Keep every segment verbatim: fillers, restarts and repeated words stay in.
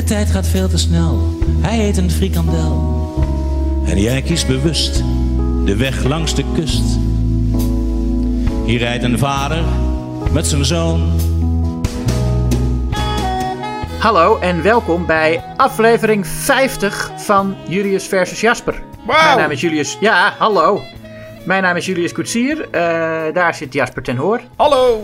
De tijd gaat veel te snel, hij eet een frikandel. En jij kiest bewust de weg langs de kust. Hier rijdt een vader met zijn zoon. Hallo en welkom bij aflevering vijftig van Julius versus Jasper. Wow. Mijn naam is Julius... Ja, hallo. Mijn naam is Julius Koetsier. Uh, daar zit Jasper ten Hoor. Hallo.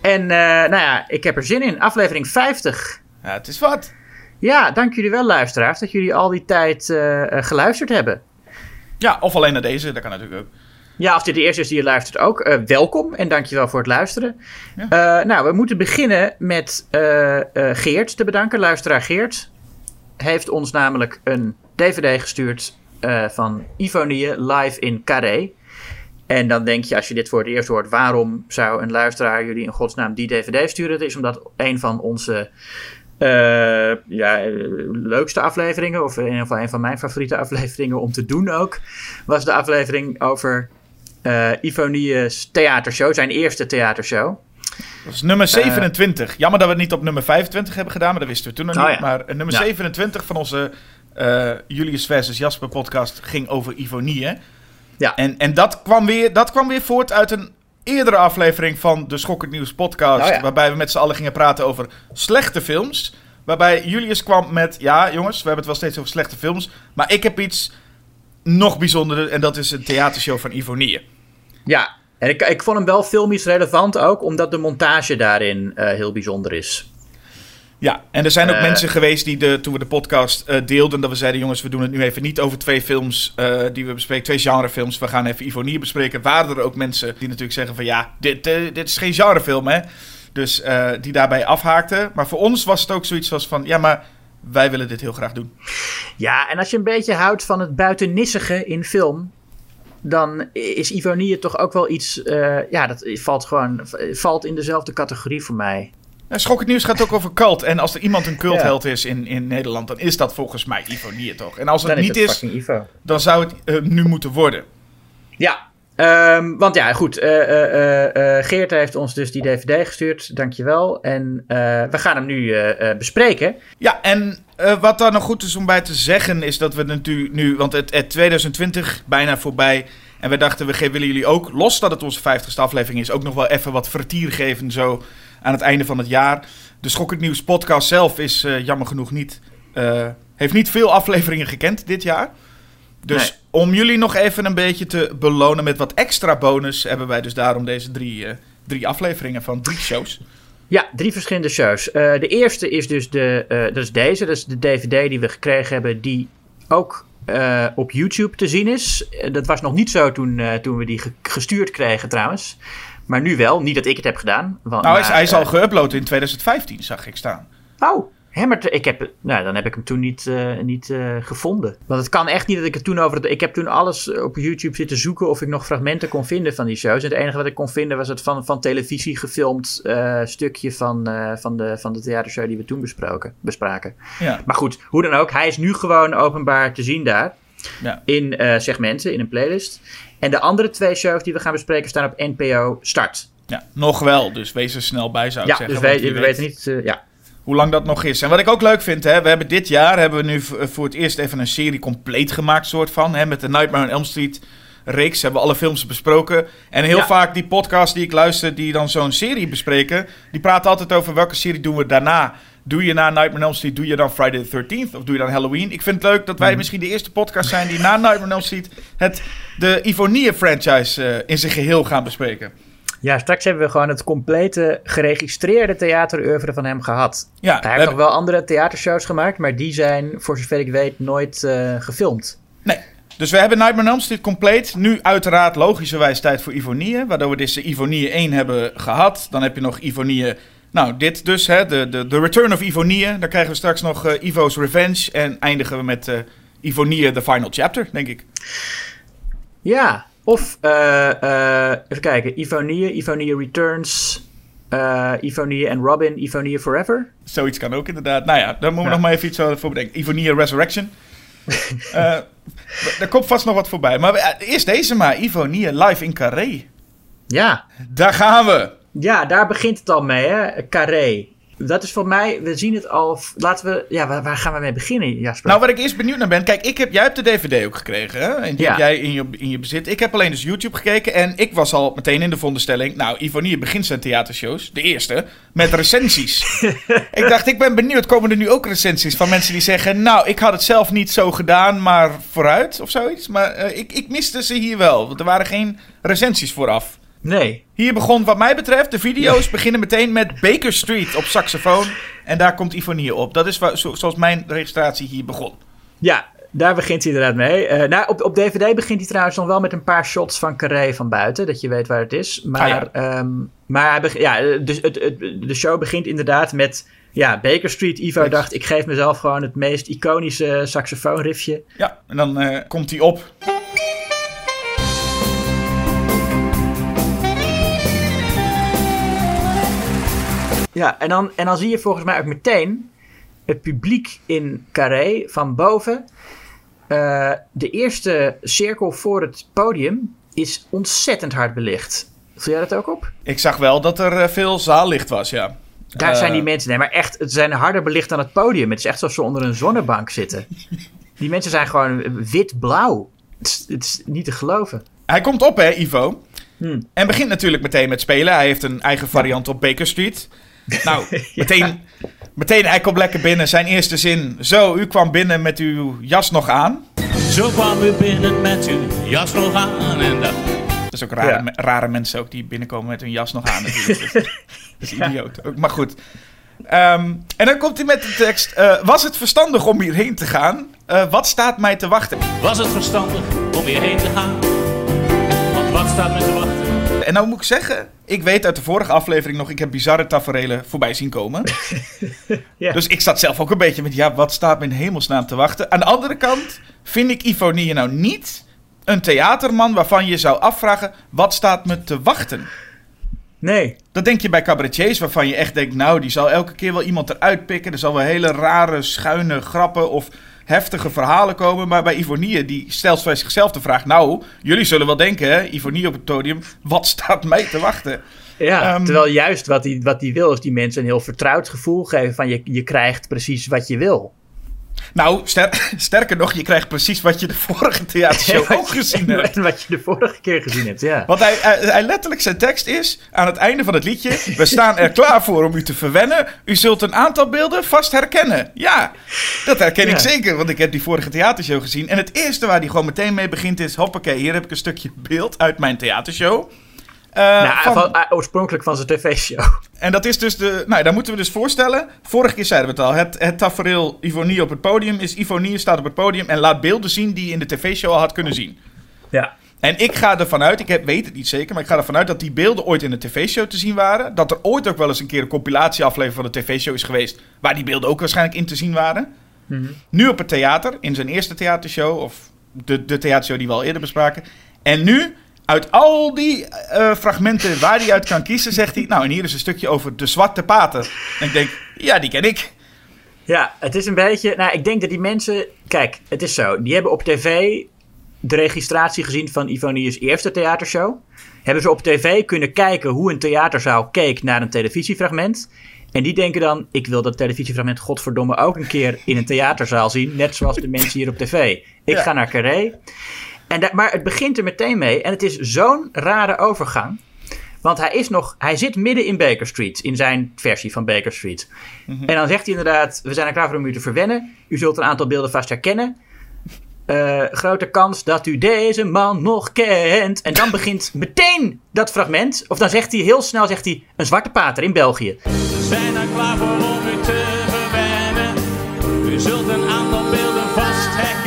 En uh, nou ja, ik heb er zin in. Aflevering vijftig. Ja, het is wat. Ja, dank jullie wel luisteraars dat jullie al die tijd uh, geluisterd hebben. Ja, of alleen naar deze, dat kan natuurlijk ook. Ja, of dit de eerste is die je luistert ook. Uh, welkom en dankjewel voor het luisteren. Ja. Uh, nou, we moeten beginnen met uh, uh, Geert te bedanken. Luisteraar Geert heeft ons namelijk een D V D gestuurd uh, van Ivo Niehe live in Carré. En dan denk je, als je dit voor het eerst hoort, waarom zou een luisteraar jullie in godsnaam die D V D sturen? Het is omdat een van onze... Uh, ja, leukste afleveringen, of in ieder geval een van mijn favoriete afleveringen om te doen ook, was de aflevering over uh, Ivo Niehe's theatershow, zijn eerste theatershow. Dat is nummer zevenentwintig. Uh, Jammer dat we het niet op nummer vijfentwintig hebben gedaan, maar dat wisten we toen nog oh, niet. Ja. Maar nummer ja. zevenentwintig van onze uh, Julius versus Jasper podcast ging over Ivo Niehe. Ja. En, en dat, kwam weer, dat kwam weer voort uit een eerdere aflevering van de Schokkend Nieuws podcast... Nou ja. Waarbij we met z'n allen gingen praten over slechte films. Waarbij Julius kwam met... Ja, jongens, we hebben het wel steeds over slechte films. Maar ik heb iets nog bijzonderder... en dat is een theatershow van Ivo Niehe. Ja, en ik, ik vond hem wel filmisch relevant ook... omdat de montage daarin uh, heel bijzonder is. Ja, en er zijn ook uh, mensen geweest die de, toen we de podcast uh, deelden... dat we zeiden, jongens, we doen het nu even niet over twee films uh, die we bespreken. Twee genrefilms, we gaan even Ivo Niehe bespreken. Waren er ook mensen die natuurlijk zeggen van... ja, dit, uh, dit is geen genrefilm, hè? Dus uh, die daarbij afhaakten. Maar voor ons was het ook zoiets als van... ja, maar wij willen dit heel graag doen. Ja, en als je een beetje houdt van het buitennissige in film... dan is Ivo Niehe toch ook wel iets... Uh, ja, dat valt gewoon valt in dezelfde categorie voor mij... Nou, Schokkend Nieuws gaat ook over cult. En als er iemand een cultheld ja. is in, in Nederland... dan is dat volgens mij Ivo Niehe toch? En als het dan niet is, het is dan zou het uh, nu moeten worden. Ja, um, want ja, goed. Uh, uh, uh, Geert heeft ons dus die D V D gestuurd. Dankjewel. En uh, we gaan hem nu uh, uh, bespreken. Ja, en uh, wat daar nog goed is om bij te zeggen... is dat we natuurlijk nu... want het, het twintig twintig bijna voorbij... en we dachten, we willen jullie ook... los dat het onze vijftigste aflevering is... ook nog wel even wat vertier geven zo... aan het einde van het jaar. De Schokkend Nieuws podcast zelf is uh, jammer genoeg niet... Uh, heeft niet veel afleveringen gekend dit jaar. Dus nee. Om jullie nog even een beetje te belonen met wat extra bonus... hebben wij dus daarom deze drie, uh, drie afleveringen van drie shows. Ja, drie verschillende shows. Uh, de eerste is dus de, uh, dat is deze. Dat is de D V D die we gekregen hebben die ook... Uh, op YouTube te zien is. Uh, dat was nog niet zo toen, uh, toen we die ge- gestuurd kregen trouwens. Maar nu wel. Niet dat ik het heb gedaan. Want, nou, maar, hij is uh, al geüpload in twintig vijftien, zag ik staan. Oh, hè, maar ik heb, nou, dan heb ik hem toen niet, uh, niet uh, gevonden. Want het kan echt niet dat ik het toen over... Het, ik heb toen alles op YouTube zitten zoeken of ik nog fragmenten kon vinden van die shows. En het enige wat ik kon vinden was het van, van televisie gefilmd uh, stukje van, uh, van, de, van de theatershow die we toen besproken, bespraken. Ja. Maar goed, hoe dan ook. Hij is nu gewoon openbaar te zien daar. Ja. In uh, segmenten, in een playlist. En de andere twee shows die we gaan bespreken staan op N P O Start. Ja, nog wel. Dus wees er snel bij, zou ik ja, zeggen. Dus wij, we weet... weten niet... Uh, ja. Hoe lang dat nog is. En wat ik ook leuk vind, hè, we hebben dit jaar hebben we nu voor het eerst even een serie compleet gemaakt, soort van. Hè, met de Nightmare on Elm Street reeks hebben we alle films besproken. En heel ja. vaak die podcasts die ik luister, die dan zo'n serie bespreken, die praten altijd over welke serie doen we daarna. Doe je na Nightmare on Elm Street, doe je dan Friday the thirteenth of doe je dan Halloween? Ik vind het leuk dat wij mm. misschien de eerste podcast zijn die na Nightmare on Elm Street het, de Ivo Niehe franchise uh, in zijn geheel gaan bespreken. Ja, straks hebben we gewoon het complete geregistreerde theateroeuvre van hem gehad. Ja, hij heeft hebben... nog wel andere theatershows gemaakt, maar die zijn, voor zover ik weet, nooit uh, gefilmd. Nee, dus we hebben Nightmare on Elm Street compleet. Nu uiteraard logischerwijs tijd voor Ivo Niehe, waardoor we deze Ivo Niehe één hebben gehad. Dan heb je nog Ivo Niehe, nou dit dus, hè, de, de, de Return of Ivo Niehe. Dan krijgen we straks nog uh, Ivo's Revenge en eindigen we met uh, Ivo Niehe The Final Chapter, denk ik. Ja. Of, uh, uh, even kijken, Ivo Niehe, Ivo Niehe Returns, uh, Ivo Niehe and Robin, Ivo Niehe Forever. Zoiets kan ook inderdaad. Nou ja, daar moeten we ja. nog maar even iets voor bedenken. Ivo Niehe Resurrection. uh, daar komt vast nog wat voorbij. Maar uh, eerst deze maar, Ivo Niehe live in Carré. Ja. Daar gaan we. Ja, daar begint het al mee, hè. Carré. dat is voor mij, we zien het al. Laten we, ja, waar, waar gaan we mee beginnen, Jasper? Nou, waar ik eerst benieuwd naar ben. Kijk, ik heb, jij hebt de D V D ook gekregen, hè? En die ja. heb jij in je, in je bezit. Ik heb alleen dus YouTube gekeken. En ik was al meteen in de vondenstelling. Nou, Ivo Niehe begint zijn theatershows, de eerste, met recensies. Ik dacht, ik ben benieuwd. Komen er nu ook recensies van mensen die zeggen, nou, ik had het zelf niet zo gedaan, maar vooruit of zoiets. Maar uh, ik, ik miste ze hier wel. Want er waren geen recensies vooraf. Nee. Hier begon wat mij betreft, de video's ja. beginnen meteen met Baker Street op saxofoon. En daar komt Ivo Niehe op. Dat is wa- zo- zoals mijn registratie hier begon. Ja, daar begint hij inderdaad mee. Uh, nou, op, op D V D begint hij trouwens nog wel met een paar shots van Carré van buiten. Dat je weet waar het is. Maar, ah, ja. um, maar beg- ja, de, het, het, de show begint inderdaad met ja, Baker Street. Ivo yes. dacht, ik geef mezelf gewoon het meest iconische saxofoonriffje. Ja, en dan uh, komt hij op. Ja, en dan, en dan zie je volgens mij ook meteen het publiek in Carré van boven. Uh, de eerste cirkel voor het podium is ontzettend hard belicht. Viel jij dat ook op? Ik zag wel dat er veel zaallicht was, ja. Daar uh, zijn die mensen, nee, maar echt, het zijn harder belicht dan het podium. Het is echt alsof ze onder een zonnebank zitten. Die mensen zijn gewoon wit-blauw. Het is, het is niet te geloven. Hij komt op, hè, Ivo. Hmm. En begint natuurlijk meteen met spelen. Hij heeft een eigen variant op Baker Street. Nou, meteen, ja. meteen, hij komt lekker binnen. Zijn eerste zin. Zo, u kwam binnen met uw jas nog aan. Zo kwam u binnen met uw jas nog aan. En dat... dat is ook rare, ja. me, rare mensen ook die binnenkomen met hun jas nog aan. Natuurlijk. Dat is idioot. Ja. Maar goed. Um, en dan komt hij met de tekst. Uh, was het verstandig om hierheen te gaan? Uh, wat staat mij te wachten? Was het verstandig om hierheen te gaan? Want wat staat mij te wachten? En nou moet ik zeggen, ik weet uit de vorige aflevering nog, ik heb bizarre taferelen voorbij zien komen. ja. Dus ik zat zelf ook een beetje met, ja, wat staat me in hemelsnaam te wachten? Aan de andere kant vind ik Ivo Niehe nou niet een theaterman waarvan je zou afvragen, wat staat me te wachten? Nee. Dat denk je bij cabaretiers waarvan je echt denkt, nou, die zal elke keer wel iemand eruit pikken. Er zal wel hele rare, schuine grappen of heftige verhalen komen, maar bij Ivo Niehe, die stelt bij zichzelf de vraag, nou, jullie zullen wel denken, hè, Ivo Niehe op het podium, wat staat mij te wachten? Ja, um, terwijl juist wat hij wat die wil, is die mensen een heel vertrouwd gevoel geven van je, je krijgt precies wat je wil. Nou, ster- sterker nog, je krijgt precies wat je de vorige theatershow ook gezien en, hebt. En wat je de vorige keer gezien hebt, ja. Want hij, hij, hij letterlijk, zijn tekst is, aan het einde van het liedje, we staan er klaar voor om u te verwennen. U zult een aantal beelden vast herkennen. Ja, dat herken ja. ik zeker, want ik heb die vorige theatershow gezien. En het eerste waar hij gewoon meteen mee begint is, hoppakee, hier heb ik een stukje beeld uit mijn theatershow. Uh, nou, van, van, uh, oorspronkelijk van zijn tv-show. En dat is dus de... Nou, daar moeten we dus voorstellen. Vorige keer zeiden we het al. Het, het tafereel Ivo Niehe op het podium is... Ivo Niehe staat op het podium en laat beelden zien die je in de tv-show al had kunnen zien. Ja. En ik ga ervan uit, ik heb, weet het niet zeker... maar ik ga ervan uit dat die beelden ooit in de tv-show te zien waren. Dat er ooit ook wel eens een keer een compilatieaflevering van de tv-show is geweest... waar die beelden ook waarschijnlijk in te zien waren. Mm-hmm. Nu op het theater, in zijn eerste theatershow... of de, de theatershow die we al eerder bespraken. En nu... Uit al die uh, fragmenten waar hij uit kan kiezen, zegt hij... Nou, en hier is een stukje over de Zwarte Pater. En ik denk, ja, die ken ik. Ja, het is een beetje... Nou, ik denk dat die mensen... Kijk, het is zo. Die hebben op tv de registratie gezien van Ivo Niehe's eerste theatershow. Hebben ze op tv kunnen kijken hoe een theaterzaal keek naar een televisiefragment. En die denken dan, ik wil dat televisiefragment godverdomme ook een keer in een theaterzaal zien. Net zoals de mensen hier op tv. Ik ja. ga naar Carré. En da- maar het begint er meteen mee. En het is zo'n rare overgang. Want hij is nog, hij zit midden in Baker Street. In zijn versie van Baker Street. Mm-hmm. En dan zegt hij inderdaad... We zijn er klaar voor om u te verwennen. U zult een aantal beelden vast herkennen. Uh, grote kans dat u deze man nog kent. En dan begint meteen dat fragment. Of dan zegt hij heel snel... zegt hij een zwarte pater in België. We zijn er klaar voor om u te verwennen. U zult een aantal beelden vast herkennen.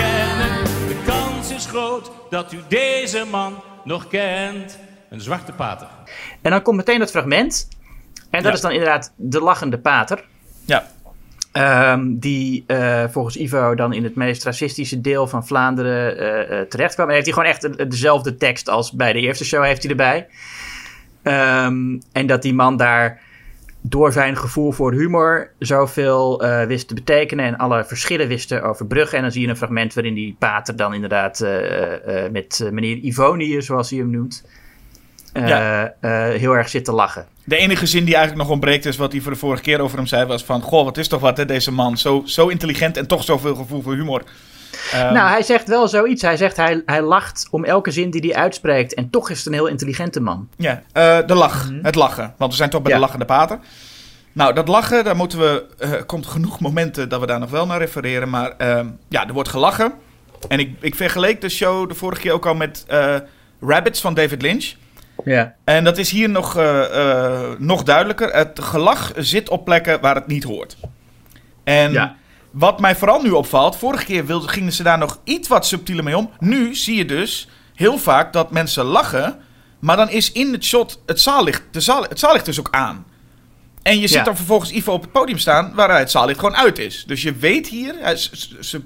Groot dat u deze man nog kent. Een zwarte pater. En dan komt meteen dat fragment. En dat ja. is dan inderdaad de lachende pater. Ja. Um, die uh, volgens Ivo dan in het meest racistische deel van Vlaanderen uh, uh, terecht kwam. En heeft hij gewoon echt een, dezelfde tekst als bij de eerste show heeft hij erbij. Um, en dat die man daar door zijn gevoel voor humor zoveel uh, wist te betekenen... en alle verschillen wist te overbruggen. En dan zie je een fragment waarin die pater dan inderdaad... Uh, uh, met meneer Ivo Niehe, zoals hij hem noemt... Uh, ja. uh, heel erg zitten lachen. De enige zin die eigenlijk nog ontbreekt is wat hij voor de vorige keer over hem zei was van... Goh, wat is toch wat hè, deze man. Zo, zo intelligent en toch zoveel gevoel voor humor. Um, nou, hij zegt wel zoiets. Hij zegt hij, hij lacht om elke zin die hij uitspreekt. En toch is het een heel intelligente man. Ja, uh, de lach. Mm. Het lachen. Want we zijn toch bij ja. de lachende paten. Nou, dat lachen, daar moeten we... Uh, komt genoeg momenten dat we daar nog wel naar refereren. Maar uh, ja, er wordt gelachen. En ik, ik vergeleek de show de vorige keer ook al met uh, Rabbits van David Lynch... Ja. En dat is hier nog, uh, uh, nog duidelijker. Het gelach zit op plekken waar het niet hoort. En ja. wat mij vooral nu opvalt... Vorige keer wilde, gingen ze daar nog iets wat subtieler mee om. Nu zie je dus heel vaak dat mensen lachen... maar dan is in het shot het zaallicht, de zaal, het zaallicht dus ook aan. En je ziet ja. dan vervolgens Ivo op het podium staan... waar het zaallicht gewoon uit is. Dus je weet hier... Ze, ze,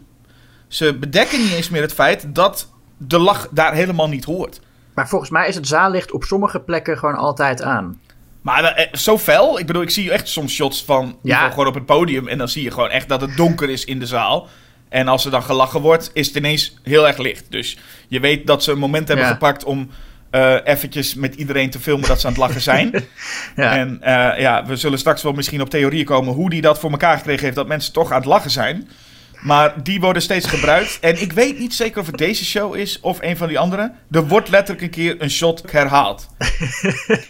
ze bedekken niet eens meer het feit... dat de lach daar helemaal niet hoort. Maar volgens mij is het zaallicht op sommige plekken gewoon altijd aan. Maar eh, zo fel? Ik bedoel, ik zie echt soms shots van ja. gewoon op het podium... en dan zie je gewoon echt dat het donker is in de zaal. En als er dan gelachen wordt, is het ineens heel erg licht. Dus je weet dat ze een moment hebben ja. gepakt om uh, eventjes met iedereen te filmen... dat ze aan het lachen zijn. ja. En uh, ja, we zullen straks wel misschien op theorieën komen... hoe die dat voor elkaar gekregen heeft dat mensen toch aan het lachen zijn. Maar die worden steeds gebruikt. En ik weet niet zeker of het deze show is of een van die andere. Er wordt letterlijk een keer een shot herhaald.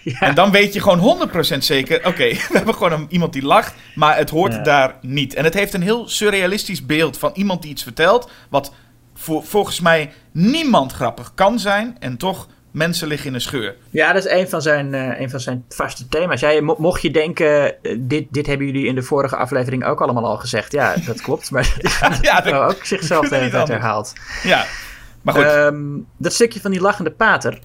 ja. En dan weet je gewoon honderd procent zeker... Oké, okay, we hebben gewoon een, iemand die lacht, maar het hoort ja. daar niet. En het heeft een heel surrealistisch beeld van iemand die iets vertelt... wat voor, volgens mij niemand grappig kan zijn en toch... Mensen liggen in een scheur. Ja, dat is een van zijn, uh, een van zijn vaste thema's. Ja, je mo- mocht je denken, uh, dit, dit hebben jullie in de vorige aflevering ook allemaal al gezegd. Ja, dat klopt. Maar ja, dat ja, dat ook zichzelf de hele tijd herhaalt. Ja, maar goed. Um, dat stukje van die lachende pater.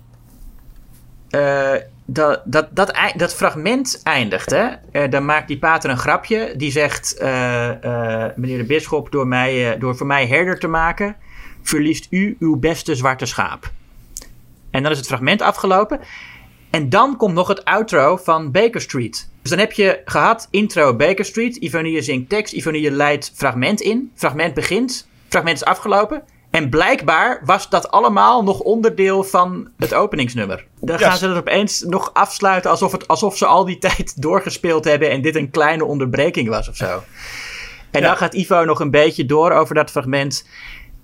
Uh, dat, dat, dat, dat fragment eindigt. Hè? Uh, dan maakt die pater een grapje. Die zegt, uh, uh, meneer de bisschop, door, mij, uh, door voor mij herder te maken... verliest u uw beste zwarte schaap. En dan is het fragment afgelopen. En dan komt nog het outro van Baker Street. Dus dan heb je gehad intro Baker Street. Ivo Niehe zingt tekst. Ivo Niehe leidt fragment in. Fragment begint. Fragment is afgelopen. En blijkbaar was dat allemaal nog onderdeel van het openingsnummer. Dan gaan yes. ze dat opeens nog afsluiten. Alsof, het, alsof ze al die tijd doorgespeeld hebben. En dit een kleine onderbreking was of zo. En ja. dan gaat Ivo nog een beetje door over dat fragment.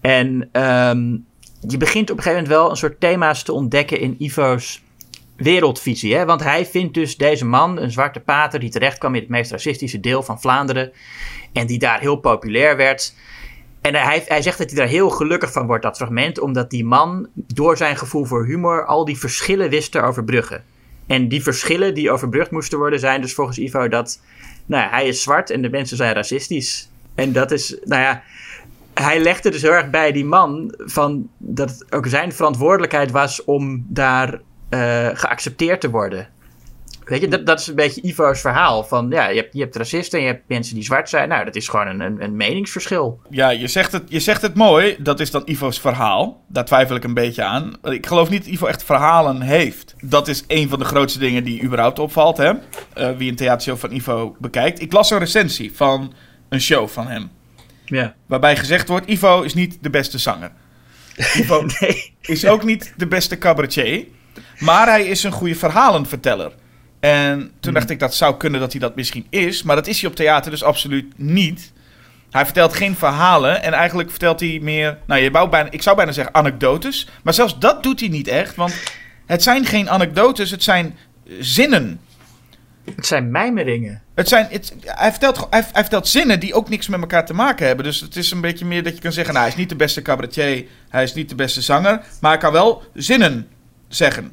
En... Um, je begint op een gegeven moment wel een soort thema's te ontdekken in Ivo's wereldvisie. Hè? Want hij vindt dus deze man, een zwarte pater... die terecht kwam in het meest racistische deel van Vlaanderen... en die daar heel populair werd. En hij, hij zegt dat hij daar heel gelukkig van wordt, dat fragment... omdat die man door zijn gevoel voor humor al die verschillen wist te overbruggen. En die verschillen die overbrugd moesten worden zijn dus volgens Ivo dat... nou ja, hij is zwart en de mensen zijn racistisch. En dat is, nou ja... Hij legde dus heel erg bij die man van dat het ook zijn verantwoordelijkheid was om daar uh, geaccepteerd te worden. Weet je, dat, dat is een beetje Ivo's verhaal. Van ja, je hebt, je hebt racisten en je hebt mensen die zwart zijn. Nou, dat is gewoon een, een, een meningsverschil. Ja, je zegt, het, je zegt het mooi. Dat is dan Ivo's verhaal. Daar twijfel ik een beetje aan. Ik geloof niet dat Ivo echt verhalen heeft. Dat is een van de grootste dingen die überhaupt opvalt. Hè? Uh, wie een theatershow van Ivo bekijkt. Ik las een recensie van een show van hem. Ja. Waarbij gezegd wordt, Ivo is niet de beste zanger. Ivo nee. is ook niet de beste cabaretier. Maar hij is een goede verhalenverteller. En toen hmm. dacht ik, dat zou kunnen dat hij dat misschien is. Maar dat is hij op theater dus absoluut niet. Hij vertelt geen verhalen. En eigenlijk vertelt hij meer... Nou, je wou bijna, ik zou bijna zeggen anekdotes. Maar zelfs dat doet hij niet echt. Want het zijn geen anekdotes, het zijn zinnen. Het zijn mijmeringen. Het zijn, het, hij, vertelt, hij, hij vertelt zinnen die ook niks met elkaar te maken hebben. Dus het is een beetje meer dat je kan zeggen... Nou, hij is niet de beste cabaretier, hij is niet de beste zanger... maar hij kan wel zinnen zeggen.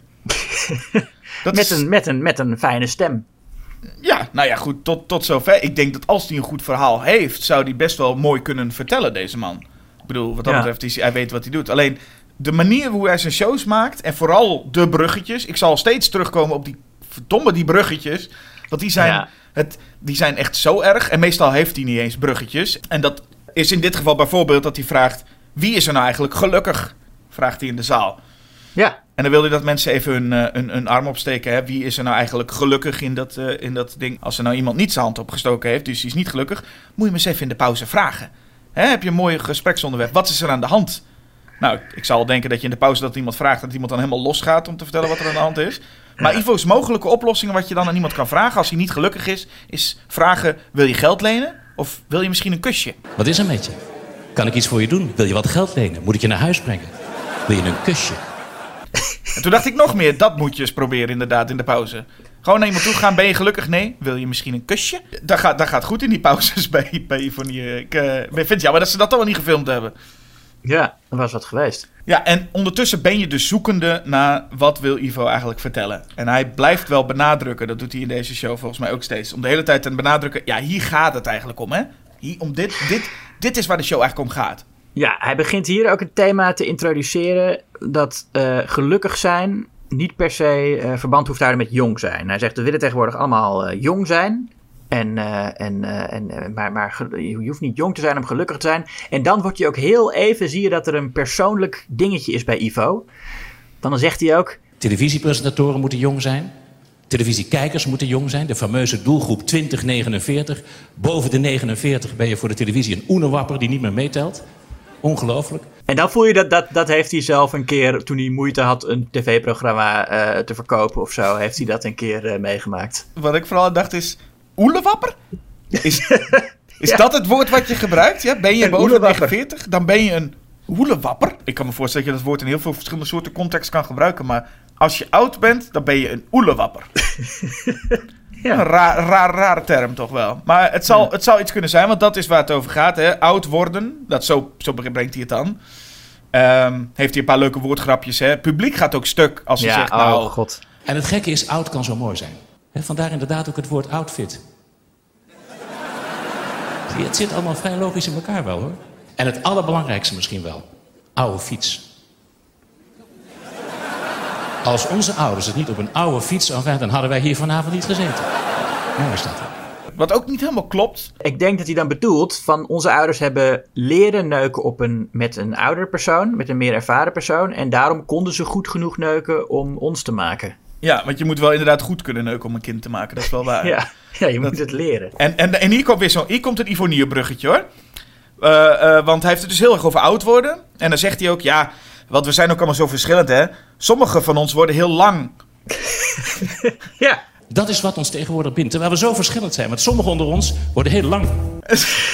Dat met, is, een, met, een, met een fijne stem. Ja, nou ja, goed, tot, tot zover. Ik denk dat als hij een goed verhaal heeft... zou hij best wel mooi kunnen vertellen, deze man. Ik bedoel, wat dat ja. betreft, hij, hij weet wat hij doet. Alleen de manier hoe hij zijn shows maakt... en vooral de bruggetjes... ik zal steeds terugkomen op die... Verdomme, die bruggetjes. Want die zijn, ja. het, die zijn echt zo erg. En meestal heeft hij niet eens bruggetjes. En dat is in dit geval bijvoorbeeld dat hij vraagt... wie is er nou eigenlijk gelukkig? Vraagt hij in de zaal. Ja. En dan wil hij dat mensen even hun, uh, hun, hun arm opsteken. Hè? Wie is er nou eigenlijk gelukkig in dat, uh, in dat ding? Als er nou iemand niet zijn hand opgestoken heeft... dus die is niet gelukkig... moet je hem eens even in de pauze vragen. Hè? Heb je een mooi gespreksonderwerp? Wat is er aan de hand? Nou, ik zal denken dat je in de pauze dat iemand vraagt... dat iemand dan helemaal losgaat om te vertellen wat er aan de hand is. Maar Ivo's mogelijke oplossingen wat je dan aan iemand kan vragen... als hij niet gelukkig is, is vragen... wil je geld lenen of wil je misschien een kusje? Wat is er met je? Kan ik iets voor je doen? Wil je wat geld lenen? Moet ik je naar huis brengen? Wil je een kusje? En toen dacht ik nog meer, dat moet je eens proberen inderdaad in de pauze. Gewoon naar iemand toe gaan, ben je gelukkig? Nee, wil je misschien een kusje? Dat gaat, dat gaat goed in die pauzes bij, bij Ivo Niehe. Ik uh, vind het jammer dat ze dat toch wel niet gefilmd hebben. Ja, er was wat geweest. Ja, en ondertussen ben je dus zoekende naar wat wil Ivo eigenlijk vertellen. En hij blijft wel benadrukken, dat doet hij in deze show volgens mij ook steeds. Om de hele tijd te benadrukken, ja, hier gaat het eigenlijk om, hè? Hier, om dit, dit, dit is waar de show eigenlijk om gaat. Ja, hij begint hier ook het thema te introduceren dat uh, gelukkig zijn niet per se uh, verband hoeft te houden met jong zijn. Hij zegt, we willen tegenwoordig allemaal uh, jong zijn, en, uh, en, uh, en, maar, maar je hoeft niet jong te zijn om gelukkig te zijn. En dan wordt hij ook heel even, zie je dat er een persoonlijk dingetje is bij Ivo. Dan zegt hij ook... Televisiepresentatoren moeten jong zijn, televisiekijkers moeten jong zijn, de fameuze doelgroep twintig negenenveertig. Boven de negenenveertig ben je voor de televisie een oenewapper die niet meer meetelt. Ongelooflijk. En dan voel je dat, dat, dat heeft hij zelf een keer... toen hij moeite had een tv-programma uh, te verkopen of zo... heeft hij dat een keer uh, meegemaakt. Wat ik vooral dacht is... oelewapper? Is, is ja. dat het woord wat je gebruikt? Ja, ben je een boven negenenveertig, dan ben je een oelewapper. Ik kan me voorstellen dat je dat woord in heel veel verschillende soorten context kan gebruiken... maar als je oud bent, dan ben je een oelewapper. Ja. Een raar, raar, raar term toch wel. Maar het zal, ja. het zal iets kunnen zijn, want dat is waar het over gaat. Hè? Oud worden, dat zo, zo brengt hij het dan. Um, heeft hij een paar leuke woordgrapjes. Hè? Het publiek gaat ook stuk als hij ja, zegt... Oh, nou, God. En het gekke is, oud kan zo mooi zijn. He, vandaar inderdaad ook het woord outfit. Zie, het zit allemaal vrij logisch in elkaar wel, hoor. En het allerbelangrijkste misschien wel. Oude fiets. Als onze ouders het niet op een oude fiets afwijden, dan hadden wij hier vanavond niet gezeten. Nou is dat. Wat ook niet helemaal klopt. Ik denk dat hij dan bedoelt van onze ouders hebben leren neuken op een, met een ouder persoon, met een meer ervaren persoon. En daarom konden ze goed genoeg neuken om ons te maken. Ja, want je moet wel inderdaad goed kunnen neuken om een kind te maken. Dat is wel waar. ja, ja, je moet dat... het leren. En, en, en hier komt weer zo'n, hier komt een Ivo Niehe bruggetje hoor. Uh, uh, want hij heeft het dus heel erg over oud worden. En dan zegt hij ook, ja... Want we zijn ook allemaal zo verschillend, hè? Sommigen van ons worden heel lang. Ja. Dat is wat ons tegenwoordig bindt. Terwijl we zo verschillend zijn. Want sommigen onder ons worden heel lang.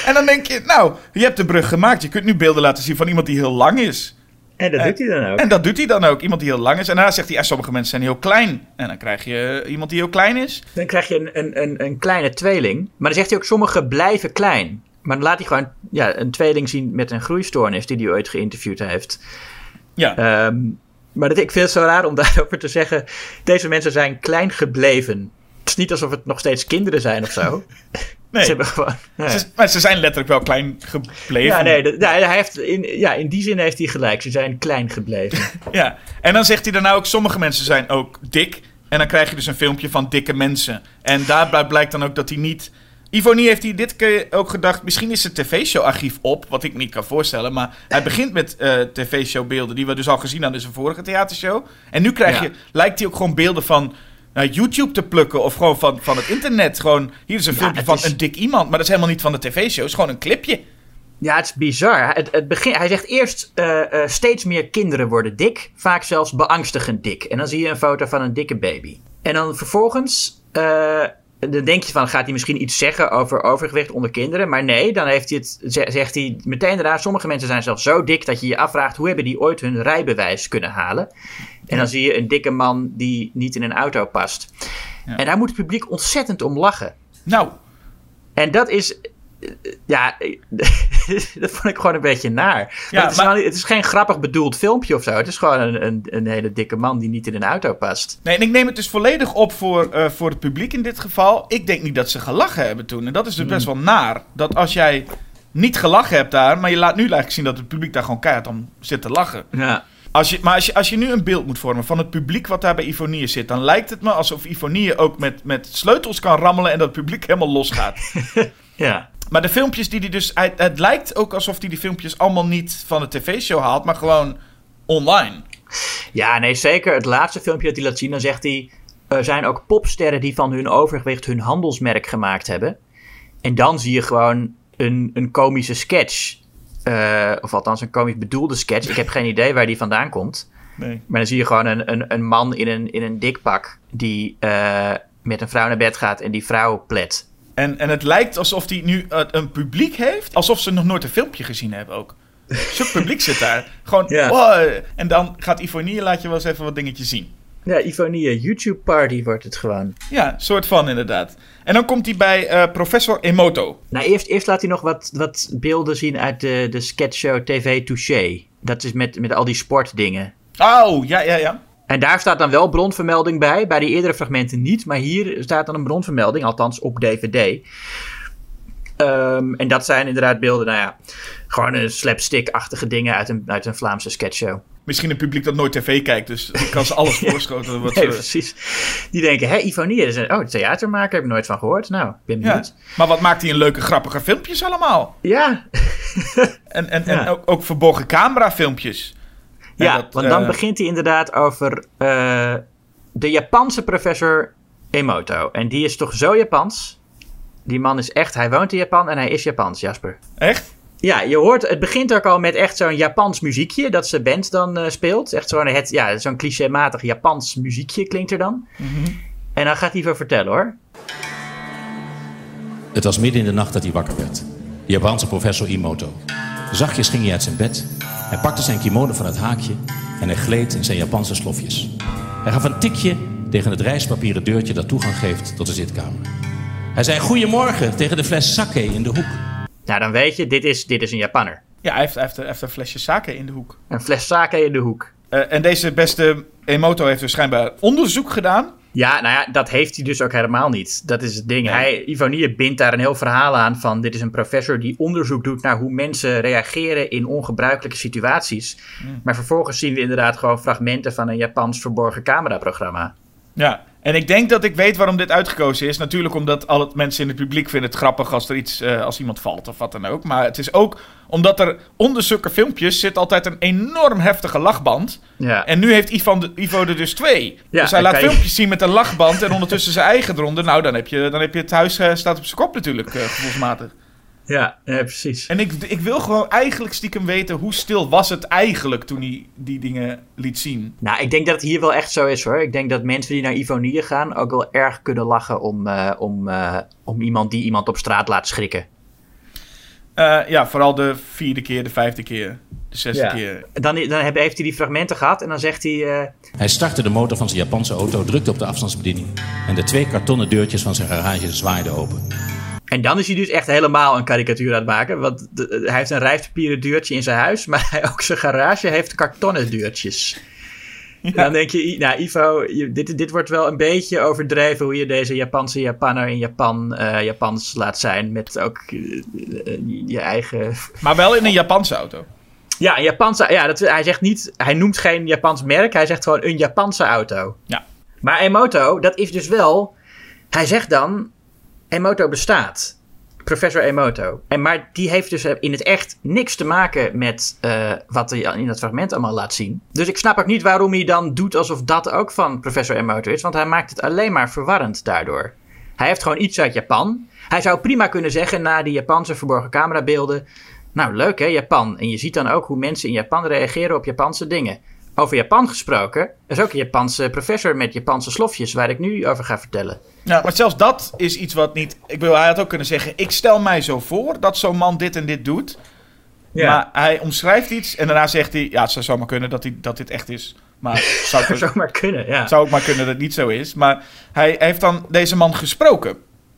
En dan denk je, nou, je hebt de brug gemaakt. Je kunt nu beelden laten zien van iemand die heel lang is. En dat en, doet hij dan ook. En dat doet hij dan ook. Iemand die heel lang is. En daarna zegt hij, ja, sommige mensen zijn heel klein. En dan krijg je iemand die heel klein is. Dan krijg je een, een, een, een kleine tweeling. Maar dan zegt hij ook, sommigen blijven klein. Maar dan laat hij gewoon ja, een tweeling zien met een groeistoornis die hij ooit geïnterviewd heeft. Ja. Um, maar dat, ik vind het zo raar om daarover te zeggen... deze mensen zijn klein gebleven. Het is niet alsof het nog steeds kinderen zijn of zo. Nee. Ze hebben gewoon, ja. ze, maar ze zijn letterlijk wel klein gebleven. Ja, nee, de, ja, hij heeft in, ja, in die zin heeft hij gelijk. Ze zijn klein gebleven. Ja. En dan zegt hij daarna ook... sommige mensen zijn ook dik. En dan krijg je dus een filmpje van dikke mensen. En daarbij blijkt dan ook dat hij niet... Ivo Niehe heeft hier dit keer ook gedacht... misschien is het tv-show-archief op, wat ik me niet kan voorstellen... maar hij begint met uh, tv-showbeelden... die we dus al gezien hadden in zijn vorige theatershow. En nu krijg ja. je, lijkt hij ook gewoon beelden van uh, YouTube te plukken... of gewoon van, van het internet. Gewoon, hier is een ja, filmpje van is... een dik iemand... maar dat is helemaal niet van de tv-show, het is gewoon een clipje. Ja, het is bizar. Het, het begin, hij zegt eerst... Uh, uh, steeds meer kinderen worden dik... vaak zelfs beangstigend dik. En dan zie je een foto van een dikke baby. En dan vervolgens... Uh, dan denk je van, gaat hij misschien iets zeggen over overgewicht onder kinderen? Maar nee, dan heeft hij het, zegt hij meteen daarna... sommige mensen zijn zelfs zo dik dat je je afvraagt... hoe hebben die ooit hun rijbewijs kunnen halen? En dan zie je een dikke man die niet in een auto past. Ja. En daar moet het publiek ontzettend om lachen. Nou. En dat is... Ja, dat vond ik gewoon een beetje naar. Ja, het, is maar... nou, het is geen grappig bedoeld filmpje of zo. Het is gewoon een, een, een hele dikke man die niet in een auto past. Nee, en ik neem het dus volledig op voor, uh, voor het publiek in dit geval. Ik denk niet dat ze gelachen hebben toen. En dat is dus mm. best wel naar. Dat als jij niet gelachen hebt daar... maar je laat nu eigenlijk zien dat het publiek daar gewoon keihard om zit te lachen. Ja. Als je, maar als je, als je nu een beeld moet vormen van het publiek wat daar bij Ivo Niehe zit... dan lijkt het me alsof Ivo Niehe ook met, met sleutels kan rammelen... en dat het publiek helemaal losgaat. Ja. Maar de filmpjes die hij dus... Het, het lijkt ook alsof hij die filmpjes allemaal niet van de tv-show haalt... maar gewoon online. Ja, nee, zeker. Het laatste filmpje dat hij laat zien... dan zegt hij... er zijn ook popsterren die van hun overgewicht... hun handelsmerk gemaakt hebben. En dan zie je gewoon een, een komische sketch... Uh, of althans een komisch bedoelde sketch. Ik heb geen idee waar die vandaan komt. Nee. Maar dan zie je gewoon een, een, een man in een, in een dik pak die uh, met een vrouw naar bed gaat en die vrouw plet. En, en het lijkt alsof hij nu uh, een publiek heeft. Alsof ze nog nooit een filmpje gezien hebben ook. Zo'n publiek zit daar. Gewoon, ja. Oh, en dan gaat Ivo Niehe, laat je wel eens even wat dingetjes zien. Ja, Ivo Niehe, YouTube party wordt het gewoon. Ja, soort van inderdaad. En dan komt hij bij uh, professor Emoto. Nou, eerst, eerst laat hij nog wat, wat beelden zien uit de, de sketchshow T V Touché. Dat is met, met al die sportdingen. Oh, ja, ja, ja. En daar staat dan wel bronvermelding bij. Bij die eerdere fragmenten niet. Maar hier staat dan een bronvermelding, althans op D V D. Um, en dat zijn inderdaad beelden, nou ja, gewoon een slapstick-achtige dingen uit een, uit een Vlaamse sketchshow. Misschien een publiek dat nooit tv kijkt, dus ik kan ze alles ja, voorschoten. Wat nee, ze... precies. Die denken, hé, Ivo Niehe is een oh, theatermaker, heb ik nooit van gehoord. Nou, ik ben benieuwd. Ja. Maar wat maakt hij een leuke, grappige filmpjes allemaal? Ja. en en, ja. en ook, ook verborgen camerafilmpjes. Ja, dat, want dan uh... begint hij inderdaad over uh, de Japanse professor Emoto. En die is toch zo Japans? Die man is echt, hij woont in Japan en hij is Japans, Jasper. Echt? Ja, je hoort, het begint ook al met echt zo'n Japans muziekje dat zijn band dan uh, speelt. Echt zo'n, het, ja, zo'n clichématig Japans muziekje klinkt er dan. Mm-hmm. En dan gaat hij wel vertellen hoor. Het was midden in de nacht dat hij wakker werd. De Japanse professor Emoto. Zachtjes ging hij uit zijn bed. Hij pakte zijn kimono van het haakje en hij gleed in zijn Japanse slofjes. Hij gaf een tikje tegen het rijstpapieren deurtje dat toegang geeft tot de zitkamer. Hij zei goedemorgen tegen de fles sake in de hoek. Nou, dan weet je, dit is, dit is een Japanner. Ja, hij heeft, hij, heeft, hij heeft een flesje sake in de hoek. Een fles sake in de hoek. Uh, en deze beste Emoto heeft dus schijnbaar onderzoek gedaan. Ja, nou ja, dat heeft hij dus ook helemaal niet. Dat is het ding. Nee. Hij, Ivo Niehe bindt daar een heel verhaal aan van... dit is een professor die onderzoek doet naar hoe mensen reageren... in ongebruikelijke situaties. Mm. Maar vervolgens zien we inderdaad gewoon fragmenten... van een Japans verborgen cameraprogramma. Ja, en ik denk dat ik weet waarom dit uitgekozen is. Natuurlijk omdat al het mensen in het publiek vinden het grappig als er iets, uh, als iemand valt of wat dan ook. Maar het is ook omdat er onder zulke filmpjes zit altijd een enorm heftige lachband. Ja. En nu heeft Ivo, de, Ivo er dus twee. Ja, dus hij laat filmpjes je... zien met een lachband en ondertussen zijn eigen eronder. Nou, dan heb je, dan heb je het huis uh, staat op zijn kop natuurlijk, uh, gevoelsmatig. Ja, ja, precies. En ik, ik wil gewoon eigenlijk stiekem weten... hoe stil was het eigenlijk toen hij die dingen liet zien? Nou, ik denk dat het hier wel echt zo is, hoor. Ik denk dat mensen die naar Ivo Niehe gaan... ook wel erg kunnen lachen om, uh, om, uh, om iemand die iemand op straat laat schrikken. Uh, ja, vooral de vierde keer, de vijfde keer, de zesde ja. keer. Dan, dan heeft hij die fragmenten gehad en dan zegt hij... Uh... Hij startte de motor van zijn Japanse auto, drukte op de afstandsbediening... en de twee kartonnen deurtjes van zijn garage zwaaiden open... En dan is hij dus echt helemaal een karikatuur aan het maken. Want de, hij heeft een rijstpapieren deurtje in zijn huis... maar hij, ook zijn garage heeft kartonnen deurtjes. Ja. Dan denk je, nou Ivo, je, dit, dit wordt wel een beetje overdreven... hoe je deze Japanse Japanner in Japan uh, Japans laat zijn... met ook uh, uh, je eigen... Maar wel in een Japanse auto. Ja, een Japanse, ja dat, hij zegt niet, hij noemt geen Japans merk... hij zegt gewoon een Japanse auto. Ja. Maar Emoto, dat is dus wel... hij zegt dan... Emoto bestaat. Professor Emoto. En, maar die heeft dus in het echt niks te maken met uh, wat hij in dat fragment allemaal laat zien. Dus ik snap ook niet waarom hij dan doet alsof dat ook van professor Emoto is. Want hij maakt het alleen maar verwarrend daardoor. Hij heeft gewoon iets uit Japan. Hij zou prima kunnen zeggen na die Japanse verborgen camerabeelden... Nou, leuk hè, Japan. En je ziet dan ook hoe mensen in Japan reageren op Japanse dingen. Over Japan gesproken, er is ook een Japanse professor met Japanse slofjes... waar ik nu over ga vertellen. Ja, maar zelfs dat is iets wat niet... Ik bedoel, hij had ook kunnen zeggen... ik stel mij zo voor dat zo'n man dit en dit doet. Ja. Maar hij omschrijft iets en daarna zegt hij... ja, het zou zomaar kunnen dat, hij, dat dit echt is. Maar zou het zou maar kunnen, ja. Het zou ook maar kunnen dat het niet zo is. Maar hij heeft dan deze man gesproken.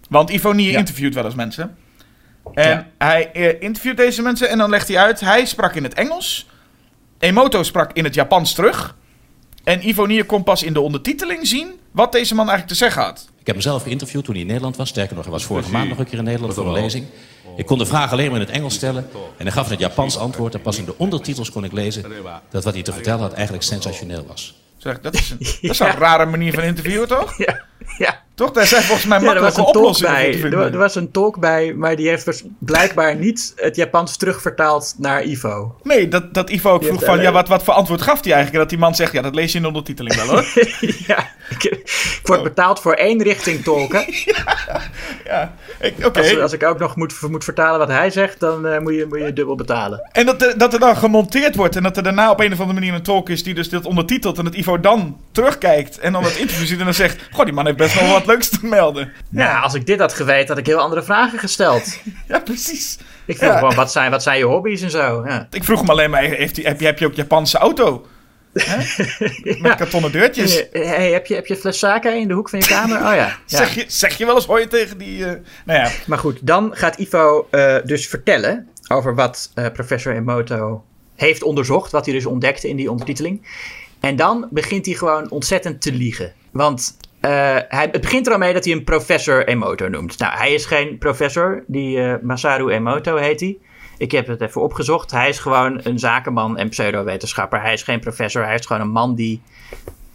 Want Ivo Niehe ja. interviewt wel eens mensen. En ja. hij interviewt deze mensen en dan legt hij uit... hij sprak in het Engels... Emoto sprak in het Japans terug. En Ivo Niehe kon pas in de ondertiteling zien... wat deze man eigenlijk te zeggen had. Ik heb mezelf geïnterviewd toen hij in Nederland was. Sterker nog, hij was vorige maand nog een keer in Nederland voor een lezing. Ik kon de vraag alleen maar in het Engels stellen. En hij gaf in het Japans antwoord. En pas in de ondertitels kon ik lezen... dat wat hij te vertellen had eigenlijk sensationeel was. Zeg, dat is een, ja. dat is een rare manier van interviewen, toch? Ja. ja. Toch? Daar zijn volgens mij makkelijke ja, oplossingen voor te vinden. Er, er was een tolk bij, maar die heeft blijkbaar niet het Japans terugvertaald naar Ivo. Nee, dat, dat Ivo ook die vroeg van, uh, ja, wat, wat voor antwoord gaf hij eigenlijk? En dat die man zegt, ja, dat lees je in de ondertiteling wel, hoor. ja. Ik, ik word oh. betaald voor één richting tolken. ja, ja. Ik, okay. als, als ik ook nog moet, moet vertalen wat hij zegt, dan uh, moet, je, moet je dubbel betalen. En dat, dat er dan gemonteerd wordt en dat er daarna op een of andere manier een tolk is die dus dit ondertitelt en dat Ivo dan terugkijkt en dan het interview ziet en dan zegt, goh, die man heeft best wel wat leuks te melden. Nou, ja, als ik dit had geweten, had ik heel andere vragen gesteld. ja, precies. Ik vroeg ja. gewoon, wat zijn, wat zijn je hobby's en zo? Ja. Ik vroeg hem alleen maar, heeft die, heb, je, heb je ook Japanse auto? ja. Met kartonnen deurtjes. Hey, heb je, heb je fles sake in de hoek van je kamer? Oh ja. ja. Zeg, je, zeg je wel eens hoor je tegen die... Uh... Nou ja. Maar goed, dan gaat Ivo uh, dus vertellen over wat uh, professor Emoto heeft onderzocht. Wat hij dus ontdekte in die ondertiteling. En dan begint hij gewoon ontzettend te liegen. Want uh, hij, het begint er al mee dat hij een professor Emoto noemt. Nou, hij is geen professor. Die uh, Masaru Emoto heet hij. Ik heb het even opgezocht. Hij is gewoon een zakenman en pseudowetenschapper. Hij is geen professor. Hij is gewoon een man die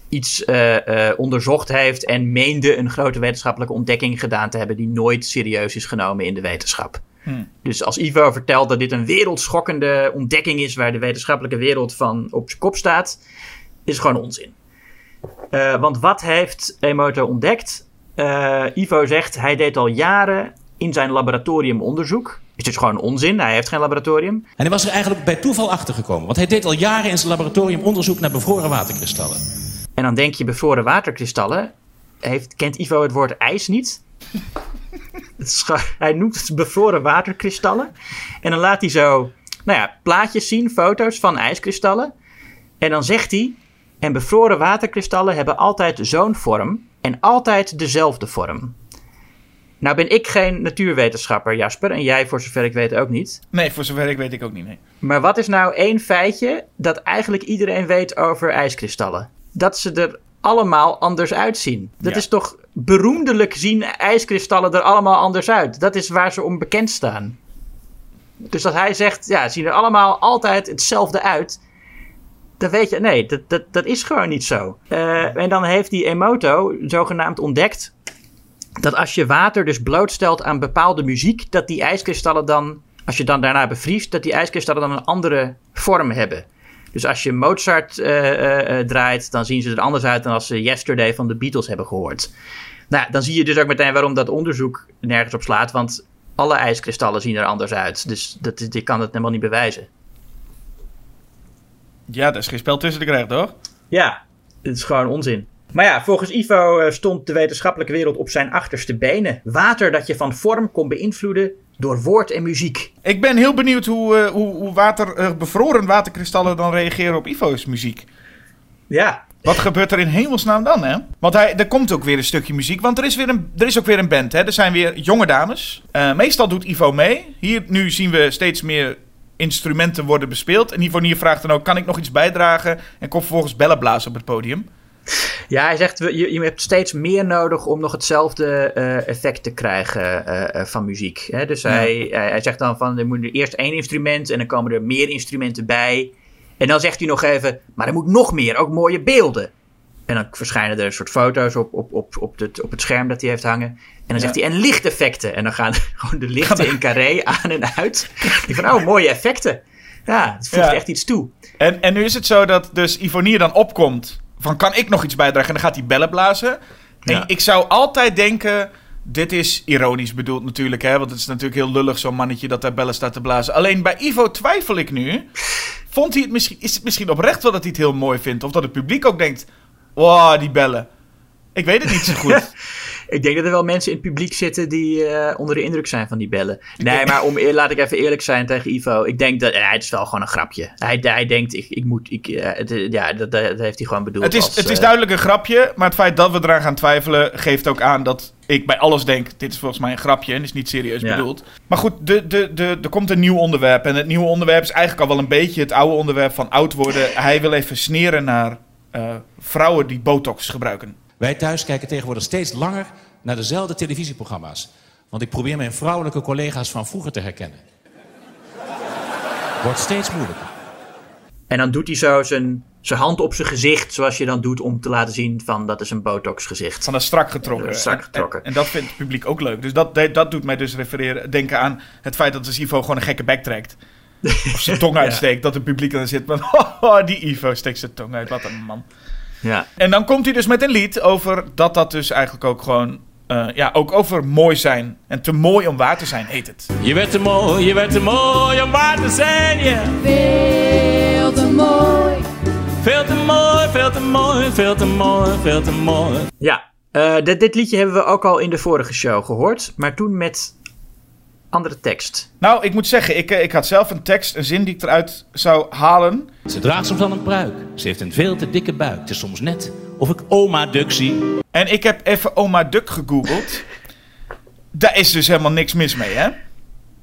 iets uh, uh, onderzocht heeft en meende een grote wetenschappelijke ontdekking gedaan te hebben die nooit serieus is genomen in de wetenschap. Hmm. Dus als Ivo vertelt dat dit een wereldschokkende ontdekking is waar de wetenschappelijke wereld van op zijn kop staat, is gewoon onzin. Uh, want wat heeft Emoto ontdekt? Uh, Ivo zegt, hij deed al jaren in zijn laboratorium onderzoek. Het is gewoon onzin, hij heeft geen laboratorium. En hij was er eigenlijk bij toeval achter gekomen. Want hij deed al jaren in zijn laboratorium onderzoek naar bevroren waterkristallen. En dan denk je, bevroren waterkristallen? Heeft, kent Ivo het woord ijs niet? het is, hij noemt het bevroren waterkristallen. En dan laat hij zo, nou ja, plaatjes zien, foto's van ijskristallen. En dan zegt hij, en bevroren waterkristallen hebben altijd zo'n vorm en altijd dezelfde vorm. Nou ben ik geen natuurwetenschapper, Jasper. En jij, voor zover ik weet, ook niet. Nee, voor zover ik weet ik ook niet, nee. Maar wat is nou één feitje dat eigenlijk iedereen weet over ijskristallen? Dat ze er allemaal anders uitzien. Dat ja. is toch beroemdelijk zien ijskristallen er allemaal anders uit. Dat is waar ze om bekend staan. Dus dat hij zegt, ja, zien er allemaal altijd hetzelfde uit. Dan weet je, nee, dat, dat, dat is gewoon niet zo. Uh, en dan heeft die Emoto zogenaamd ontdekt dat als je water dus blootstelt aan bepaalde muziek, dat die ijskristallen dan, als je dan daarna bevriest, dat die ijskristallen dan een andere vorm hebben. Dus als je Mozart uh, uh, draait, dan zien ze er anders uit dan als ze Yesterday van de Beatles hebben gehoord. Nou, dan zie je dus ook meteen waarom dat onderzoek nergens op slaat, want alle ijskristallen zien er anders uit. Dus dat, die kan het helemaal niet bewijzen. Ja, daar is geen spel tussen te krijgen, toch? Ja, het is gewoon onzin. Maar ja, volgens Ivo stond de wetenschappelijke wereld op zijn achterste benen. Water dat je van vorm kon beïnvloeden door woord en muziek. Ik ben heel benieuwd hoe, uh, hoe, hoe water, uh, bevroren waterkristallen dan reageren op Ivo's muziek. Ja. Wat gebeurt er in hemelsnaam dan, hè? Want hij, er komt ook weer een stukje muziek, want er is, weer een, er is ook weer een band, hè? Er zijn weer jonge dames. Uh, meestal doet Ivo mee. Hier nu zien we steeds meer instrumenten worden bespeeld. En Ivo Niehe vraagt dan ook, kan ik nog iets bijdragen? En komt vervolgens bellen blazen op het podium. Ja, hij zegt, je, je hebt steeds meer nodig om nog hetzelfde uh, effect te krijgen uh, uh, van muziek. Hè? Dus ja. hij, hij, hij zegt dan van, er moet eerst één instrument en dan komen er meer instrumenten bij. En dan zegt hij nog even, maar er moet nog meer, ook mooie beelden. En dan verschijnen er een soort foto's op, op, op, op, het, op het scherm dat hij heeft hangen. En dan ja. zegt hij, en lichteffecten. En dan gaan gewoon de lichten in Carré aan en uit. Ik van, oh, mooie effecten. Ja, het voegt ja. echt iets toe. En, en nu is het zo dat dus Ivo Niehe dan opkomt van, kan ik nog iets bijdragen? En dan gaat hij bellen blazen. En ja. ik zou altijd denken, dit is ironisch bedoeld natuurlijk, hè? Want het is natuurlijk heel lullig, zo'n mannetje dat daar bellen staat te blazen. Alleen bij Ivo twijfel ik nu. Vond hij het misschien, is het misschien oprecht wel dat hij het heel mooi vindt? Of dat het publiek ook denkt, wow, die bellen. Ik weet het niet zo goed. Ik denk dat er wel mensen in het publiek zitten die uh, onder de indruk zijn van die bellen. Nee, maar om, laat ik even eerlijk zijn tegen Ivo. Ik denk dat, eh, het is wel gewoon een grapje. Hij, hij denkt, ik, ik moet, ik, uh, het, ja, dat, dat heeft hij gewoon bedoeld. Het is, als, het is duidelijk een grapje, maar het feit dat we eraan gaan twijfelen geeft ook aan dat ik bij alles denk, dit is volgens mij een grapje en is niet serieus ja. bedoeld. Maar goed, de, de, de, er komt een nieuw onderwerp. En het nieuwe onderwerp is eigenlijk al wel een beetje het oude onderwerp van oud worden. Hij wil even sneren naar uh, vrouwen die botox gebruiken. Wij thuis kijken tegenwoordig steeds langer naar dezelfde televisieprogramma's. Want ik probeer mijn vrouwelijke collega's van vroeger te herkennen. Wordt steeds moeilijker. En dan doet hij zo zijn, zijn hand op zijn gezicht, zoals je dan doet om te laten zien van dat is een botox gezicht. Van dat strak getrokken. Dat strak getrokken. En, en, en dat vindt het publiek ook leuk. Dus dat, dat doet mij dus refereren, denken aan het feit dat de Ivo gewoon een gekke bek trekt. Of zijn tong uitsteekt, ja. dat het publiek dan zit. Maar oh, die Ivo steekt zijn tong uit, wat een man. Ja. En dan komt hij dus met een lied over dat dat dus eigenlijk ook gewoon... Uh, ja, ook over mooi zijn. En te mooi om waar te zijn, heet het. Je bent te mooi, je bent te mooi om waar te zijn, ja. Yeah. Veel te mooi. Veel te mooi, veel te mooi, veel te mooi, veel te mooi. Ja, uh, dit, dit liedje hebben we ook al in de vorige show gehoord. Maar toen met... andere tekst. Nou, ik moet zeggen, ik, ik had zelf een tekst, een zin die ik eruit zou halen. Ze draagt soms al een pruik. Ze heeft een veel te dikke buik. Het is soms net of ik Oma Duk zie. En ik heb even Oma Duk gegoogeld. Daar is dus helemaal niks mis mee, hè?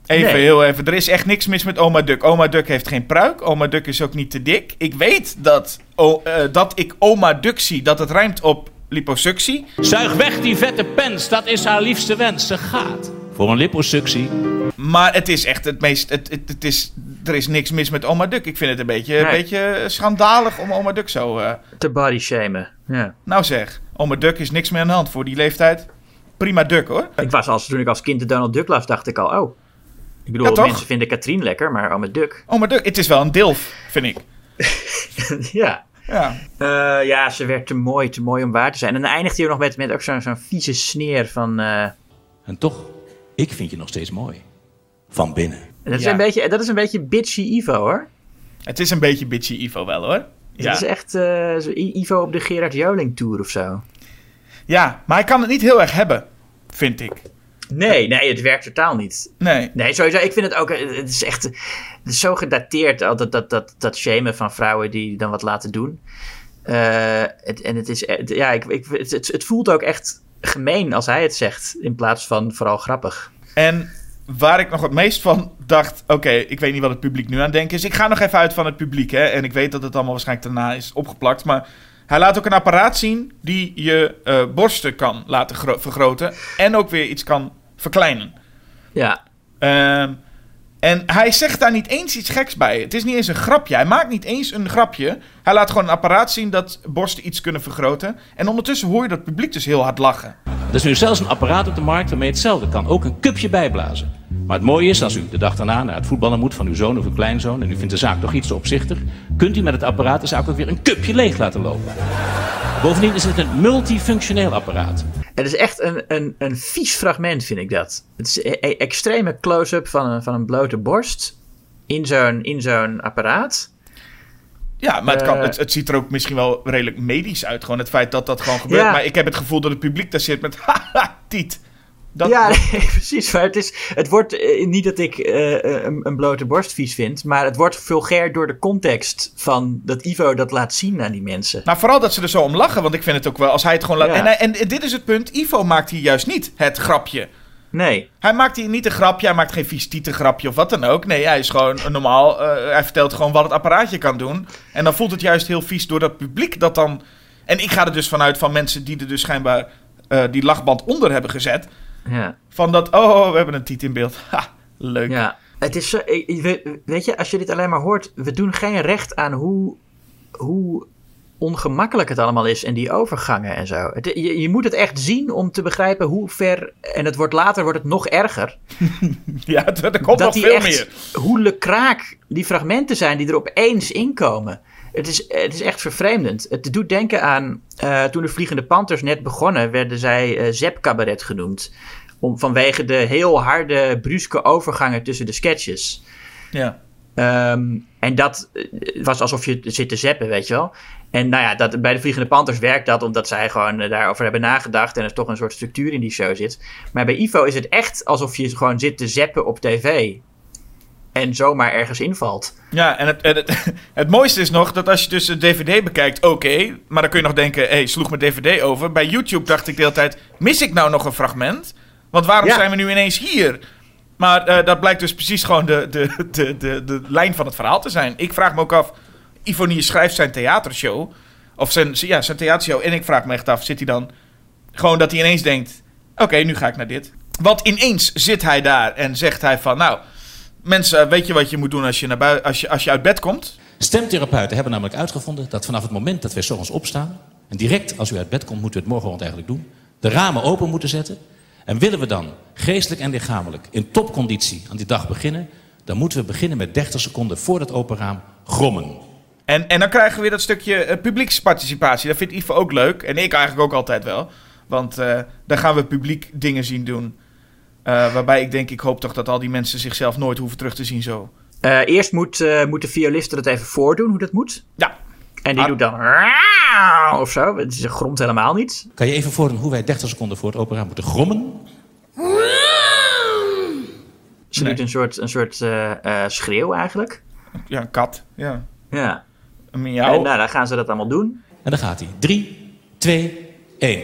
Even, nee. heel even. Er is echt niks mis met Oma Duk. Oma Duk heeft geen pruik. Oma Duk is ook niet te dik. Ik weet dat, oh, uh, dat ik Oma Duk zie, dat het rijmt op liposuctie. Zuig weg die vette pens, dat is haar liefste wens. Ze gaat... voor een liposuctie. Maar het is echt het meest... Het, het, het is, er is niks mis met Oma Duk. Ik vind het een beetje, nee. een beetje schandalig om Oma Duk zo... Uh... te body shamen. Ja. Nou zeg, Oma Duk is niks meer aan de hand voor die leeftijd. Prima Duk hoor. Ik was als, toen ik als kind de Donald Duck las, dacht ik al... oh, ik bedoel, ja, mensen vinden Katrien lekker, maar Oma Duk... Oma Duk, het is wel een dilf, vind ik. Ja. Ja. Uh, ja, ze werd te mooi, te mooi om waar te zijn. En dan eindigt hij nog met, met ook zo'n, zo'n vieze sneer van... Uh... en toch... ik vind je nog steeds mooi. Van binnen. Dat is, ja. een, beetje, dat is een beetje bitchy Ivo, hoor. Het is een beetje bitchy Ivo wel, hoor. Ja. Het is echt uh, Ivo op de Gerard Joling Tour of zo. Ja, maar hij kan het niet heel erg hebben, vind ik. Nee, nee, het werkt totaal niet. Nee. Nee, sowieso, ik vind het ook... Het is echt het is zo gedateerd, al dat, dat, dat, dat shamen van vrouwen die dan wat laten doen. Uh, het, en het is... Ja, ik, ik, het, het, het voelt ook echt... gemeen als hij het zegt, in plaats van vooral grappig. En waar ik nog het meest van dacht... oké, okay, ik weet niet wat het publiek nu aan denkt is... ik ga nog even uit van het publiek, hè. En ik weet dat het allemaal waarschijnlijk daarna is opgeplakt... maar hij laat ook een apparaat zien... die je uh, borsten kan laten gro- vergroten... en ook weer iets kan verkleinen. Ja. Um, en hij zegt daar niet eens iets geks bij. Het is niet eens een grapje. Hij maakt niet eens een grapje. Hij laat gewoon een apparaat zien dat borsten iets kunnen vergroten. En ondertussen hoor je dat publiek dus heel hard lachen. Er is nu zelfs een apparaat op de markt waarmee hetzelfde kan. Ook een cupje bijblazen. Maar het mooie is, als u de dag daarna naar het voetballen moet van uw zoon of uw kleinzoon... en u vindt de zaak toch iets te opzichtig... kunt u met het apparaat de zaak ook weer een cupje leeg laten lopen. Bovendien is het een multifunctioneel apparaat. Het is echt een, een, een vies fragment, vind ik dat. Het is een, een extreme close-up van een, van een blote borst in zo'n, in zo'n apparaat. Ja, maar het, kan, het, het ziet er ook misschien wel redelijk medisch uit. Gewoon het feit dat dat gewoon gebeurt. Ja. Maar ik heb het gevoel dat het publiek daar zit met... haha, tiet. Dat... Ja, nee, precies. Maar het, is, het wordt eh, niet dat ik eh, een, een blote borst vies vind... maar het wordt vulgair door de context van dat Ivo dat laat zien aan die mensen. Nou, vooral dat ze er zo om lachen, want ik vind het ook wel... als hij het gewoon laat... Ja. En, hij, en, en dit is het punt, Ivo maakt hier juist niet het grapje. Nee. Hij maakt hier niet een grapje, hij maakt geen vies tieten grapje of wat dan ook. Nee, hij is gewoon normaal... Uh, hij vertelt gewoon wat het apparaatje kan doen. En dan voelt het juist heel vies door dat publiek dat dan... En ik ga er dus vanuit van mensen die er dus schijnbaar uh, die lachband onder hebben gezet... Ja. Van dat, oh, we hebben een tiet in beeld. Ha, leuk. Ja, het is zo, weet je, als je dit alleen maar hoort... we doen geen recht aan hoe, hoe ongemakkelijk het allemaal is... en die overgangen en zo. Het, je, je moet het echt zien om te begrijpen hoe ver... en het wordt later wordt het nog erger. Ja, er komt dat nog veel echt, meer. Hoe lekraak die fragmenten zijn die er opeens inkomen... Het is, het is echt vervreemdend. Het doet denken aan... Uh, toen de Vliegende Panthers net begonnen... werden zij uh, ZEP-cabaret genoemd. Om, vanwege de heel harde, bruske overgangen tussen de sketches. Ja. Um, en dat was alsof je zit te zeppen, weet je wel. En nou ja, dat, bij de Vliegende Panthers werkt dat... omdat zij gewoon uh, daarover hebben nagedacht... en er toch een soort structuur in die show zit. Maar bij Ivo is het echt alsof je gewoon zit te zeppen op tv... en zomaar ergens invalt. Ja, en het, het, het mooiste is nog... dat als je dus een dvd bekijkt, oké... Okay, maar dan kun je nog denken... hé, hey, sloeg mijn dvd over. Bij YouTube dacht ik de hele tijd... mis ik nou nog een fragment? Want waarom ja. zijn we nu ineens hier? Maar uh, dat blijkt dus precies gewoon... De, de, de, de, de lijn van het verhaal te zijn. Ik vraag me ook af... Ivo Niehe schrijft zijn theatershow... of zijn, ja, zijn theatershow... en ik vraag me echt af... zit hij dan... gewoon dat hij ineens denkt... oké, okay, nu ga ik naar dit. Want ineens zit hij daar... en zegt hij van... nou... mensen, weet je wat je moet doen als je, naar bui- als je, als je uit bed komt? Stemtherapeuten hebben namelijk uitgevonden... dat vanaf het moment dat we 's ochtends opstaan... en direct als u uit bed komt, moeten we het morgenochtend eigenlijk doen... de ramen open moeten zetten... en willen we dan geestelijk en lichamelijk in topconditie aan die dag beginnen... dan moeten we beginnen met dertig seconden voor dat open raam grommen. En, en dan krijgen we weer dat stukje uh, publieksparticipatie. Dat vindt Ivo ook leuk. En ik eigenlijk ook altijd wel. Want uh, daar gaan we publiek dingen zien doen. Uh, waarbij ik denk, ik hoop toch dat al die mensen zichzelf nooit hoeven terug te zien zo. Uh, eerst moet, uh, moet de violiste dat even voordoen, hoe dat moet. Ja. En die ah. doet dan... of zo. Ze gromt helemaal niet. Kan je even voordoen hoe wij dertig seconden voor het opera moeten grommen? Ze nee. doet een soort, een soort uh, uh, schreeuw eigenlijk. Ja, een kat. Ja. Ja. Een miauw. En nou, dan gaan ze dat allemaal doen. En dan gaat hij. drie, twee, één.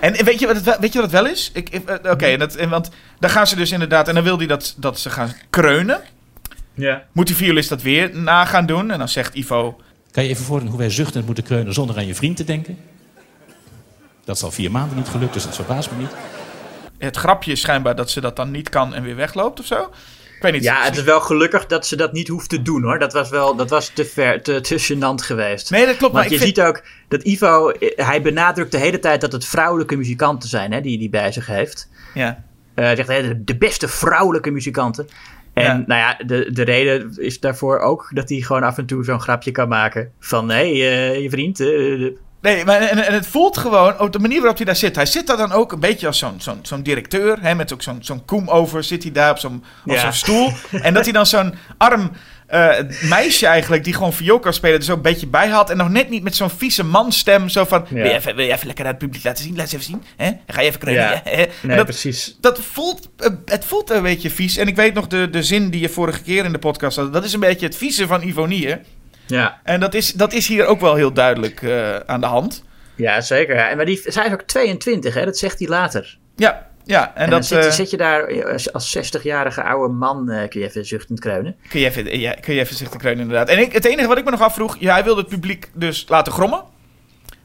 En weet je wat het wel, weet je wat het wel is? Oké, okay, want dan gaan ze dus inderdaad... En dan wil hij dat, dat ze gaan kreunen. Ja. Moet die violist dat weer na gaan doen? En dan zegt Ivo... Kan je even voordoen hoe wij zuchtend moeten kreunen zonder aan je vriend te denken? Dat is al vier maanden niet gelukt, dus dat verbaast me niet. Het grapje is schijnbaar dat ze dat dan niet kan en weer wegloopt of zo. Ik weet niet. Ja, het is wel gelukkig dat ze dat niet hoeft te doen, hoor. Dat was wel, dat was te ver, te, te gênant geweest. Nee, dat klopt. Want maar je vind... ziet ook dat Ivo, hij benadrukt de hele tijd dat het vrouwelijke muzikanten zijn, hè, die hij bij zich heeft. Ja. Uh, hij zegt, hè, de beste vrouwelijke muzikanten. En ja. nou ja, de, de reden is daarvoor ook dat hij gewoon af en toe zo'n grapje kan maken. Van, hé, hey, uh, je vriend... Uh, Nee, maar en, en het voelt gewoon, op de manier waarop hij daar zit. Hij zit daar dan ook een beetje als zo'n, zo'n, zo'n directeur. Hè, met ook zo'n, zo'n koem over zit hij daar op zo'n, ja. op zo'n stoel. En dat hij dan zo'n arm uh, meisje eigenlijk, die gewoon viool kan spelen, er zo een beetje bij had. En nog net niet met zo'n vieze manstem. Zo van, ja. wil, je even, wil je even lekker naar het publiek laten zien? Laat eens even zien. Hè? Ga je even kreunen? Ja. Hè? Nee, dat, precies. Dat voelt, uh, het voelt een beetje vies. En ik weet nog de, de zin die je vorige keer in de podcast had. Dat is een beetje het vieze van Ivo Niehe. Ja. En dat is, dat is hier ook wel heel duidelijk uh, aan de hand. Ja, zeker. Ja. En maar die, zij is ook tweeëntwintig, hè? Dat zegt hij later. Ja, ja. En, en dat, dan zit, uh, zit je daar als zestigjarige oude man, uh, kun je even zuchtend kreunen. Kun je even, ja, kun je even zuchtend kreunen, inderdaad. En ik, het enige wat ik me nog afvroeg, ja, hij wilde het publiek dus laten grommen.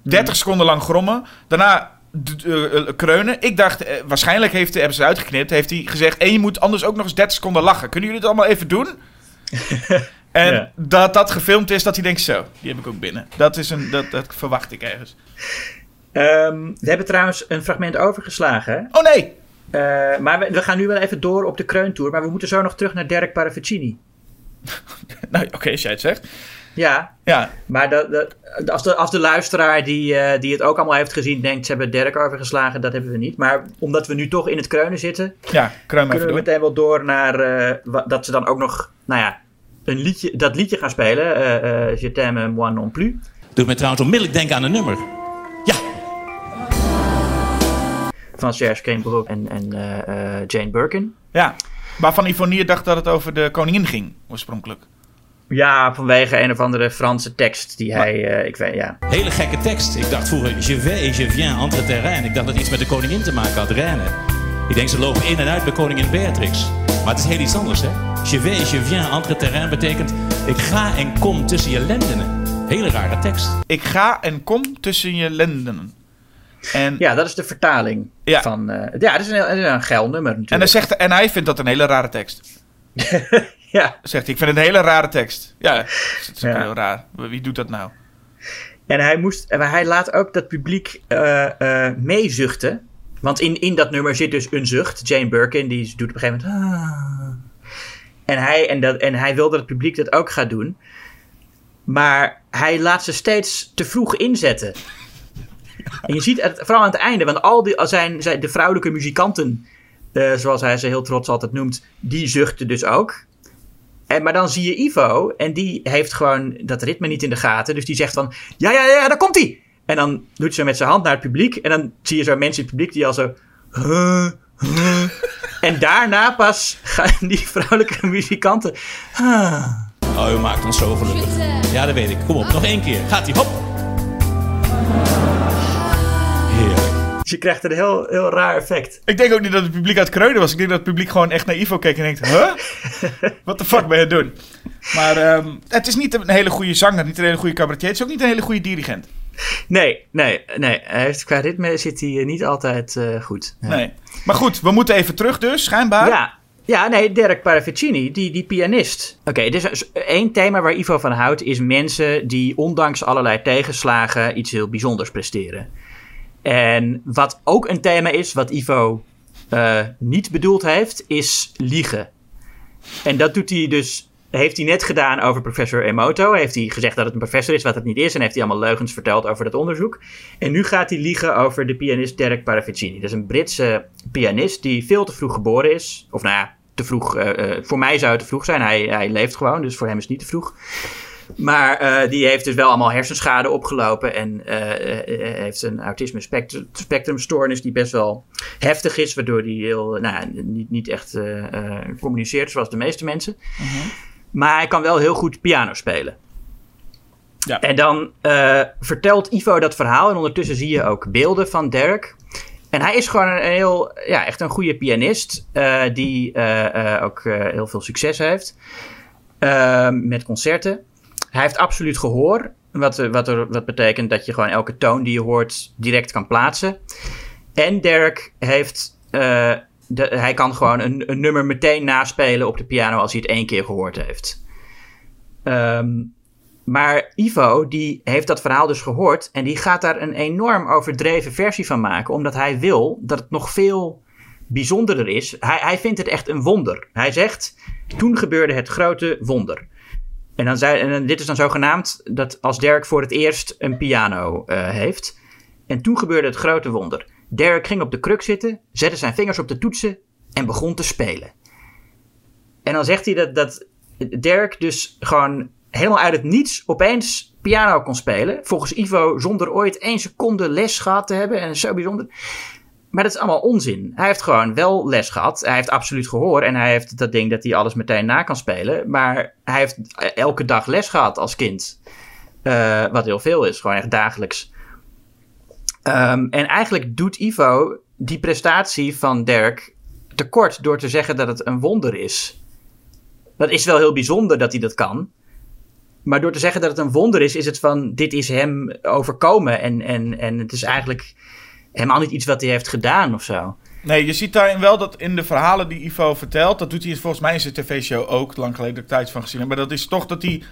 dertig seconden lang grommen. Daarna d- uh, uh, kreunen. Ik dacht, uh, waarschijnlijk heeft, hebben ze uitgeknipt, heeft hij gezegd, en je moet anders ook nog eens dertig seconden lachen. Kunnen jullie het allemaal even doen? En ja. dat dat gefilmd is, dat hij denkt, zo, die heb ik ook binnen. Dat, is een, dat, dat verwacht ik ergens. Um, we hebben trouwens een fragment overgeslagen. Oh nee! Uh, maar we, we gaan nu wel even door op de kreuntour. Maar we moeten zo nog terug naar Derek Paravicini. nou, oké, okay, als jij het zegt. Ja, ja. maar de, de, als, de, als de luisteraar die, uh, die het ook allemaal heeft gezien denkt, ze hebben Derek overgeslagen, dat hebben we niet. Maar omdat we nu toch in het kreunen zitten, ja, kreun kunnen we door. meteen wel door naar uh, wat, dat ze dan ook nog, nou ja, Een liedje, dat liedje gaan spelen. Uh, uh, Je t'aime moi non plus. Doet me trouwens onmiddellijk denken aan een nummer. Ja. Van Serge Gainsbourg en, en uh, uh, Jane Birkin. Ja, waarvan Ivo Niehe dacht dat het over de koningin ging, oorspronkelijk. Ja, vanwege een of andere Franse tekst die maar, hij... Uh, ik weet, ja. Hele gekke tekst. Ik dacht vroeger, je vais et je viens entre terrain. Ik dacht dat het iets met de koningin te maken had, Reine. Ik denk, ze lopen in en uit bij koningin Beatrix. Maar het is heel iets anders, hè? Je vais et je viens entre terrain betekent... Ik ga en kom tussen je lendenen. Hele rare tekst. Ik ga en kom tussen je lendenen. En... Ja, dat is de vertaling ja. van... Uh, ja, dat is een, een, een geil nummer natuurlijk. En, dan zegt, en hij vindt dat een hele rare tekst. ja. Zegt hij, ik vind het een hele rare tekst. Ja, dat is ja. heel raar. Wie doet dat nou? En hij, moest, en hij laat ook dat publiek uh, uh, meezuchten... Want in, in dat nummer zit dus een zucht. Jane Birkin, die doet op een gegeven moment... Ah. En, hij, en, dat, en hij wil dat het publiek dat ook gaat doen. Maar hij laat ze steeds te vroeg inzetten. En je ziet het vooral aan het einde. Want al die, zijn, zijn de vrouwelijke muzikanten... Uh, zoals hij ze heel trots altijd noemt... die zuchten dus ook. En, maar dan zie je Ivo... en die heeft gewoon dat ritme niet in de gaten. Dus die zegt van... Ja, ja, ja, daar komt hij! En dan doet ze met zijn hand naar het publiek. En dan zie je zo mensen in het publiek die al zo... Huh, huh. En daarna pas gaan die vrouwelijke muzikanten... Huh. Oh, u maakt ons zo gelukkig. Ja, dat weet ik. Kom op, nog één keer. Gaat-ie, hop. Heerlijk. Dus je krijgt een heel, heel raar effect. Ik denk ook niet dat het publiek aan het kreunen was. Ik denk dat het publiek gewoon echt naar Ivo keek en denkt... Huh? Wat de fuck ben je doen? Maar um, het is niet een hele goede zanger. Niet een hele goede cabaretier. Het is ook niet een hele goede dirigent. Nee, nee, nee. Hij heeft, qua ritme zit hij niet altijd uh, goed. Nee. nee. Maar goed, we moeten even terug dus, schijnbaar. Ja, ja nee, Derek Paravicini, die, die pianist. Oké, okay, dus één thema waar Ivo van houdt... is mensen die ondanks allerlei tegenslagen iets heel bijzonders presteren. En wat ook een thema is, wat Ivo uh, niet bedoeld heeft, is liegen. En dat doet hij dus heeft hij net gedaan over professor Emoto. Heeft hij gezegd dat het een professor is, wat het niet is. En heeft hij allemaal leugens verteld over dat onderzoek. En nu gaat hij liegen over de pianist Derek Paravicini. Dat is een Britse pianist die veel te vroeg geboren is. Of nou ja, te vroeg. Uh, uh, voor mij zou het te vroeg zijn. Hij, hij leeft gewoon, dus voor hem is het niet te vroeg. Maar uh, die heeft dus wel allemaal hersenschade opgelopen. En uh, uh, heeft een autisme spectrum, spectrumstoornis die best wel heftig is. Waardoor die heel, nou, niet, niet echt uh, uh, communiceert zoals de meeste mensen. Mm-hmm. Maar hij kan wel heel goed piano spelen. Ja. En dan uh, vertelt Ivo dat verhaal. En ondertussen zie je ook beelden van Derek. En hij is gewoon een heel, ja, echt een goede pianist. Uh, die uh, uh, ook uh, heel veel succes heeft. Uh, met concerten. Hij heeft absoluut gehoor, wat, wat, er, wat betekent dat je gewoon elke toon die je hoort direct kan plaatsen. En Derek heeft, uh, de, hij kan gewoon een, een nummer meteen naspelen op de piano als hij het één keer gehoord heeft. Um, maar Ivo, die heeft dat verhaal dus gehoord en die gaat daar een enorm overdreven versie van maken. Omdat hij wil dat het nog veel bijzonderder is. Hij, hij vindt het echt een wonder. Hij zegt, toen gebeurde het grote wonder. En, dan zei, en dit is dan zogenaamd dat als Derek voor het eerst een piano uh, heeft. En toen gebeurde het grote wonder. Derek ging op de kruk zitten, zette zijn vingers op de toetsen en begon te spelen. En dan zegt hij dat, dat Derek dus gewoon helemaal uit het niets opeens piano kon spelen. Volgens Ivo zonder ooit één seconde les gehad te hebben. En zo bijzonder. Maar dat is allemaal onzin. Hij heeft gewoon wel les gehad. Hij heeft absoluut gehoor. En hij heeft dat ding dat hij alles meteen na kan spelen. Maar hij heeft elke dag les gehad als kind. Uh, wat heel veel is. Gewoon echt dagelijks. Um, en eigenlijk doet Ivo die prestatie van Derek tekort. Door te zeggen dat het een wonder is. Dat is wel heel bijzonder dat hij dat kan. Maar door te zeggen dat het een wonder is. Is het van dit is hem overkomen. En, en, en het is eigenlijk helemaal niet iets wat hij heeft gedaan of zo. Nee, je ziet daarin wel dat in de verhalen die Ivo vertelt, dat doet hij volgens mij in zijn tv-show ook, lang geleden dat ik tijd van gezien heb, maar dat is toch dat hij,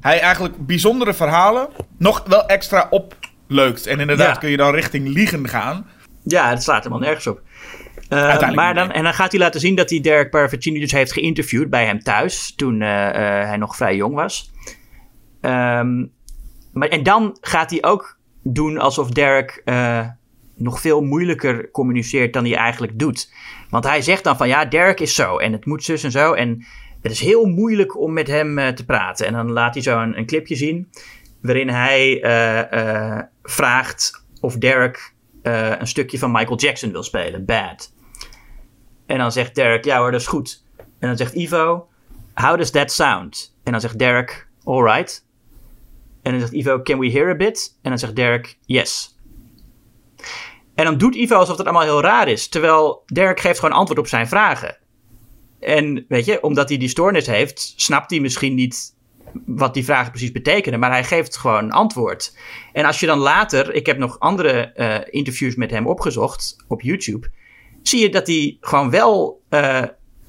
hij eigenlijk bijzondere verhalen nog wel extra opleukt. En inderdaad ja. kun je dan richting liegen gaan. Ja, dat slaat helemaal nergens op. Uh, maar dan, en dan gaat hij laten zien dat hij Derek Paravicini dus heeft geïnterviewd bij hem thuis, toen uh, uh, hij nog vrij jong was. Um, maar, en dan gaat hij ook doen alsof Derek Uh, nog veel moeilijker communiceert dan hij eigenlijk doet. Want hij zegt dan van ja, Derek is zo en het moet zus en zo en het is heel moeilijk om met hem uh, te praten. En dan laat hij zo een, een clipje zien waarin hij uh, uh, vraagt of Derek uh, een stukje van Michael Jackson wil spelen, Bad. En dan zegt Derek, ja hoor, dat is goed. En dan zegt Ivo, how does that sound? En dan zegt Derek, alright. En dan zegt Ivo, can we hear a bit? En dan zegt Derek, yes. En dan doet Ivo alsof dat allemaal heel raar is. Terwijl Derek geeft gewoon antwoord op zijn vragen. En weet je, omdat hij die stoornis heeft, snapt hij misschien niet wat die vragen precies betekenen. Maar hij geeft gewoon antwoord. En als je dan later, ik heb nog andere uh, interviews met hem opgezocht op YouTube. Zie je dat hij gewoon wel uh,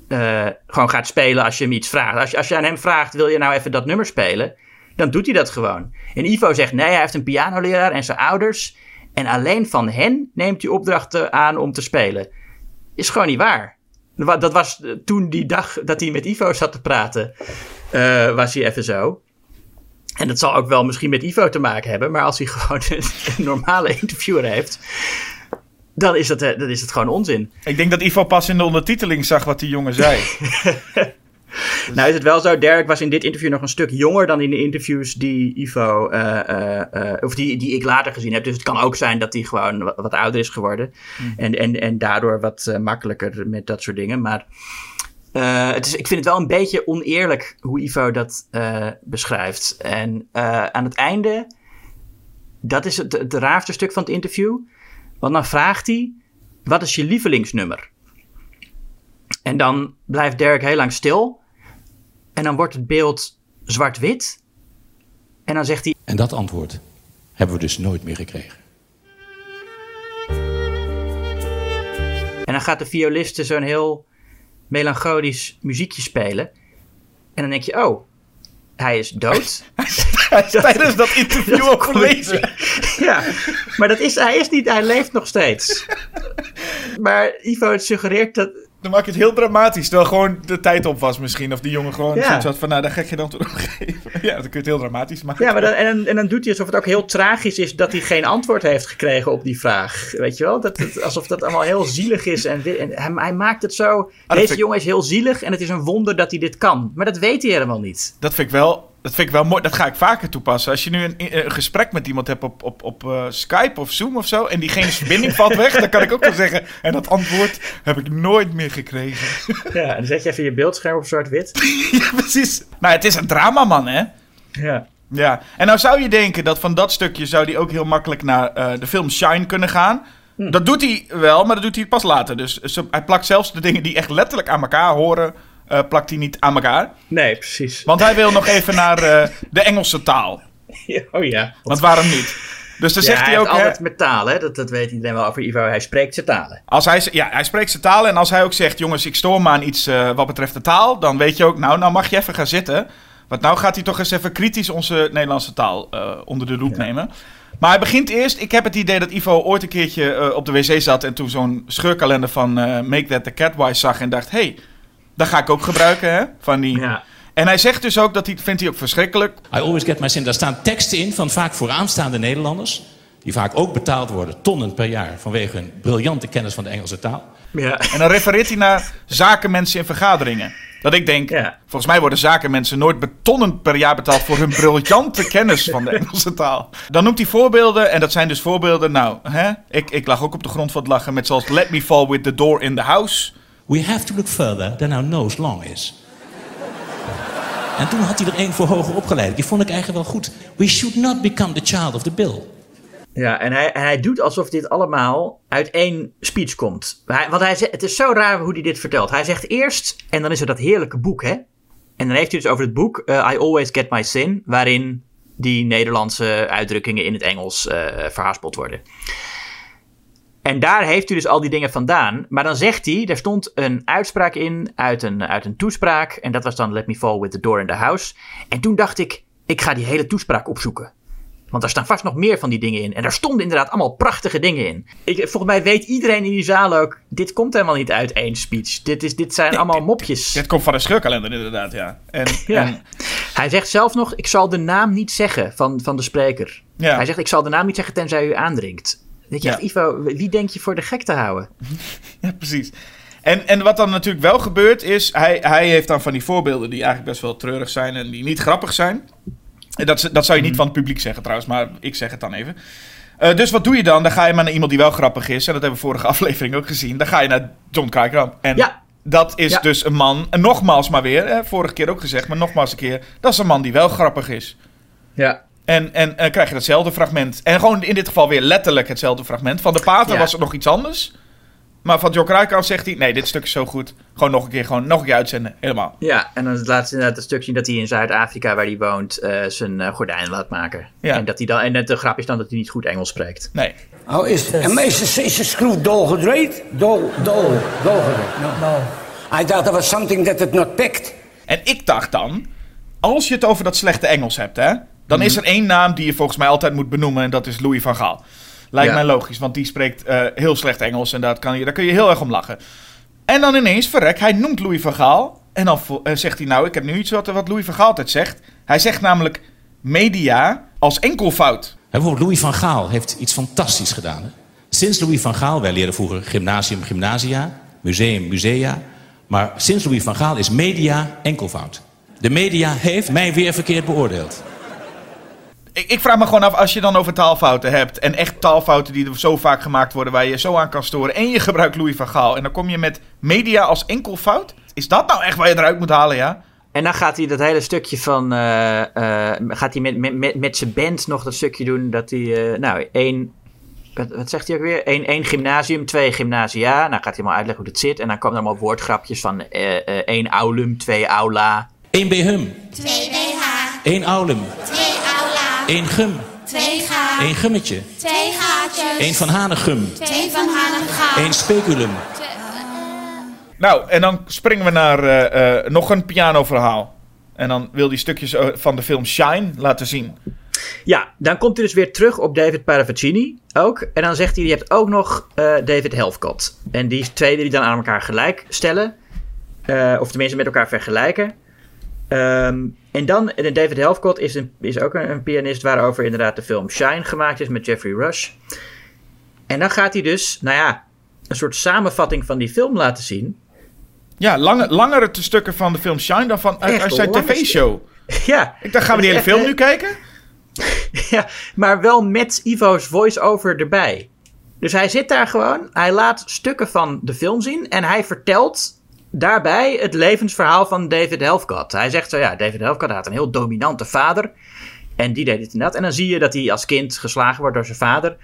uh, gewoon gaat spelen als je hem iets vraagt. Als je, als je aan hem vraagt, wil je nou even dat nummer spelen? Dan doet hij dat gewoon. En Ivo zegt, nee, hij heeft een pianoleraar en zijn ouders. En alleen van hen neemt hij opdrachten aan om te spelen. Is gewoon niet waar. Dat was toen die dag dat hij met Ivo zat te praten. Uh, was hij even zo. En dat zal ook wel misschien met Ivo te maken hebben. Maar als hij gewoon een, een normale interviewer heeft, dan is dat, dan is dat gewoon onzin. Ik denk dat Ivo pas in de ondertiteling zag wat die jongen zei. Nou is het wel zo, Derek was in dit interview nog een stuk jonger dan in de interviews die Ivo, uh, uh, uh, of die, die ik later gezien heb. Dus het kan ook zijn dat hij gewoon wat, wat ouder is geworden. Mm. En, en, en daardoor wat uh, makkelijker met dat soort dingen. Maar uh, het is, ik vind het wel een beetje oneerlijk hoe Ivo dat uh, beschrijft. En uh, aan het einde, dat is het, het raarste stuk van het interview. Want dan vraagt hij, wat is je lievelingsnummer? En dan blijft Derek heel lang stil. En dan wordt het beeld zwart-wit. En dan zegt hij... En dat antwoord hebben we dus nooit meer gekregen. En dan gaat de violiste zo'n heel melancholisch muziekje spelen. En dan denk je, oh, hij is dood. Hij is tijdens dat interview ook gelezen. Ja, maar dat is, hij is niet, hij leeft nog steeds. Maar Ivo suggereert dat... Dan maak je het heel dramatisch. Terwijl gewoon de tijd op was misschien. Of die jongen gewoon ja. zoiets had van, nou, daar ga ik je dan toch nog geven. Ja, dan kun je het heel dramatisch maken. Ja, maar dan, en, dan, en dan doet hij alsof het ook heel tragisch is dat hij geen antwoord heeft gekregen op die vraag. Weet je wel? Dat, dat, alsof dat allemaal heel zielig is. En, en hij, hij maakt het zo... Ah, deze jongen is heel zielig en het is een wonder dat hij dit kan. Maar dat weet hij helemaal niet. Dat vind ik wel... Dat vind ik wel mooi. Dat ga ik vaker toepassen. Als je nu een, een gesprek met iemand hebt op, op, op uh, Skype of Zoom of zo... en diegene verbinding valt weg, dan kan ik ook wel zeggen... en dat antwoord heb ik nooit meer gekregen. Ja, en dan zet je even je beeldscherm op zwart-wit. Ja, precies. Nou, het is een drama, man, hè? Ja. Ja. En nou zou je denken dat van dat stukje... zou die ook heel makkelijk naar uh, de film Shine kunnen gaan... Hm. Dat doet hij wel, maar dat doet hij pas later. Dus ze, hij plakt zelfs de dingen die echt letterlijk aan elkaar horen... Uh, plakt hij niet aan elkaar. Nee, precies. Want hij wil nog even naar uh, de Engelse taal. Oh ja. Want waarom niet? Dus dan ja, zegt hij, hij ook... altijd hè, met talen, dat, dat weet iedereen wel over Ivo. Hij spreekt zijn talen. Als hij, ja, hij spreekt zijn talen en als hij ook zegt... jongens, ik stoor me aan iets uh, wat betreft de taal... dan weet je ook, nou, nou mag je even gaan zitten. Want nou gaat hij toch eens even kritisch onze Nederlandse taal uh, onder de loep ja. nemen. Maar hij begint eerst... Ik heb het idee dat Ivo ooit een keertje uh, op de wc zat... en toen zo'n scheurkalender van uh, Make That The Cat Wise zag en dacht... hey, dat ga ik ook gebruiken, hè? Van die... ja. En hij zegt dus ook, dat hij, vindt hij ook verschrikkelijk. I always get my sin. Daar staan teksten in van vaak vooraanstaande Nederlanders... die vaak ook betaald worden, tonnen per jaar... vanwege hun briljante kennis van de Engelse taal. Ja. En dan refereert hij naar zakenmensen in vergaderingen. Dat ik denk, ja. volgens mij worden zakenmensen nooit tonnen per jaar betaald... voor hun briljante kennis van de Engelse taal. Dan noemt hij voorbeelden, en dat zijn dus voorbeelden... nou, hè? Ik, ik lag ook op de grond van het lachen met zoals... let me fall with the door in the house... We have to look further than our nose long is. En toen had hij er één voor hoger opgeleid. Die vond ik eigenlijk wel goed. We should not become the child of the bill. Ja, en hij, hij doet alsof dit allemaal uit één speech komt. Hij, want hij, het is zo raar hoe hij dit vertelt. Hij zegt eerst, en dan is er dat heerlijke boek, hè? En dan heeft hij dus over het boek uh, I Always Get My Sin... waarin die Nederlandse uitdrukkingen in het Engels uh, verhaspeld worden. En daar heeft u dus al die dingen vandaan. Maar dan zegt hij, er stond een uitspraak in uit een, uit een toespraak. En dat was dan Let Me Fall With The Door In The House. En toen dacht ik, ik ga die hele toespraak opzoeken. Want daar staan vast nog meer van die dingen in. En daar stonden inderdaad allemaal prachtige dingen in. Ik, volgens mij weet iedereen in die zaal ook, dit komt helemaal niet uit één speech. Dit, is, dit zijn nee, allemaal dit, mopjes. Dit komt van een scheurkalender inderdaad, ja. En, ja. En... Hij zegt zelf nog, ik zal de naam niet zeggen van, van de spreker. Ja. Hij zegt, ik zal de naam niet zeggen tenzij u aandringt. Dat je ja. echt, Ivo, wie denk je voor de gek te houden? Ja, precies. En, en wat dan natuurlijk wel gebeurt is... Hij, hij heeft dan van die voorbeelden die eigenlijk best wel treurig zijn... en die niet grappig zijn. Dat, dat zou je niet mm. van het publiek zeggen trouwens, maar ik zeg het dan even. Uh, dus wat doe je dan? Dan ga je maar naar iemand die wel grappig is. En dat hebben we vorige aflevering ook gezien. Dan ga je naar John Kraaikamp. En ja. dat is ja. dus een man... En nogmaals maar weer, hè, vorige keer ook gezegd, maar nogmaals een keer... dat is een man die wel grappig is. Ja. En, en uh, krijg je datzelfde fragment. En gewoon in dit geval weer letterlijk hetzelfde fragment. Van de Pater ja. was het nog iets anders. Maar van John Kraaikamp zegt hij... nee, dit stuk is zo goed. Gewoon nog een keer, gewoon nog een keer uitzenden. Helemaal. Ja, en dan is het laatste inderdaad het stuk zien... dat hij in Zuid-Afrika, waar hij woont... Uh, zijn uh, gordijn laat maken. Ja. En, dat hij dan, en de grap is dan dat hij niet goed Engels spreekt. Nee. Oh, is de meeste schroef dolgedraaid? Dol, dol, dolgedraaid. No, no. I thought there was something that it not picked. En ik dacht dan... als je het over dat slechte Engels hebt, hè... dan is er één naam die je volgens mij altijd moet benoemen... en dat is Louis van Gaal. Lijkt ja. mij logisch, want die spreekt uh, heel slecht Engels... en dat kan je, daar kun je heel erg om lachen. En dan ineens, verrek, hij noemt Louis van Gaal... en dan uh, zegt hij, nou, ik heb nu iets wat, wat Louis van Gaal altijd zegt. Hij zegt namelijk media als enkelvoud. Ja, bijvoorbeeld Louis van Gaal heeft iets fantastisch gedaan. Hè? Sinds Louis van Gaal, wij leerden vroeger gymnasium, gymnasia... museum, musea... maar sinds Louis van Gaal is media enkelvoud. De media heeft mij weer verkeerd beoordeeld... Ik vraag me gewoon af, als je dan over taalfouten hebt... en echt taalfouten die er zo vaak gemaakt worden... waar je zo aan kan storen... en je gebruikt Louis van Gaal... en dan kom je met media als enkelvoud? Is dat nou echt waar je eruit moet halen, ja? En dan gaat hij dat hele stukje van... Uh, uh, gaat hij met, met, met, met zijn band nog dat stukje doen... dat hij... Uh, nou, één... Wat, wat zegt hij ook weer? Eén, één gymnasium, twee gymnasia. Nou, gaat hij helemaal uitleggen hoe dat zit... en dan komen er allemaal woordgrapjes van... Uh, uh, één aulum, twee aula... Eén behum. Twee bh. Eén aulum. Twee Eén gum. Twee gaatjes. Eén gummetje. Twee gaatjes. Eén van Hanegum. Twee van Hanegum. Eén speculum. Twee, uh... Nou, en dan springen we naar uh, uh, nog een pianoverhaal. En dan wil die stukjes van de film Shine laten zien. Ja, dan komt hij dus weer terug op David Paravicini ook. En dan zegt hij, je hebt ook nog uh, David Helfgott. En die twee die dan aan elkaar gelijk stellen. Uh, of tenminste met elkaar vergelijken. Um, en dan, en David Helfgott is, een, is ook een, een pianist waarover inderdaad de film Shine gemaakt is met Jeffrey Rush. En dan gaat hij dus, nou ja, een soort samenvatting van die film laten zien. Ja, lange, langere stukken van de film Shine dan van uit, uit zijn tv-show. Ja. Ik dacht, gaan we die hele film nu kijken? Ja, maar wel met Ivo's voice-over erbij. Dus hij zit daar gewoon, hij laat stukken van de film zien en hij vertelt daarbij het levensverhaal van David Helfgott. Hij zegt zo, ja, David Helfgott had een heel dominante vader. En die deed dit en dat. En dan zie je dat hij als kind geslagen wordt door zijn vader.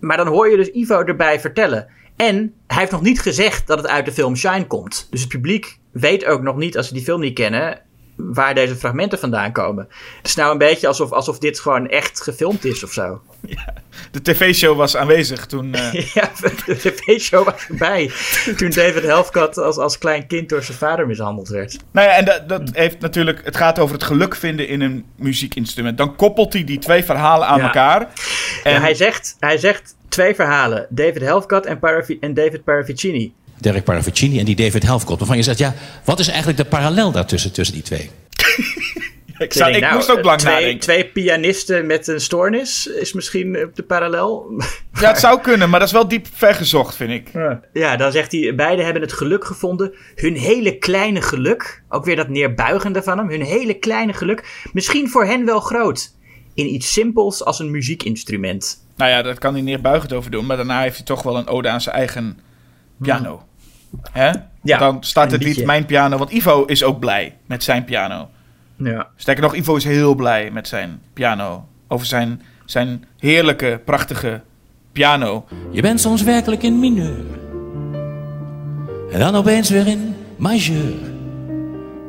Maar dan hoor je dus Ivo erbij vertellen. En hij heeft nog niet gezegd dat het uit de film Shine komt. Dus het publiek weet ook nog niet, als ze die film niet kennen, waar deze fragmenten vandaan komen. Het is nou een beetje alsof, alsof dit gewoon echt gefilmd is of zo. Ja, de tv-show was aanwezig toen. Uh... ja, de tv-show was erbij. Toen David Helfgott als, als klein kind door zijn vader mishandeld werd. Nou ja, en dat, dat heeft natuurlijk. Het gaat over het geluk vinden in een muziekinstrument. Dan koppelt hij die twee verhalen aan ja. elkaar. En... Ja, hij, zegt, hij zegt twee verhalen: David Helfgott en, Paravi- en David Paravicini. Derek Paravicini en die David Helfgott. Waarvan je zegt, ja, wat is eigenlijk de parallel daartussen, tussen die twee? ik, zou, ik nou, moest ook lang twee, nadenken. Twee pianisten met een stoornis is misschien de parallel. Ja, het zou kunnen, maar dat is wel diep vergezocht, vind ik. Ja. ja, dan zegt hij, beiden hebben het geluk gevonden. Hun hele kleine geluk, ook weer dat neerbuigende van hem. Hun hele kleine geluk, misschien voor hen wel groot. In iets simpels als een muziekinstrument. Nou ja, dat kan hij neerbuigend over doen. Maar daarna heeft hij toch wel een ode aan zijn eigen piano. Hmm. Hè? Ja, dan staat het lied Mijn Piano. Want Ivo is ook blij met zijn piano. Ja. Sterker nog, Ivo is heel blij met zijn piano. Over zijn, zijn heerlijke, prachtige piano. Je bent soms werkelijk in mineur. En dan opeens weer in majeur.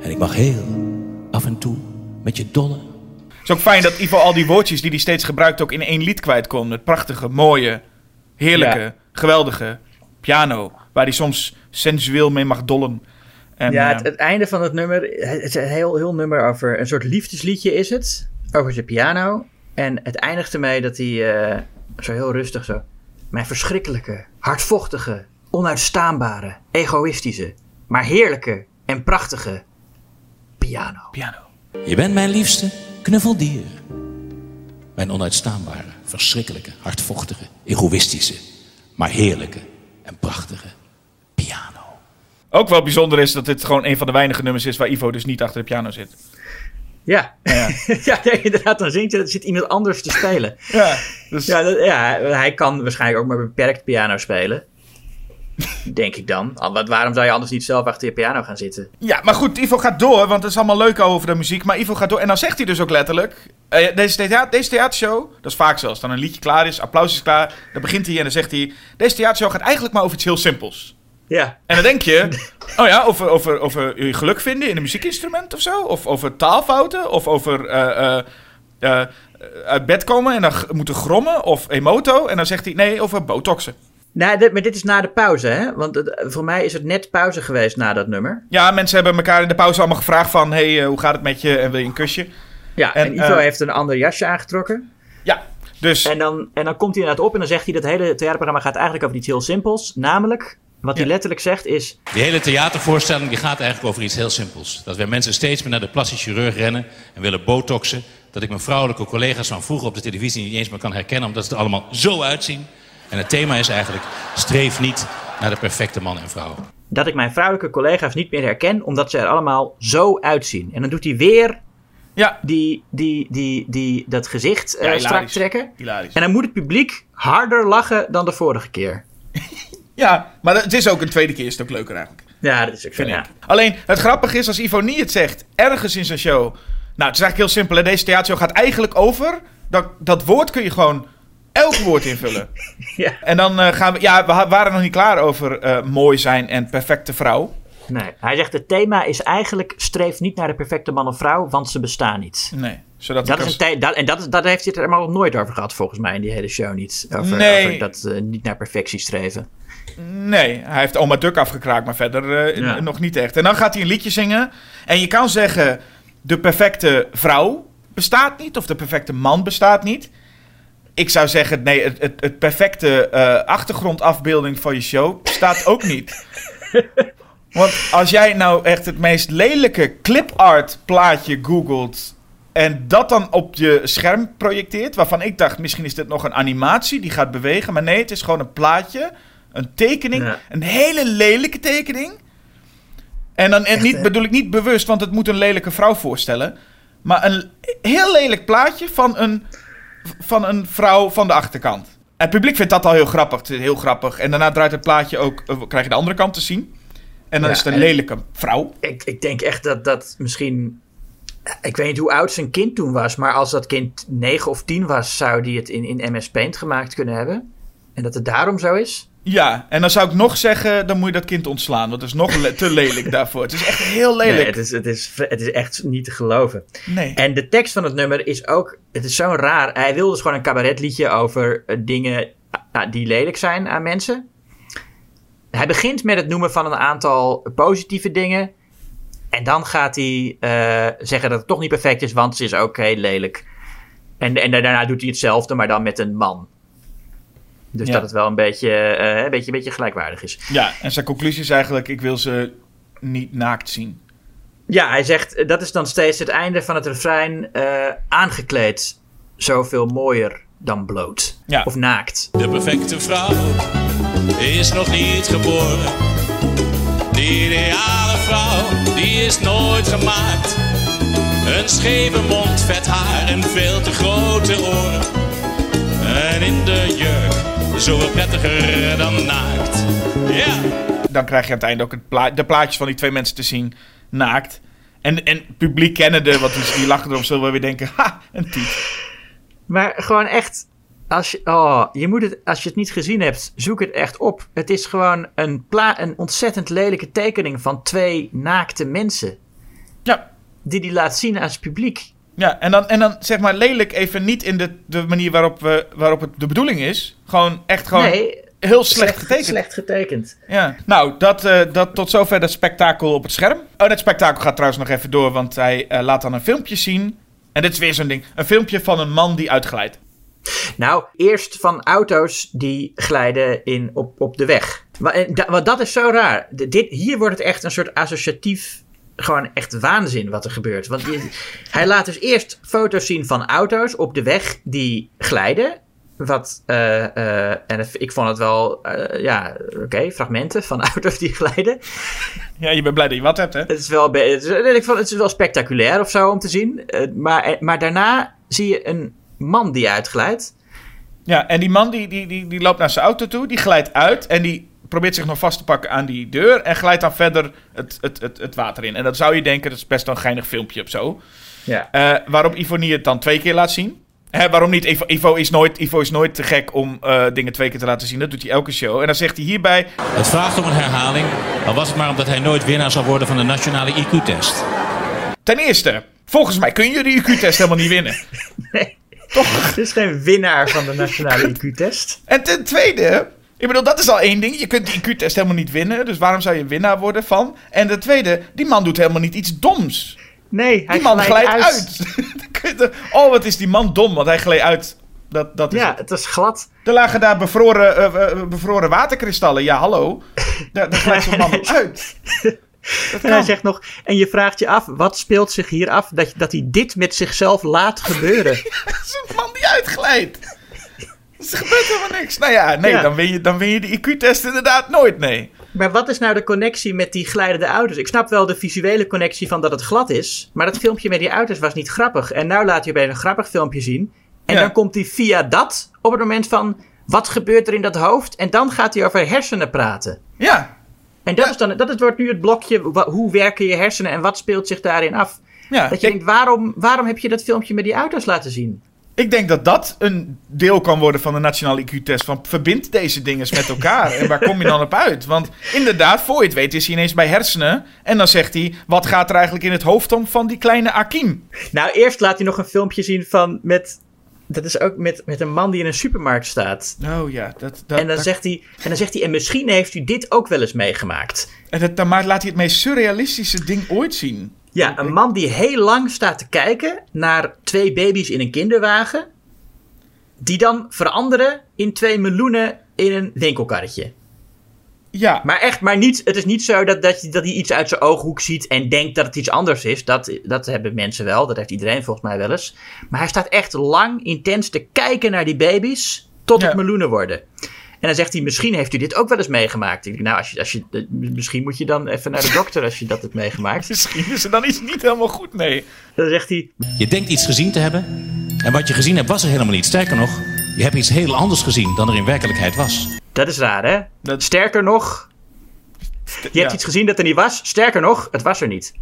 En ik mag heel af en toe met je dollen. Het is ook fijn dat Ivo al die woordjes die hij steeds gebruikt ook in één lied kwijt kon. Het prachtige, mooie, heerlijke, ja. geweldige piano. Waar hij soms sensueel mee mag dollen. En, ja, het, het einde van het nummer... Het is een heel, heel nummer over... Een soort liefdesliedje is het. Over zijn piano. En het eindigt ermee dat hij... Uh, zo heel rustig zo... Mijn verschrikkelijke, hardvochtige... onuitstaanbare, egoïstische... maar heerlijke en prachtige... piano. Piano. Je bent mijn liefste knuffeldier. Mijn onuitstaanbare, verschrikkelijke... hardvochtige, egoïstische... maar heerlijke en prachtige... piano. Ook wel bijzonder is dat dit gewoon een van de weinige nummers is waar Ivo dus niet achter de piano zit. Ja, ja. ja nee, inderdaad. Dan zingt je dat er zit iemand anders te spelen. ja, dus... ja, dat, ja, hij kan waarschijnlijk ook maar beperkt piano spelen. Denk ik dan. Waarom zou je anders niet zelf achter je piano gaan zitten? Ja, maar goed, Ivo gaat door, want het is allemaal leuk over de muziek. Maar Ivo gaat door en dan zegt hij dus ook letterlijk... Uh, deze, thea- deze theatershow, dat is vaak zo, als dan een liedje klaar is, applaus is klaar, dan begint hij en dan zegt hij... Deze theatershow gaat eigenlijk maar over iets heel simpels. Ja. En dan denk je, oh ja, over, over, over je geluk vinden in een muziekinstrument of zo. Of over taalfouten. Of over uh, uh, uh, uit bed komen en dan g- moeten grommen. Of Emoto. En dan zegt hij, nee, over botoxen. Nou, dit, maar dit is na de pauze, hè? Want uh, voor mij is het net pauze geweest na dat nummer. Ja, mensen hebben elkaar in de pauze allemaal gevraagd van... Hé, hey, uh, hoe gaat het met je? En wil je een kusje? Ja, en, en Ivo uh, heeft een ander jasje aangetrokken. Ja, dus... En dan, en dan komt hij inderdaad op en dan zegt hij... Dat hele theaterprogramma gaat eigenlijk over iets heel simpels. Namelijk... Wat ja. hij letterlijk zegt is... Die hele theatervoorstelling die gaat eigenlijk over iets heel simpels. Dat wij mensen steeds meer naar de plastisch chirurg rennen en willen botoxen. Dat ik mijn vrouwelijke collega's van vroeger op de televisie niet eens meer kan herkennen... omdat ze er allemaal zo uitzien. En het thema is eigenlijk... streef niet naar de perfecte man en vrouw. Dat ik mijn vrouwelijke collega's niet meer herken... omdat ze er allemaal zo uitzien. En dan doet hij weer... Ja. Die, die, die, die, dat gezicht ja, uh, strak trekken. Hilarisch. En dan moet het publiek harder lachen dan de vorige keer. Ja, maar het is ook een tweede keer, is het ook leuker eigenlijk. Ja, dat is ook zo, ja. Alleen, het grappige is als Ivo Niehe het zegt, ergens in zijn show... Nou, het is eigenlijk heel simpel, hè? Deze theatershow gaat eigenlijk over... Dat, dat woord kun je gewoon elk woord invullen. ja. En dan uh, gaan we... Ja, we ha- waren nog niet klaar over uh, mooi zijn en perfecte vrouw. Nee, hij zegt het thema is eigenlijk... Streef niet naar de perfecte man of vrouw, want ze bestaan niet. Nee. Zodat dat is als... een te- dat, en dat, dat heeft hij er helemaal nog nooit over gehad, volgens mij, in die hele show niet. Over, nee. over dat uh, niet naar perfectie streven. Nee, hij heeft Oma Duk afgekraakt, maar verder uh, ja. nog niet echt. En dan gaat hij een liedje zingen. En je kan zeggen, de perfecte vrouw. bestaat niet. Of de perfecte man bestaat niet. Ik zou zeggen, nee, het, het, het perfecte uh, achtergrondafbeelding van je show bestaat ook niet. Want als jij nou echt het meest lelijke clipart plaatje googelt en dat dan op je scherm projecteert, waarvan ik dacht, misschien is dit nog een animatie die gaat bewegen. Maar nee, het is gewoon een plaatje, een tekening, ja. Een hele lelijke tekening. En dan en echt, niet, bedoel ik niet bewust, want het moet een lelijke vrouw voorstellen. Maar een heel lelijk plaatje van een, van een vrouw van de achterkant. Het publiek vindt dat al heel grappig. Het is heel grappig. En daarna draait het plaatje ook, uh, krijg je de andere kant te zien. En dan ja, is het een lelijke vrouw. Ik, ik denk echt dat dat misschien... Ik weet niet hoe oud zijn kind toen was, maar als dat kind negen of tien was, zou die het in, in M S Paint gemaakt kunnen hebben. En dat het daarom zo is. Ja, en dan zou ik nog zeggen, dan moet je dat kind ontslaan. Want het is nog le- te lelijk daarvoor. Het is echt heel lelijk. Nee, het, is, het, is, het is echt niet te geloven. Nee. En de tekst van het nummer is ook... Het is zo raar. Hij wilde dus gewoon een cabaretliedje over dingen die lelijk zijn aan mensen. Hij begint met het noemen van een aantal positieve dingen. En dan gaat hij uh, zeggen dat het toch niet perfect is, want ze is ook heel lelijk. En, en daarna doet hij hetzelfde, maar dan met een man. Dus ja. Dat het wel een beetje, uh, een, beetje, een beetje gelijkwaardig is. Ja, en zijn conclusie is eigenlijk, ik wil ze niet naakt zien. Ja, hij zegt, dat is dan steeds het einde van het refrein. Uh, aangekleed, zoveel mooier dan bloot. Ja. Of naakt. De perfecte vrouw is nog niet geboren. De ideale vrouw, die is nooit gemaakt. Een scheve mond, vet haar en veel te grote oren. En in de jurk, zoveel prettiger dan naakt. Yeah. Dan krijg je aan het einde ook het pla- de plaatjes van die twee mensen te zien naakt. En, en publiek kennende, want die, die lachen erom, zullen we weer denken, ha, een tiet. Maar gewoon echt, als je, oh, je moet het, als je het niet gezien hebt, zoek het echt op. Het is gewoon een, pla- een ontzettend lelijke tekening van twee naakte mensen. Ja. Die die laat zien aan het publiek. Ja, en dan, en dan zeg maar lelijk even niet in de, de manier waarop, we, waarop het de bedoeling is. Gewoon echt gewoon nee, heel slecht, slecht getekend. Slecht getekend. Ja. Nou, dat, uh, dat tot zover dat spektakel op het scherm. Oh, dat spektakel gaat trouwens nog even door, want hij uh, laat dan een filmpje zien. En dit is weer zo'n ding. Een filmpje van een man die uitglijdt. Nou, eerst van auto's die glijden in, op, op de weg. Want dat is zo raar. Dit, hier wordt het echt een soort associatief... Gewoon echt waanzin wat er gebeurt. Want je, hij laat dus eerst foto's zien van auto's op de weg die glijden. Wat, uh, uh, en ik vond het wel, uh, ja, oké, okay, fragmenten van auto's die glijden. Ja, je bent blij dat je wat hebt, hè? Het is wel, het is, ik vond, het is wel spectaculair of zo om te zien. Uh, maar, maar daarna zie je een man die uitglijdt. Ja, en die man die, die, die, die loopt naar zijn auto toe, die glijdt uit en die... probeert zich nog vast te pakken aan die deur... en glijdt dan verder het, het, het, het water in. En dat zou je denken, dat is best een geinig filmpje of zo. Ja. Uh, waarom Ivo Niehe het dan twee keer laat zien. Hè, waarom niet? Ivo, Ivo, is nooit, Ivo is nooit te gek om uh, dingen twee keer te laten zien. Dat doet hij elke show. En dan zegt hij hierbij... Het vraagt om een herhaling... al was het maar omdat hij nooit winnaar zal worden van de nationale I Q-test. Ten eerste, volgens mij kun je de I Q-test helemaal niet winnen. Nee, toch? Het is geen winnaar van de nationale I Q-test. En ten tweede... Ik bedoel, dat is al één ding. Je kunt de I Q-test helemaal niet winnen. Dus waarom zou je winnaar worden van? En de tweede, die man doet helemaal niet iets doms. Nee, hij die man glijdt uit. uit. Oh, wat is die man dom, want hij gleed uit. Dat, dat is ja, het. het is glad. Er lagen daar bevroren, uh, bevroren waterkristallen. Ja, hallo. Daar, daar glijdt zo'n man uit. Hij zegt nog, en je vraagt je af, wat speelt zich hier af? Dat, dat hij dit met zichzelf laat gebeuren. Dat is een man die uitglijdt. Er gebeurt helemaal niks. Nou ja, nee, ja. Dan, win je, dan win je de I Q-test inderdaad nooit, nee. Maar wat is nou de connectie met die glijdende auto's? Ik snap wel de visuele connectie van dat het glad is, maar dat filmpje met die auto's was niet grappig. En nou laat je bij een grappig filmpje zien. En ja. Dan komt hij via dat op het moment van, wat gebeurt er in dat hoofd? En dan gaat hij over hersenen praten. Ja. En dat, ja. Is dan, dat wordt nu het blokje, hoe werken je hersenen en wat speelt zich daarin af? Ja, dat je ik... denkt, waarom, waarom heb je dat filmpje met die auto's laten zien? Ik denk dat dat een deel kan worden van de nationale I Q-test. Van verbind deze dingen met elkaar. En waar kom je dan op uit? Want inderdaad, voor je het weet is hij ineens bij hersenen. En dan zegt hij, wat gaat er eigenlijk in het hoofd om van die kleine Akim? Nou, eerst laat hij nog een filmpje zien van... met, dat is ook met, met een man die in een supermarkt staat. Oh ja. Dat, dat, en, dan dat... zegt hij, en dan zegt hij, en misschien heeft u dit ook wel eens meegemaakt. En dat, dan laat hij het meest surrealistische ding ooit zien. Ja, een man die heel lang staat te kijken naar twee baby's in een kinderwagen. Die dan veranderen in twee meloenen in een winkelkarretje. Ja. Maar echt, maar niet, het is niet zo dat, dat, je, dat hij iets uit zijn ooghoek ziet en denkt dat het iets anders is. Dat, dat hebben mensen wel, dat heeft iedereen volgens mij wel eens. Maar hij staat echt lang, intens te kijken naar die baby's tot ja. het meloenen worden. En dan zegt hij, misschien heeft u dit ook wel eens meegemaakt. Ik denk, nou, als je, als je, misschien moet je dan even naar de dokter als je dat hebt meegemaakt. Misschien is er dan iets niet helemaal goed, nee. Dan zegt hij... Je denkt iets gezien te hebben. En wat je gezien hebt was er helemaal niet. Sterker nog, je hebt iets heel anders gezien dan er in werkelijkheid was. Dat is raar, hè? Dat... Sterker nog, je ja. hebt iets gezien dat er niet was. Sterker nog, het was er niet.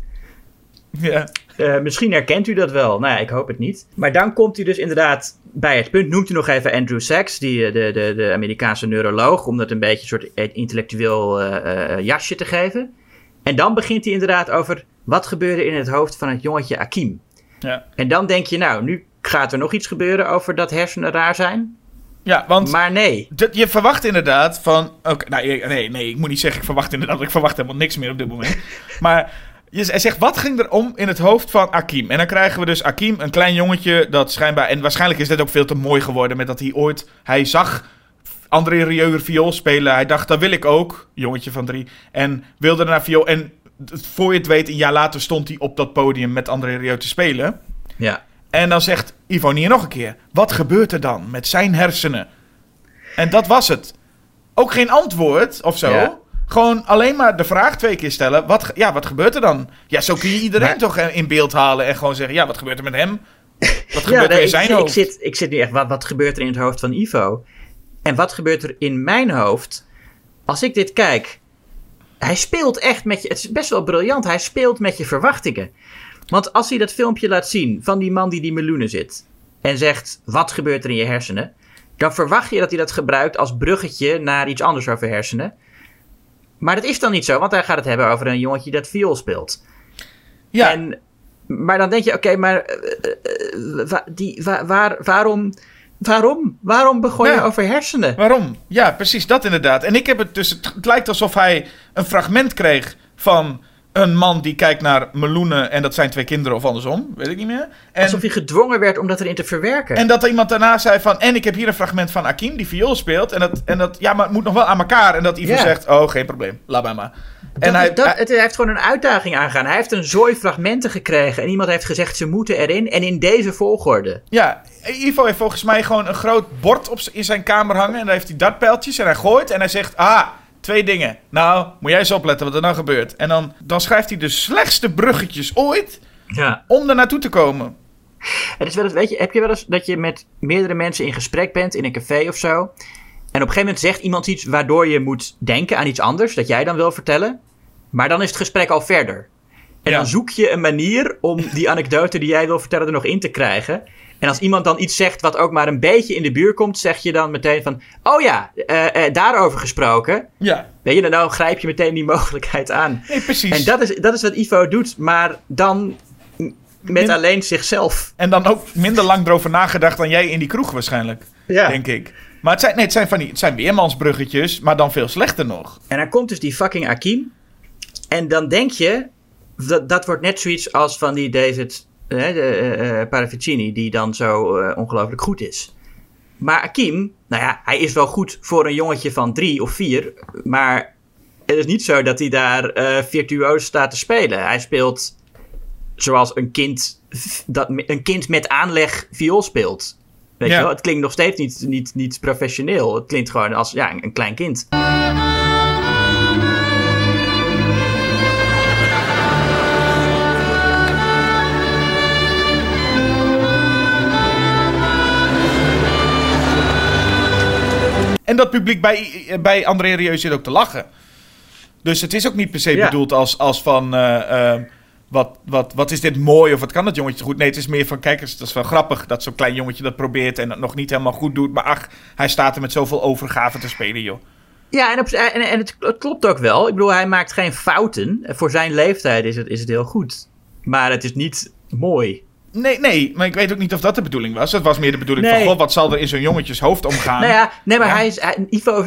Ja. Uh, misschien herkent u dat wel. Nou ja, ik hoop het niet. Maar dan komt hij dus inderdaad bij het punt. Noemt u nog even Andrew Sachs, die, de, de, de Amerikaanse neuroloog, om dat een beetje een soort intellectueel uh, uh, jasje te geven. En dan begint hij inderdaad over wat gebeurde in het hoofd van het jongetje Akim. Ja. En dan denk je, nou, nu gaat er nog iets gebeuren over dat hersenen raar zijn. Ja, want maar nee. D- je verwacht inderdaad van... Okay, nou, nee, nee, ik moet niet zeggen ik verwacht inderdaad. Ik verwacht helemaal niks meer op dit moment. Maar... Hij zegt, wat ging er om in het hoofd van Akim? En dan krijgen we dus Akim, een klein jongetje dat schijnbaar... En waarschijnlijk is dit ook veel te mooi geworden met dat hij ooit... Hij zag André Rieu viool spelen. Hij dacht, dat wil ik ook. Jongetje van drie. En wilde naar viool. En voor je het weet, een jaar later stond hij op dat podium met André Rieu te spelen. Ja. En dan zegt Ivo Niehe nog een keer. Wat gebeurt er dan met zijn hersenen? En dat was het. Ook geen antwoord of zo. Ja. Gewoon alleen maar de vraag twee keer stellen. Wat, ja, wat gebeurt er dan? Ja, zo kun je iedereen maar, toch in beeld halen en gewoon zeggen... Ja, wat gebeurt er met hem? Wat gebeurt ja, er nee, in zijn ik, hoofd? Ik zit, ik zit nu echt... Wat, wat gebeurt er in het hoofd van Ivo? En wat gebeurt er in mijn hoofd? Als ik dit kijk... Hij speelt echt met je... Het is best wel briljant. Hij speelt met je verwachtingen. Want als hij dat filmpje laat zien... Van die man die die meloenen zit... En zegt, wat gebeurt er in je hersenen? Dan verwacht je dat hij dat gebruikt als bruggetje... Naar iets anders over hersenen... Maar dat is dan niet zo, want hij gaat het hebben over een jongetje dat viool speelt. Ja. En, maar dan denk je, oké, okay, maar uh, uh, wa, die, wa, waar, waarom, waarom, waarom begon ja. je over hersenen? Waarom? Ja, precies dat inderdaad. En ik heb het dus, het, het lijkt alsof hij een fragment kreeg van een man die kijkt naar meloenen en dat zijn twee kinderen of andersom, weet ik niet meer. En, alsof hij gedwongen werd om dat erin te verwerken. En dat er iemand daarna zei van, en ik heb hier een fragment van Akim die viool speelt en dat, en dat ja, maar het moet nog wel aan elkaar. En dat Ivo ja. zegt, oh, geen probleem, laat mij maar. En dat, hij, dat, hij, het, hij heeft gewoon een uitdaging aangegaan. Hij heeft een zooi fragmenten gekregen en iemand heeft gezegd, ze moeten erin en in deze volgorde. Ja, Ivo heeft volgens mij gewoon een groot bord op, in zijn kamer hangen en daar heeft hij dartpijltjes en hij gooit en hij zegt, ah... Twee dingen. Nou, moet jij eens opletten wat er nou gebeurt. En dan, dan schrijft hij de slechtste bruggetjes ooit ja. om er naartoe te komen. Het is wel eens, weet je, heb je wel eens dat je met meerdere mensen in gesprek bent in een café of zo. En op een gegeven moment zegt iemand iets waardoor je moet denken aan iets anders dat jij dan wil vertellen. Maar dan is het gesprek al verder. En ja. dan zoek je een manier om die anekdote die jij wil vertellen er nog in te krijgen. En als iemand dan iets zegt wat ook maar een beetje in de buurt komt... zeg je dan meteen van... oh ja, uh, uh, daarover gesproken. Ja. Weet je, nou grijp je meteen die mogelijkheid aan. Nee, precies. En dat is, dat is wat Ivo doet, maar dan met Min- alleen zichzelf. En dan ook minder lang erover nagedacht dan jij in die kroeg waarschijnlijk, ja. denk ik. Maar het zijn, nee, het zijn van die, het zijn weermansbruggetjes, maar dan veel slechter nog. En dan komt dus die fucking Akim. En dan denk je... Dat, dat wordt net zoiets als van die David... De, de, uh, Paravicini, die dan zo uh, ongelooflijk goed is. Maar Akim, nou ja, hij is wel goed voor een jongetje van drie of vier, maar het is niet zo dat hij daar uh, virtuoos staat te spelen. Hij speelt zoals een kind, dat, een kind met aanleg viool speelt. Weet ja. je wel? Het klinkt nog steeds niet, niet, niet professioneel. Het klinkt gewoon als ja, een, een klein kind. En dat publiek bij, bij André Rieu zit ook te lachen. Dus het is ook niet per se ja. bedoeld als, als van... Uh, uh, wat, wat, wat is dit mooi of wat kan dat jongetje goed? Nee, het is meer van... Kijk, het is wel grappig dat zo'n klein jongetje dat probeert... en dat nog niet helemaal goed doet. Maar ach, hij staat er met zoveel overgave te spelen, joh. Ja, en, op, en, en het, het klopt ook wel. Ik bedoel, hij maakt geen fouten. Voor zijn leeftijd is het, is het heel goed. Maar het is niet mooi. Nee, nee, maar ik weet ook niet of dat de bedoeling was. Het was meer de bedoeling nee. van, god, wat zal er in zo'n jongetjes hoofd omgaan? nou ja, nee, maar ja. Hij is, hij, Ivo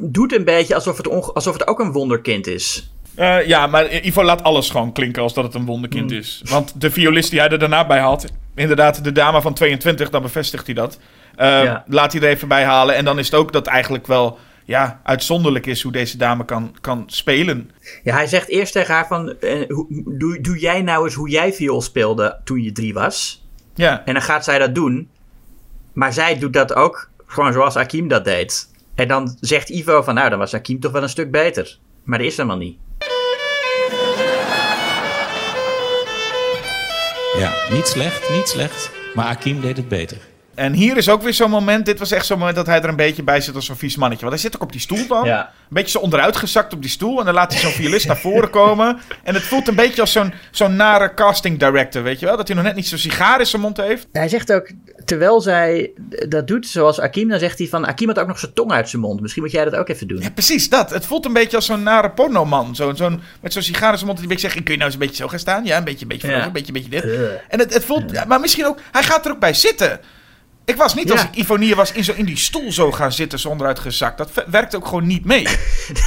doet een beetje alsof het, onge- alsof het ook een wonderkind is. Uh, ja, maar Ivo laat alles gewoon klinken als dat het een wonderkind mm. is. Want de violist die hij er daarna bij had, inderdaad de dame van tweeëntwintig, dan bevestigt hij dat. Uh, ja. Laat hij er even bij halen. En dan is het ook dat eigenlijk wel ja, uitzonderlijk is hoe deze dame kan, kan spelen. Ja, hij zegt eerst tegen haar van, doe, doe jij nou eens hoe jij viool speelde toen je drie was. Ja. En dan gaat zij dat doen. Maar zij doet dat ook gewoon zoals Hakim dat deed. En dan zegt Ivo van, nou, dan was Hakim toch wel een stuk beter. Maar dat is helemaal niet. Ja, niet slecht, niet slecht. Maar Hakim deed het beter. En hier is ook weer zo'n moment. Dit was echt zo'n moment dat hij er een beetje bij zit als zo'n vies mannetje. Want hij zit ook op die stoel dan. Ja. Een beetje zo onderuitgezakt op die stoel. En dan laat hij zo'n violist naar voren komen. En het voelt een beetje als zo'n, zo'n nare casting director, weet je wel? Dat hij nog net niet zo'n sigaar in zijn mond heeft. Hij zegt ook, terwijl zij dat doet zoals Hakim, dan zegt hij van, Hakim had ook nog zijn tong uit zijn mond. Misschien moet jij dat ook even doen. Ja, precies dat. Het voelt een beetje als zo'n nare pornoman. Zo, zo'n, met zo'n sigaar in zijn mond. En die zegt, kun je nou eens een beetje zo gaan staan? Ja, een beetje, een beetje, ja. Van, een beetje, een beetje dit. Uh. En het, het voelt, uh. maar misschien ook, hij gaat er ook bij zitten. Ik was niet, ja. als ik Ivo Niehe was, in, zo, in die stoel zo gaan zitten, zo onderuit gezakt. Dat v- werkt ook gewoon niet mee. Hij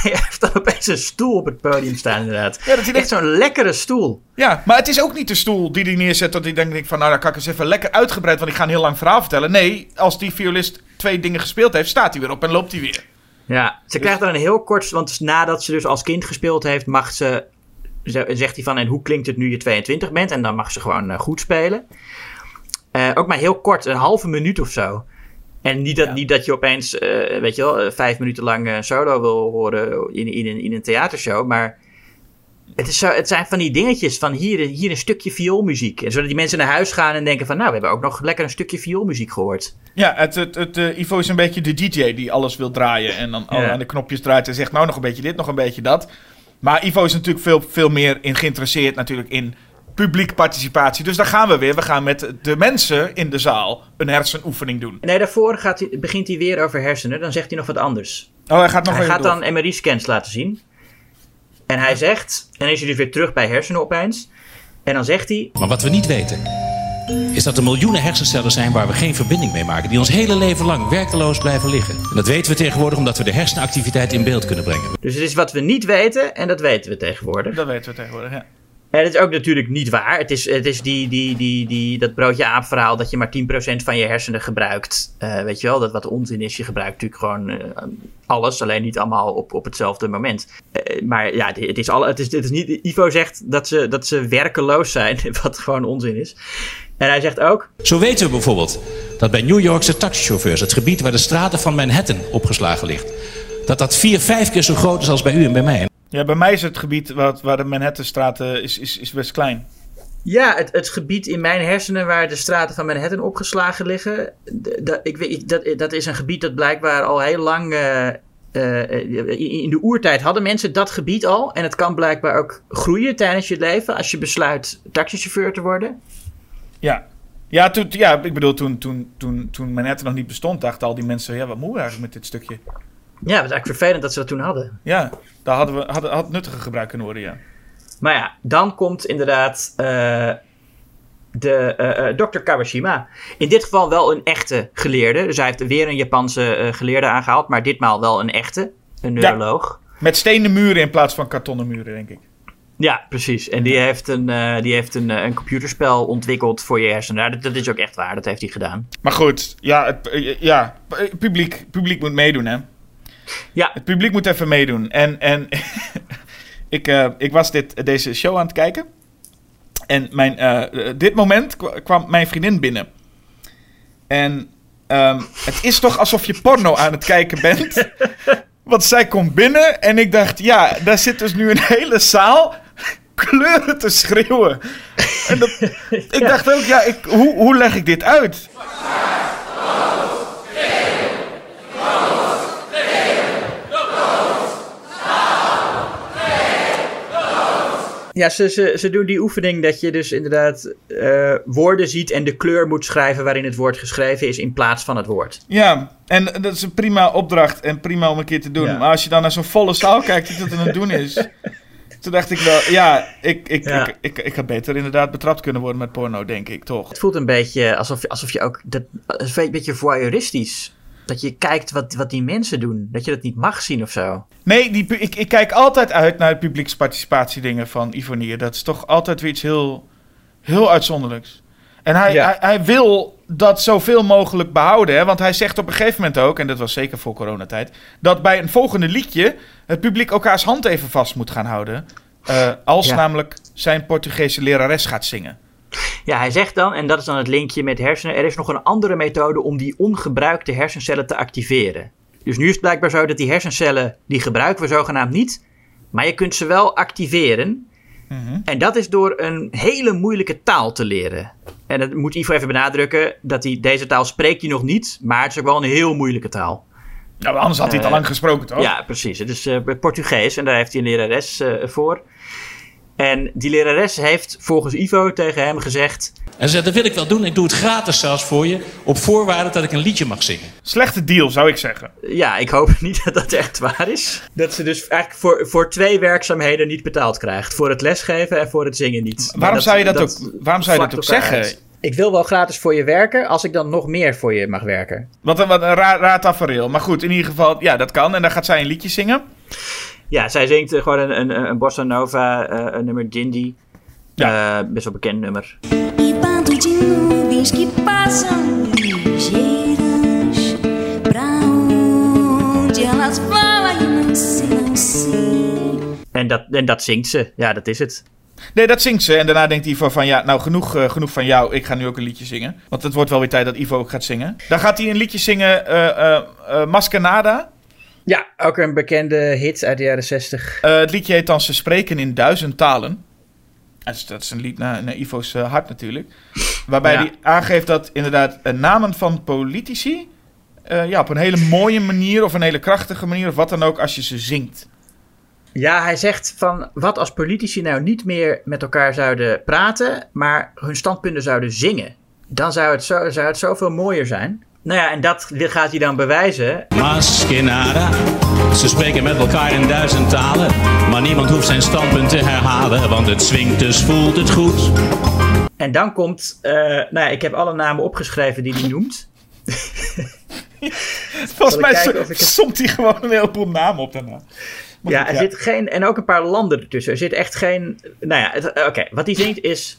heeft dan opeens een stoel op het podium staan, inderdaad. Ja, dat hij echt zo'n lekkere stoel. Ja, maar het is ook niet de stoel die hij neerzet dat hij denkt van, nou, daar kan ik eens even lekker uitgebreid, want ik ga een heel lang verhaal vertellen. Nee, als die violist twee dingen gespeeld heeft, staat hij weer op en loopt hij weer. Ja, ze dus... krijgt dan een heel kort, want nadat ze dus als kind gespeeld heeft, mag ze, zegt hij van, en hoe klinkt het nu je tweeëntwintig bent? En dan mag ze gewoon uh, goed spelen. Uh, ook maar heel kort, een halve minuut of zo. En niet dat, ja. niet dat je opeens, uh, weet je wel, uh, vijf minuten lang uh, solo wil horen in, in, in een theatershow. Maar het, is zo, het zijn van die dingetjes van hier, hier een stukje vioolmuziek. En zodat die mensen naar huis gaan en denken van, nou, we hebben ook nog lekker een stukje vioolmuziek gehoord. Ja, het, het, het, uh, Ivo is een beetje de D J die alles wil draaien. En dan ja. aan de knopjes draait en zegt, nou, nog een beetje dit, nog een beetje dat. Maar Ivo is natuurlijk veel, veel meer in geïnteresseerd natuurlijk in publiek participatie. Dus daar gaan we weer. We gaan met de mensen in de zaal een hersenoefening doen. Nee, daarvoor gaat hij, begint hij weer over hersenen. Dan zegt hij nog wat anders. Oh, hij gaat nog Hij gaat door. dan M R I-scans laten zien. En hij zegt, en dan is hij dus weer terug bij hersenen opeens. En dan zegt hij, maar wat we niet weten, is dat er miljoenen hersencellen zijn waar we geen verbinding mee maken, die ons hele leven lang werkeloos blijven liggen. En dat weten we tegenwoordig omdat we de hersenactiviteit in beeld kunnen brengen. Dus het is wat we niet weten en dat weten we tegenwoordig. Dat weten we tegenwoordig, ja. En dat is ook natuurlijk niet waar. Het is, het is die, die, die, die, dat broodje-aap-verhaal dat je maar tien procent van je hersenen gebruikt. Uh, weet je wel, dat wat onzin is. Je gebruikt natuurlijk gewoon uh, alles, alleen niet allemaal op, op hetzelfde moment. Uh, maar ja, het is, alle, het, is, het is niet. Ivo zegt dat ze, dat ze werkeloos zijn, wat gewoon onzin is. En hij zegt ook, zo weten we bijvoorbeeld dat bij New Yorkse taxichauffeurs het gebied waar de straten van Manhattan opgeslagen ligt, dat dat vier, vijf keer zo groot is als bij u en bij mij. Ja, bij mij is het gebied wat, waar de Manhattanstraat uh, is, is, is best klein. Ja, het, het gebied in mijn hersenen waar de straten van Manhattan opgeslagen liggen, d- dat, ik weet, dat, dat is een gebied dat blijkbaar al heel lang, uh, uh, in de oertijd hadden mensen dat gebied al. En het kan blijkbaar ook groeien tijdens je leven als je besluit taxichauffeur te worden. Ja, ja, toen, ja ik bedoel, toen, toen, toen, toen Manhattan nog niet bestond, dachten al die mensen, ja, wat moe eigenlijk met dit stukje. Ja, het was eigenlijk vervelend dat ze dat toen hadden. Ja, daar hadden we hadden, had nuttige gebruik kunnen worden, ja. Maar ja, dan komt inderdaad uh, de uh, uh, dokter Kawashima. In dit geval wel een echte geleerde. Dus hij heeft weer een Japanse uh, geleerde aangehaald, maar ditmaal wel een echte, een neuroloog. Ja, met stenen muren in plaats van kartonnen muren, denk ik. Ja, precies. En die heeft een, uh, die heeft een, uh, een computerspel ontwikkeld voor je hersenen. Nou, dat, dat is ook echt waar, dat heeft hij gedaan. Maar goed, ja, het, ja publiek, publiek moet meedoen, hè. Ja. Het publiek moet even meedoen. En, en ik, uh, ik was dit, deze show aan het kijken. En mijn, uh, dit moment k- kwam mijn vriendin binnen. En um, het is toch alsof je porno aan het kijken bent. Want zij komt binnen en ik dacht, ja, daar zit dus nu een hele zaal kleuren te schreeuwen. En dat, ja. Ik dacht ook, ja, ik, hoe, hoe leg ik dit uit? Ja, ze, ze, ze doen die oefening dat je dus inderdaad uh, woorden ziet en de kleur moet schrijven waarin het woord geschreven is in plaats van het woord. Ja, en dat is een prima opdracht en prima om een keer te doen. Ja. Maar als je dan naar zo'n volle zaal kijkt die dat aan het doen is, toen dacht ik wel, ja, ik, ik, ja. Ik, ik, ik, ik had beter inderdaad betrapt kunnen worden met porno, denk ik, toch? Het voelt een beetje alsof, alsof je ook, dat, een beetje voyeuristisch. dat je kijkt wat, wat die mensen doen. Dat je dat niet mag zien of zo. Nee, die, ik, ik kijk altijd uit naar de publieksparticipatiedingen van Ivo Niehe. Dat is toch altijd weer iets heel, heel uitzonderlijks. En hij, ja. hij, hij wil dat zoveel mogelijk behouden. Hè? Want hij zegt op een gegeven moment ook, en dat was zeker voor coronatijd, dat bij een volgende liedje het publiek elkaars hand even vast moet gaan houden. Uh, als ja. namelijk zijn Portugese lerares gaat zingen. Ja, hij zegt dan, en dat is dan het linkje met hersenen, er is nog een andere methode om die ongebruikte hersencellen te activeren. Dus nu is het blijkbaar zo dat die hersencellen, die gebruiken we zogenaamd niet, maar je kunt ze wel activeren. Mm-hmm. En dat is door een hele moeilijke taal te leren. En dat moet Ivo even benadrukken, dat hij deze taal spreekt hij nog niet, maar het is ook wel een heel moeilijke taal. Nou, maar anders had hij het uh, al lang gesproken, toch? Ja, precies. Het is uh, Portugees en daar heeft hij een lerares uh, voor. En die lerares heeft volgens Ivo tegen hem gezegd... En ze zegt, dat wil ik wel doen, ik doe het gratis zelfs voor je... op voorwaarde dat ik een liedje mag zingen. Slechte deal, zou ik zeggen. Ja, ik hoop niet dat dat echt waar is. Dat ze dus eigenlijk voor, voor twee werkzaamheden niet betaald krijgt. Voor het lesgeven en voor het zingen niet. Waarom dat, zou je dat, dat ook, waarom zou je dat ook zeggen? Uit. Ik wil wel gratis voor je werken, als ik dan nog meer voor je mag werken. Wat een, wat een raar, raar tafereel. Maar goed, in ieder geval, ja, dat kan. En dan gaat zij een liedje zingen. Ja, zij zingt gewoon een, een, een bossa nova, een nummer Dindi. Ja. Uh, best wel bekend nummer. En dat, en dat zingt ze. Ja, dat is het. Nee, dat zingt ze. En daarna denkt Ivo van, ja, nou genoeg, uh, genoeg van jou. Ik ga nu ook een liedje zingen. Want het wordt wel weer tijd dat Ivo ook gaat zingen. Dan gaat hij een liedje zingen, uh, uh, uh, Maskenada. Ja, ook een bekende hit uit de jaren zestig. Uh, het liedje heet dan Ze Spreken in Duizend Talen. Dat is, dat is een lied naar, naar Ivo's uh, hart natuurlijk. Waarbij ja. hij aangeeft dat inderdaad uh, namen van politici... Uh, ja, op een hele mooie manier of een hele krachtige manier... of wat dan ook, als je ze zingt. Ja, hij zegt van wat als politici nou niet meer met elkaar zouden praten... maar hun standpunten zouden zingen. Dan zou het, zo, zou het zoveel mooier zijn... Nou ja, en dat gaat hij dan bewijzen. Maskenada. Ze spreken met elkaar in duizend talen. Maar niemand hoeft zijn standpunt te herhalen. Want het zwingt, dus voelt het goed. En dan komt... Uh, nou ja, ik heb alle namen opgeschreven die hij noemt. Volgens mij zo, het... somt hij gewoon een heleboel namen op daarna. Maar ja, goed, ja, er zit geen... En ook een paar landen ertussen. Er zit echt geen... Nou ja, oké. Okay, wat hij zingt is...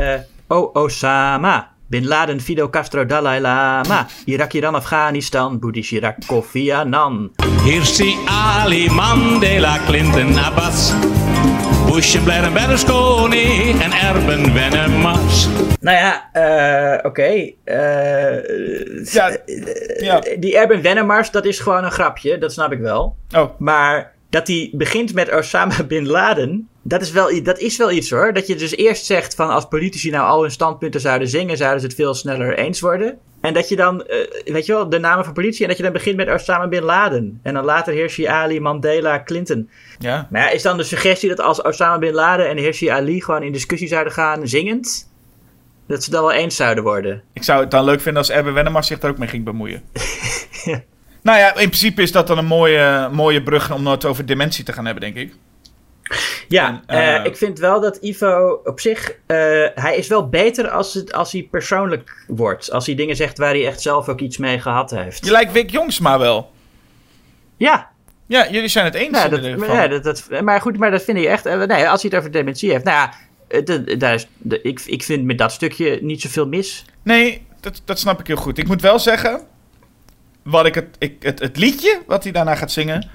Uh, oh, Osama... Bin Laden, Fidel Castro, Dalai Lama, Irak, Iran, Afghanistan, Boeddhisch, Irak, Kofi Annan. Hirsi Ali, Mandela, Clinton, Abbas, Bush, Blair en Berlusconi en Erwin Wennemars. Nou ja, uh, oké. Okay. Uh, ja. ja. Die Erwin Wennemars, dat is gewoon een grapje, dat snap ik wel. Oh. Maar dat hij begint met Osama Bin Laden... Dat is, wel, dat is wel iets hoor. Dat je dus eerst zegt van als politici nou al hun standpunten zouden zingen... zouden ze het veel sneller eens worden. En dat je dan, uh, weet je wel, de namen van politici... en dat je dan begint met Osama Bin Laden. En dan later Hirsi Ali, Mandela, Clinton. Ja. Maar ja, is dan de suggestie dat als Osama Bin Laden en Hirsi Ali... gewoon in discussie zouden gaan zingend... dat ze dan wel eens zouden worden? Ik zou het dan leuk vinden als Erwin Wennemars zich daar ook mee ging bemoeien. Ja. Nou ja, in principe is dat dan een mooie, mooie brug... om het over dementie te gaan hebben, denk ik. Ja, en, uh, uh, ik vind wel dat Ivo op zich... Uh, hij is wel beter als, het, als hij persoonlijk wordt. Als hij dingen zegt waar hij echt zelf ook iets mee gehad heeft. Je lijkt Wik Jongsma wel. Ja. Ja, jullie zijn het eens. Ja, dat, in maar, ja, dat, dat, maar goed, maar dat vind ik echt... Uh, nee, als hij het over dementie heeft... Nou ja, d- daar is, d- ik, ik vind met dat stukje niet zoveel mis. Nee, dat, dat snap ik heel goed. Ik moet wel zeggen... Wat ik het, ik, het, het liedje wat hij daarna gaat zingen...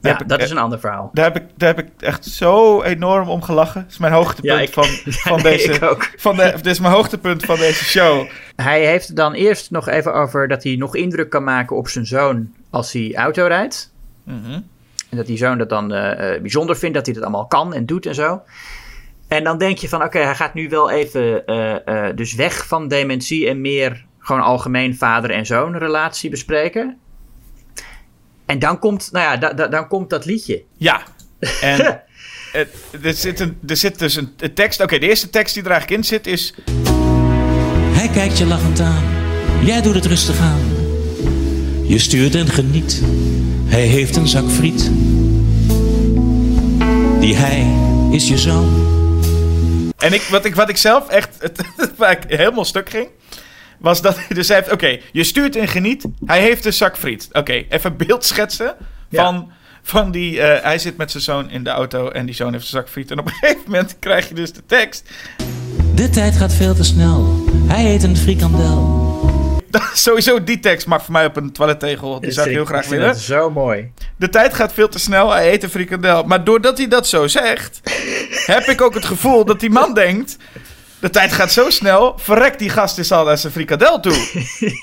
Ja, ik, dat is een ander verhaal. Daar heb ik, daar heb ik echt zo enorm om gelachen. Dat is mijn hoogtepunt ja, ik, van, van ja, nee, deze... Ik ook. Van de, dit is mijn hoogtepunt van deze show. Hij heeft het dan eerst nog even over dat hij nog indruk kan maken op zijn zoon... als hij auto rijdt. Mm-hmm. En dat die zoon dat dan uh, bijzonder vindt, dat hij dat allemaal kan en doet en zo. En dan denk je van, oké, okay, hij gaat nu wel even uh, uh, dus weg van dementie en meer... gewoon algemeen vader- en zoon-relatie bespreken. En dan komt, nou ja, da, da, dan komt dat liedje. Ja. En het, er, zit een, er zit dus een, een tekst... Oké, okay, de eerste tekst die er eigenlijk in zit is... Hij kijkt je lachend aan. Jij doet het rustig aan. Je stuurt en geniet. Hij heeft een zak friet. Die hij is je zoon. En ik, wat, ik, wat ik zelf echt het, waar ik helemaal stuk ging... was dat... Dus hij heeft... Oké, okay, je stuurt en geniet. Hij heeft een zak friet. Oké, okay, even beeld schetsen van... Ja. Van die, uh, hij zit met zijn zoon in de auto en die zoon heeft zijn zak friet. En op een gegeven moment krijg je dus de tekst. De tijd gaat veel te snel. Hij eet een frikandel. Dat, sowieso die tekst mag voor mij op een toilettegel. Die zou ik heel graag willen. Dat is zo mooi. De tijd gaat veel te snel. Hij eet een frikandel. Maar doordat hij dat zo zegt, heb ik ook het gevoel dat die man denkt... De tijd gaat zo snel. Verrek, die gast is al naar zijn frikandel toe.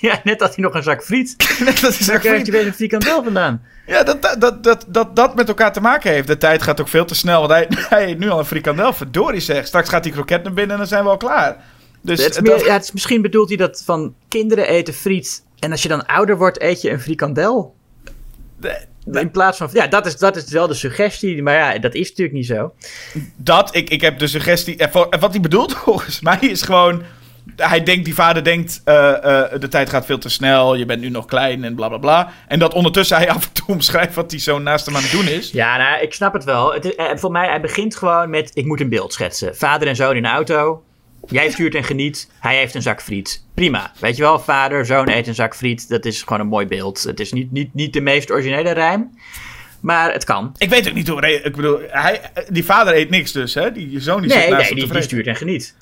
Ja, net had hij nog een zak friet. Net dat hij zak friet. Je weer een frikandel vandaan. Ja, dat dat, dat, dat, dat dat met elkaar te maken heeft. De tijd gaat ook veel te snel. Want hij, hij heeft nu al een frikandel. Verdorie zeg. Straks gaat die kroket naar binnen en dan zijn we al klaar. Dus het is meer, dat... ja, het is, misschien bedoelt hij dat van kinderen eten friet. En als je dan ouder wordt, eet je een frikandel. De... In plaats van... Ja, dat is, dat is wel de suggestie. Maar ja, dat is natuurlijk niet zo. Dat, ik, ik heb de suggestie... En wat hij bedoelt volgens mij is gewoon... Hij denkt, die vader denkt... Uh, uh, de tijd gaat veel te snel. Je bent nu nog klein en bla bla bla. En dat ondertussen hij af en toe omschrijft... wat die zo naast hem aan het doen is. Ja, nou, ik snap het wel. Het is, uh, voor mij, hij begint gewoon met... Ik moet een beeld schetsen. Vader en zoon in de auto. Jij stuurt en geniet. Hij heeft een zak friet. Prima. Weet je wel, vader, zoon eet een zak friet. Dat is gewoon een mooi beeld. Het is niet, niet, niet de meest originele rijm. Maar het kan. Ik weet ook niet hoe... Ik bedoel, hij, die vader eet niks dus, hè? Die zoon die nee, zit naast nee, hem die, die stuurt en geniet.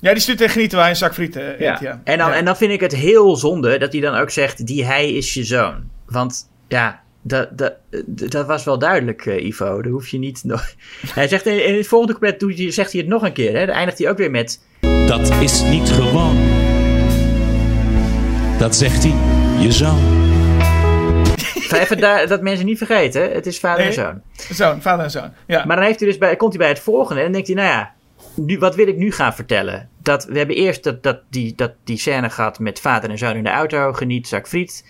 Ja, die stuurt en geniet waar hij een zak friet eet, ja. Ja. En, dan, ja. en dan vind ik het heel zonde dat hij dan ook zegt... Die hij is je zoon. Want ja... Dat, dat, dat was wel duidelijk, uh, Ivo. Daar hoef je niet nog... Hij zegt in, in het volgende couplet, zegt hij het nog een keer. Hè? Dan eindigt hij ook weer met... Dat is niet gewoon. Dat zegt hij, je zoon. Even da- dat mensen niet vergeten. Het is vader nee, en zoon. Zoon, vader en zoon. Ja. Maar dan heeft hij dus bij, komt hij bij het volgende en denkt hij... Nou ja, nu, wat wil ik nu gaan vertellen? Dat, we hebben eerst dat, dat, die, dat die scène gehad met vader en zoon in de auto. Geniet, zak friet.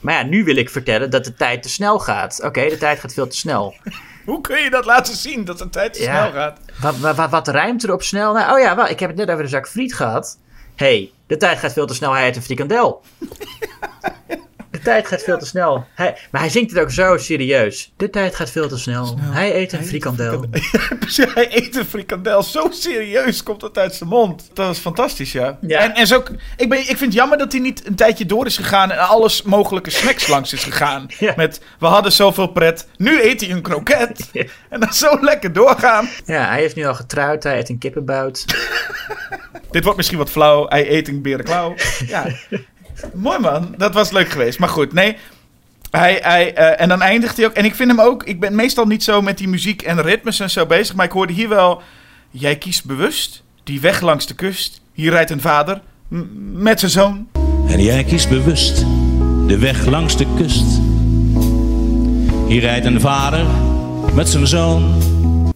Maar ja, nu wil ik vertellen dat de tijd te snel gaat. Oké, okay, de tijd gaat veel te snel. Hoe kun je dat laten zien, dat de tijd te ja, snel gaat? Wat, wat, wat, wat rijmt er op snel? Nou, oh ja, wel, ik heb het net over de zak friet gehad. Hé, hey, de tijd gaat veel te snel, hij eet een frikandel. De tijd gaat veel te snel. Hij, maar hij zingt het ook zo serieus. De tijd gaat veel te snel, snel. Hij eet een hij frikandel. Eet een frikandel. Hij eet een frikandel, zo serieus komt dat uit zijn mond. Dat is fantastisch, ja. ja. En, en zo, ik, ben, ik vind het jammer dat hij niet een tijdje door is gegaan... en alles mogelijke snacks langs is gegaan. Ja. Met, we hadden zoveel pret, nu eet hij een kroket. Ja. En dan zo lekker doorgaan. Ja, hij heeft nu al getrouwd, hij eet een kippenbout. Dit wordt misschien wat flauw, hij eet een berenklauw. Ja. Mooi man, dat was leuk geweest. Maar goed, nee. Hij, hij, uh, en dan eindigt hij ook. En ik vind hem ook... Ik ben meestal niet zo met die muziek en ritmes en zo bezig. Maar ik hoorde hier wel... Jij kiest bewust die weg langs de kust. Hier rijdt een vader m- met zijn zoon. En jij kiest bewust de weg langs de kust. Hier rijdt een vader met zijn zoon.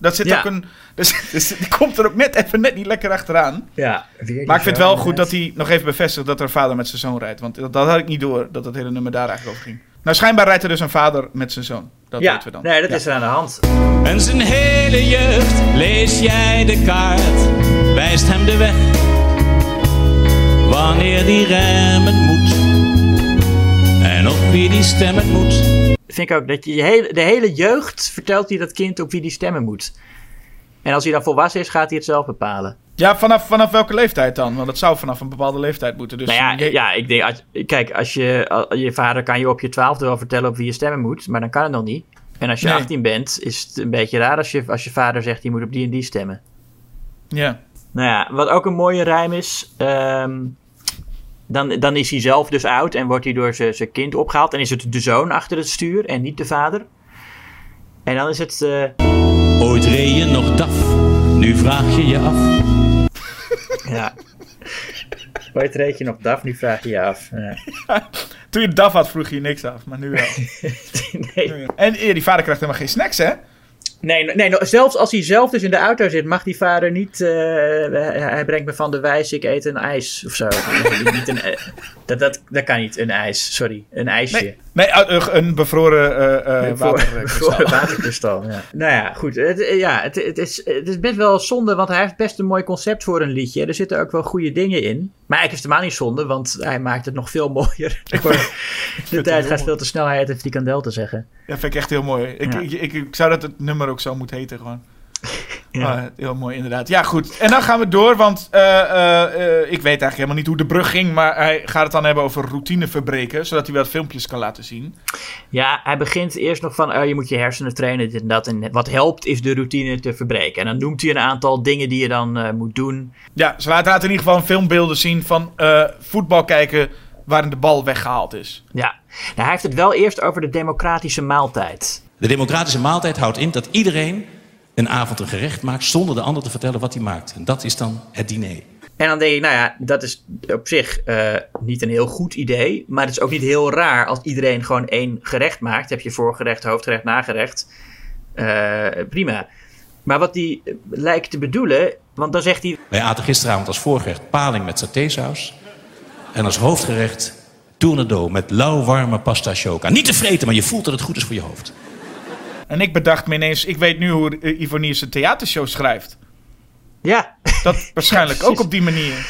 Dat zit ja. ook een... Dus, dus die komt er ook net even net niet lekker achteraan. Ja, maar ik vind wel goed dat hij nog even bevestigt dat er een vader met zijn zoon rijdt. Want dat, dat had ik niet door, dat het hele nummer daar eigenlijk over ging. Nou, schijnbaar rijdt er dus een vader met zijn zoon. Dat ja, weten we dan. Nee, dat ja. is er aan de hand. En zijn hele jeugd lees jij de kaart, wijst hem de weg. Wanneer die remmen moet en op wie die stemmen moet. Vind ik ook, dat je, je hele, de hele jeugd vertelt hij dat kind op wie die stemmen moet. En als hij dan volwassen is, gaat hij het zelf bepalen. Ja, vanaf, vanaf welke leeftijd dan? Want het zou vanaf een bepaalde leeftijd moeten. Dus nou ja, je... ja, ik denk... Als, kijk, als je, als je vader kan je op je twaalfde wel vertellen op wie je stemmen moet. Maar dan kan het nog niet. En als je nee. achttien bent, is het een beetje raar als je, als je vader zegt... je moet op die en die stemmen. Ja. Nou ja, wat ook een mooie rijm is... Um, dan, dan is hij zelf dus oud en wordt hij door zijn kind opgehaald. En is het de zoon achter het stuur en niet de vader. En dan is het... Uh, Ooit reed je nog daf, nu vraag je je af. Ja. Ooit reed je nog daf, nu vraag je je af. Ja. Ja, toen je daf had, vroeg je niks af, maar nu wel. Nee. Nu wel. En die vader krijgt helemaal geen snacks, hè? Nee, nee, zelfs als hij zelf dus in de auto zit, mag die vader niet... Uh, hij brengt me van de wijs, ik eet een ijs of zo. Niet een, dat, dat, dat kan niet, een ijs, sorry. Een ijsje. Nee, nee een bevroren, uh, uh, bevroren waterkristal. waterkristal ja. Nou ja, goed. Het, ja, het, het, is, het is best wel zonde, want hij heeft best een mooi concept voor een liedje. Er zitten ook wel goede dingen in. Maar eigenlijk is het helemaal niet zonde, want hij maakt het nog veel mooier. Ik vind, de tijd gaat mooi. Veel te snel, hij heeft een frikandel te zeggen. Ja, vind ik echt heel mooi. Ik, ja. ik, ik, ik zou dat het nummer ook zo moet heten gewoon. Ja. Oh, heel mooi, inderdaad. Ja, goed. En dan gaan we door, want uh, uh, uh, ik weet eigenlijk helemaal niet hoe de brug ging, maar hij gaat het dan hebben over routineverbreken, zodat hij wat filmpjes kan laten zien. Ja, hij begint eerst nog van, uh, je moet je hersenen trainen, dit en dat. En wat helpt is de routine te verbreken. En dan noemt hij een aantal dingen die je dan uh, moet doen. Ja, ze laten in ieder geval filmbeelden zien van uh, voetbal kijken waarin de bal weggehaald is. Ja, nou, hij heeft het wel eerst over de democratische maaltijd. De democratische maaltijd houdt in dat iedereen een avond een gerecht maakt zonder de ander te vertellen wat hij maakt. En dat is dan het diner. En dan denk ik, nou ja, dat is op zich uh, niet een heel goed idee. Maar het is ook niet heel raar als iedereen gewoon één gerecht maakt. Heb je voorgerecht, hoofdgerecht, nagerecht. Uh, prima. Maar wat hij uh, lijkt te bedoelen, want dan zegt hij... Wij aten gisteravond als voorgerecht paling met satésaus. En als hoofdgerecht tornado met lauwwarme pasta choca. Niet te vreten, maar je voelt dat het goed is voor je hoofd. En ik bedacht me ineens, ik weet nu hoe Ivo Niehe zijn theatershow schrijft. Ja. Dat waarschijnlijk ook op die manier.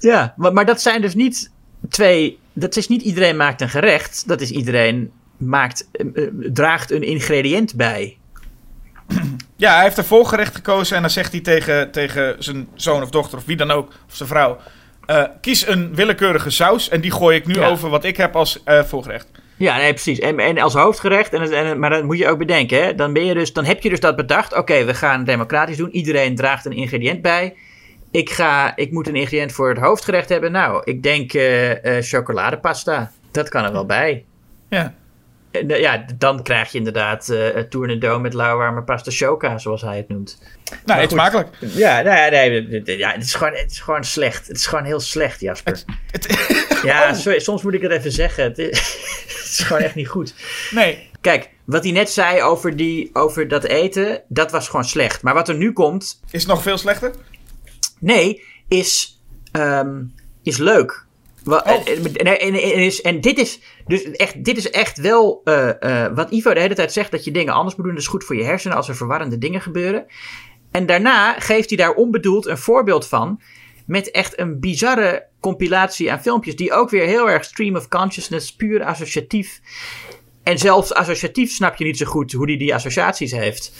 Ja, maar, maar dat zijn dus niet twee... Dat is niet iedereen maakt een gerecht. Dat is iedereen maakt, eh, draagt een ingrediënt bij. Ja, hij heeft een volgerecht gekozen. En dan zegt hij tegen, tegen zijn zoon of dochter of wie dan ook, of zijn vrouw... Uh, kies een willekeurige saus en die gooi ik nu ja. over wat ik heb als uh, volgerecht. Ja, nee, precies. En, en als hoofdgerecht, en, en, maar dat moet je ook bedenken. Hè? Dan, ben je dus, dan heb je dus dat bedacht. Oké, okay, we gaan democratisch doen. Iedereen draagt een ingrediënt bij. Ik, ga, ik moet een ingrediënt voor het hoofdgerecht hebben. Nou, ik denk uh, uh, chocoladepasta. Dat kan er wel bij. Ja. En, uh, ja, dan krijg je inderdaad uh, tornado met lauwwarme pasta choca, zoals hij het noemt. Nou, eet smakelijk. Ja, nee, nee, ja, het is gewoon, het is gewoon slecht. Het is gewoon heel slecht, Jasper. Het, het, ja, oh. sorry, soms moet ik het even zeggen. Het is, het is gewoon echt niet goed. Nee. Kijk, wat hij net zei over, die, over dat eten, dat was gewoon slecht. Maar wat er nu komt... Is nog veel slechter? Nee, is, um, is leuk. Wel, oh. en, en, en, en dit is dus echt, dit is echt wel uh, uh, wat Ivo de hele tijd zegt, dat je dingen anders moet doen. Dat is goed voor je hersenen als er verwarrende dingen gebeuren. En daarna geeft hij daar onbedoeld een voorbeeld van, met echt een bizarre compilatie aan filmpjes, die ook weer heel erg stream of consciousness, puur associatief. En zelfs associatief snap je niet zo goed hoe hij die associaties heeft.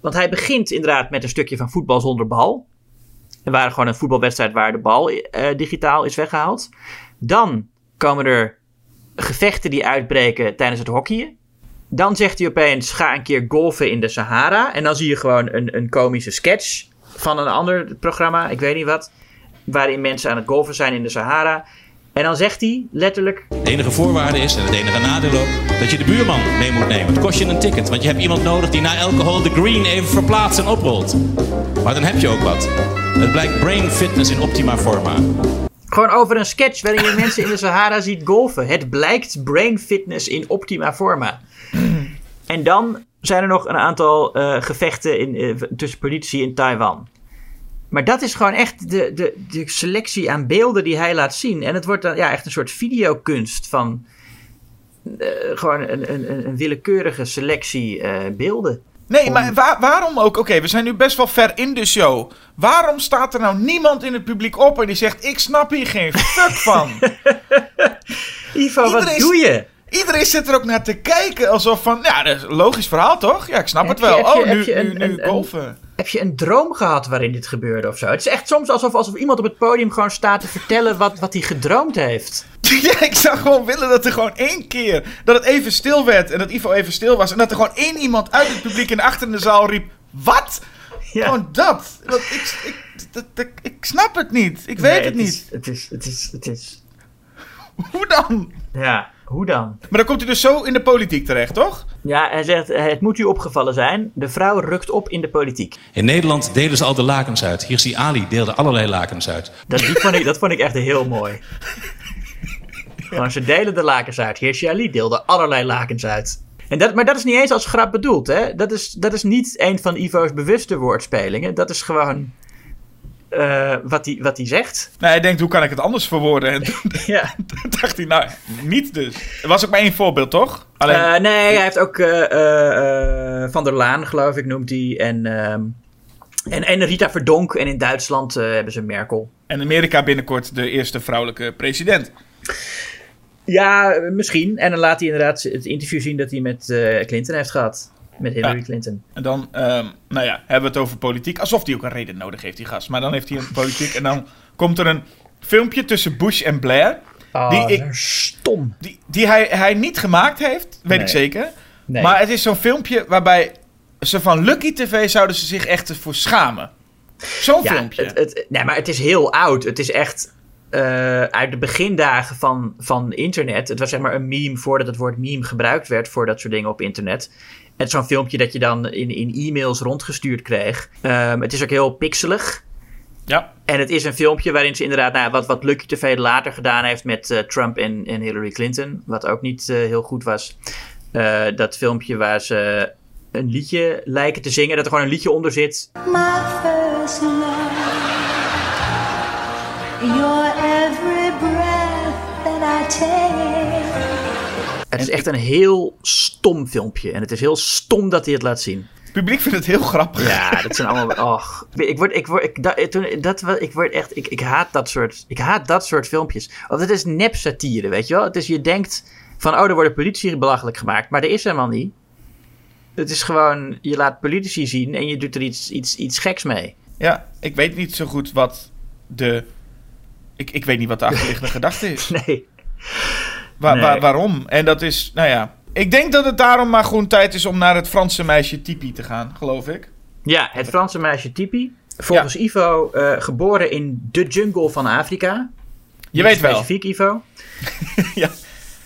Want hij begint inderdaad met een stukje van voetbal zonder bal. Er waren gewoon een voetbalwedstrijd waar de bal uh, digitaal is weggehaald. Dan komen er gevechten die uitbreken tijdens het hockeyen. Dan zegt hij opeens, ga een keer golfen in de Sahara. En dan zie je gewoon een, een komische sketch van een ander programma, ik weet niet wat. Waarin mensen aan het golfen zijn in de Sahara. En dan zegt hij letterlijk... De enige voorwaarde is, en het enige nadeel ook, dat je de buurman mee moet nemen. Het kost je een ticket, want je hebt iemand nodig die na elke hole de green even verplaatst en oprolt. Maar dan heb je ook wat. Het blijkt brain fitness in optima forma. Gewoon over een sketch waarin je mensen in de Sahara ziet golfen. Het blijkt brain fitness in optima forma. En dan zijn er nog een aantal uh, gevechten in, uh, tussen politici in Taiwan. Maar dat is gewoon echt de, de, de selectie aan beelden die hij laat zien. En het wordt dan ja, echt een soort videokunst van uh, gewoon een, een, een willekeurige selectie uh, beelden. Nee, om... maar waar, waarom ook? Oké, okay, we zijn nu best wel ver in de show. Waarom staat er nou niemand in het publiek op en die zegt, ik snap hier geen fuck van? Ivo, iedereen, wat doe je? Iedereen zit er ook naar te kijken alsof van, ja, dat is een logisch verhaal toch? Ja, ik snap heb het wel. Je, oh, je, nu, nu, een, nu een, golven. Een... Heb je een droom gehad waarin dit gebeurde of zo? Het is echt soms alsof, alsof iemand op het podium gewoon staat te vertellen wat, wat hij gedroomd heeft. Ja, ik zou gewoon willen dat er gewoon één keer, dat het even stil werd en dat Ivo even stil was. En dat er gewoon één iemand uit het publiek en achter in de zaal riep, wat? Ja. Gewoon dat. Want ik, ik, dat, dat. Ik snap het niet. Ik weet nee, het, het niet. Is, het is, het is, het is. Hoe dan? Ja. Hoe dan? Maar dan komt hij dus zo in de politiek terecht, toch? Ja, hij zegt, het moet u opgevallen zijn. De vrouw rukt op in de politiek. In Nederland delen ze al de lakens uit. Hirsi Ali deelde allerlei lakens uit. Dat, die vond, ik, dat vond ik echt heel mooi. Gewoon, ja. Ze delen de lakens uit. Hirsi Ali deelde allerlei lakens uit. En dat, maar dat is niet eens als grap bedoeld, hè? Dat is, dat is niet een van Ivo's bewuste woordspelingen. Dat is gewoon... Uh, wat hij wat hij zegt. Nou, hij denkt, hoe kan ik het anders verwoorden? En toen ja. dacht hij, nou, niet dus. Er was ook maar één voorbeeld, toch? Alleen... Uh, nee, hij heeft ook uh, uh, Van der Laan, geloof ik, noemt hij. En, uh, en, en Rita Verdonk. En in Duitsland uh, hebben ze Merkel. En Amerika binnenkort de eerste vrouwelijke president. Ja, misschien. En dan laat hij inderdaad het interview zien dat hij met uh, Clinton heeft gehad. met Hillary ja. Clinton. En dan, um, nou ja, hebben we het over politiek. Alsof die ook een reden nodig heeft, die gast. Maar dan heeft hij een politiek en dan komt er een filmpje tussen Bush en Blair. Ah, die ik, stom. Die, die hij, hij niet gemaakt heeft, weet nee. ik zeker. Nee. Maar het is zo'n filmpje waarbij ze van Lucky T V zouden ze zich echt voor schamen. Zo'n ja, filmpje. Het, het, nee, maar het is heel oud. Het is echt... Uh, uit de begindagen van, van internet. Het was zeg maar een meme voordat het woord meme gebruikt werd voor dat soort dingen op internet. Het zo'n filmpje dat je dan in, in e-mails rondgestuurd kreeg. Um, het is ook heel pixelig. Ja. En het is een filmpje waarin ze inderdaad... Nou, wat, wat Lucky T V later gedaan heeft met uh, Trump en, en Hillary Clinton. Wat ook niet uh, heel goed was. Uh, dat filmpje waar ze een liedje lijken te zingen. Dat er gewoon een liedje onder zit. My first love. Your every breath that I take. Het is echt een heel stom filmpje. En het is heel stom dat hij het laat zien. Het publiek vindt het heel grappig. Ja, dat zijn allemaal... Och. Ik word... Ik word, ik, dat, toen, dat, ik word echt... Ik, ik, haat dat soort, ik haat dat soort filmpjes. Want het is nep satire, weet je wel? Het is, je denkt van... Oh, er worden politici belachelijk gemaakt. Maar dat is helemaal niet. Het is gewoon... Je laat politici zien en je doet er iets, iets, iets geks mee. Ja, ik weet niet zo goed wat de... Ik, ik weet niet wat de achterliggende gedachte is. Nee. Wa- nee. Wa- waarom? En dat is, nou ja... Ik denk dat het daarom maar gewoon tijd is om naar het Franse meisje Tipi te gaan, geloof ik. Ja, het Franse meisje Tipi. Volgens ja. Ivo uh, geboren in de jungle van Afrika. Je niet weet wel. Specifiek, Ivo. ja.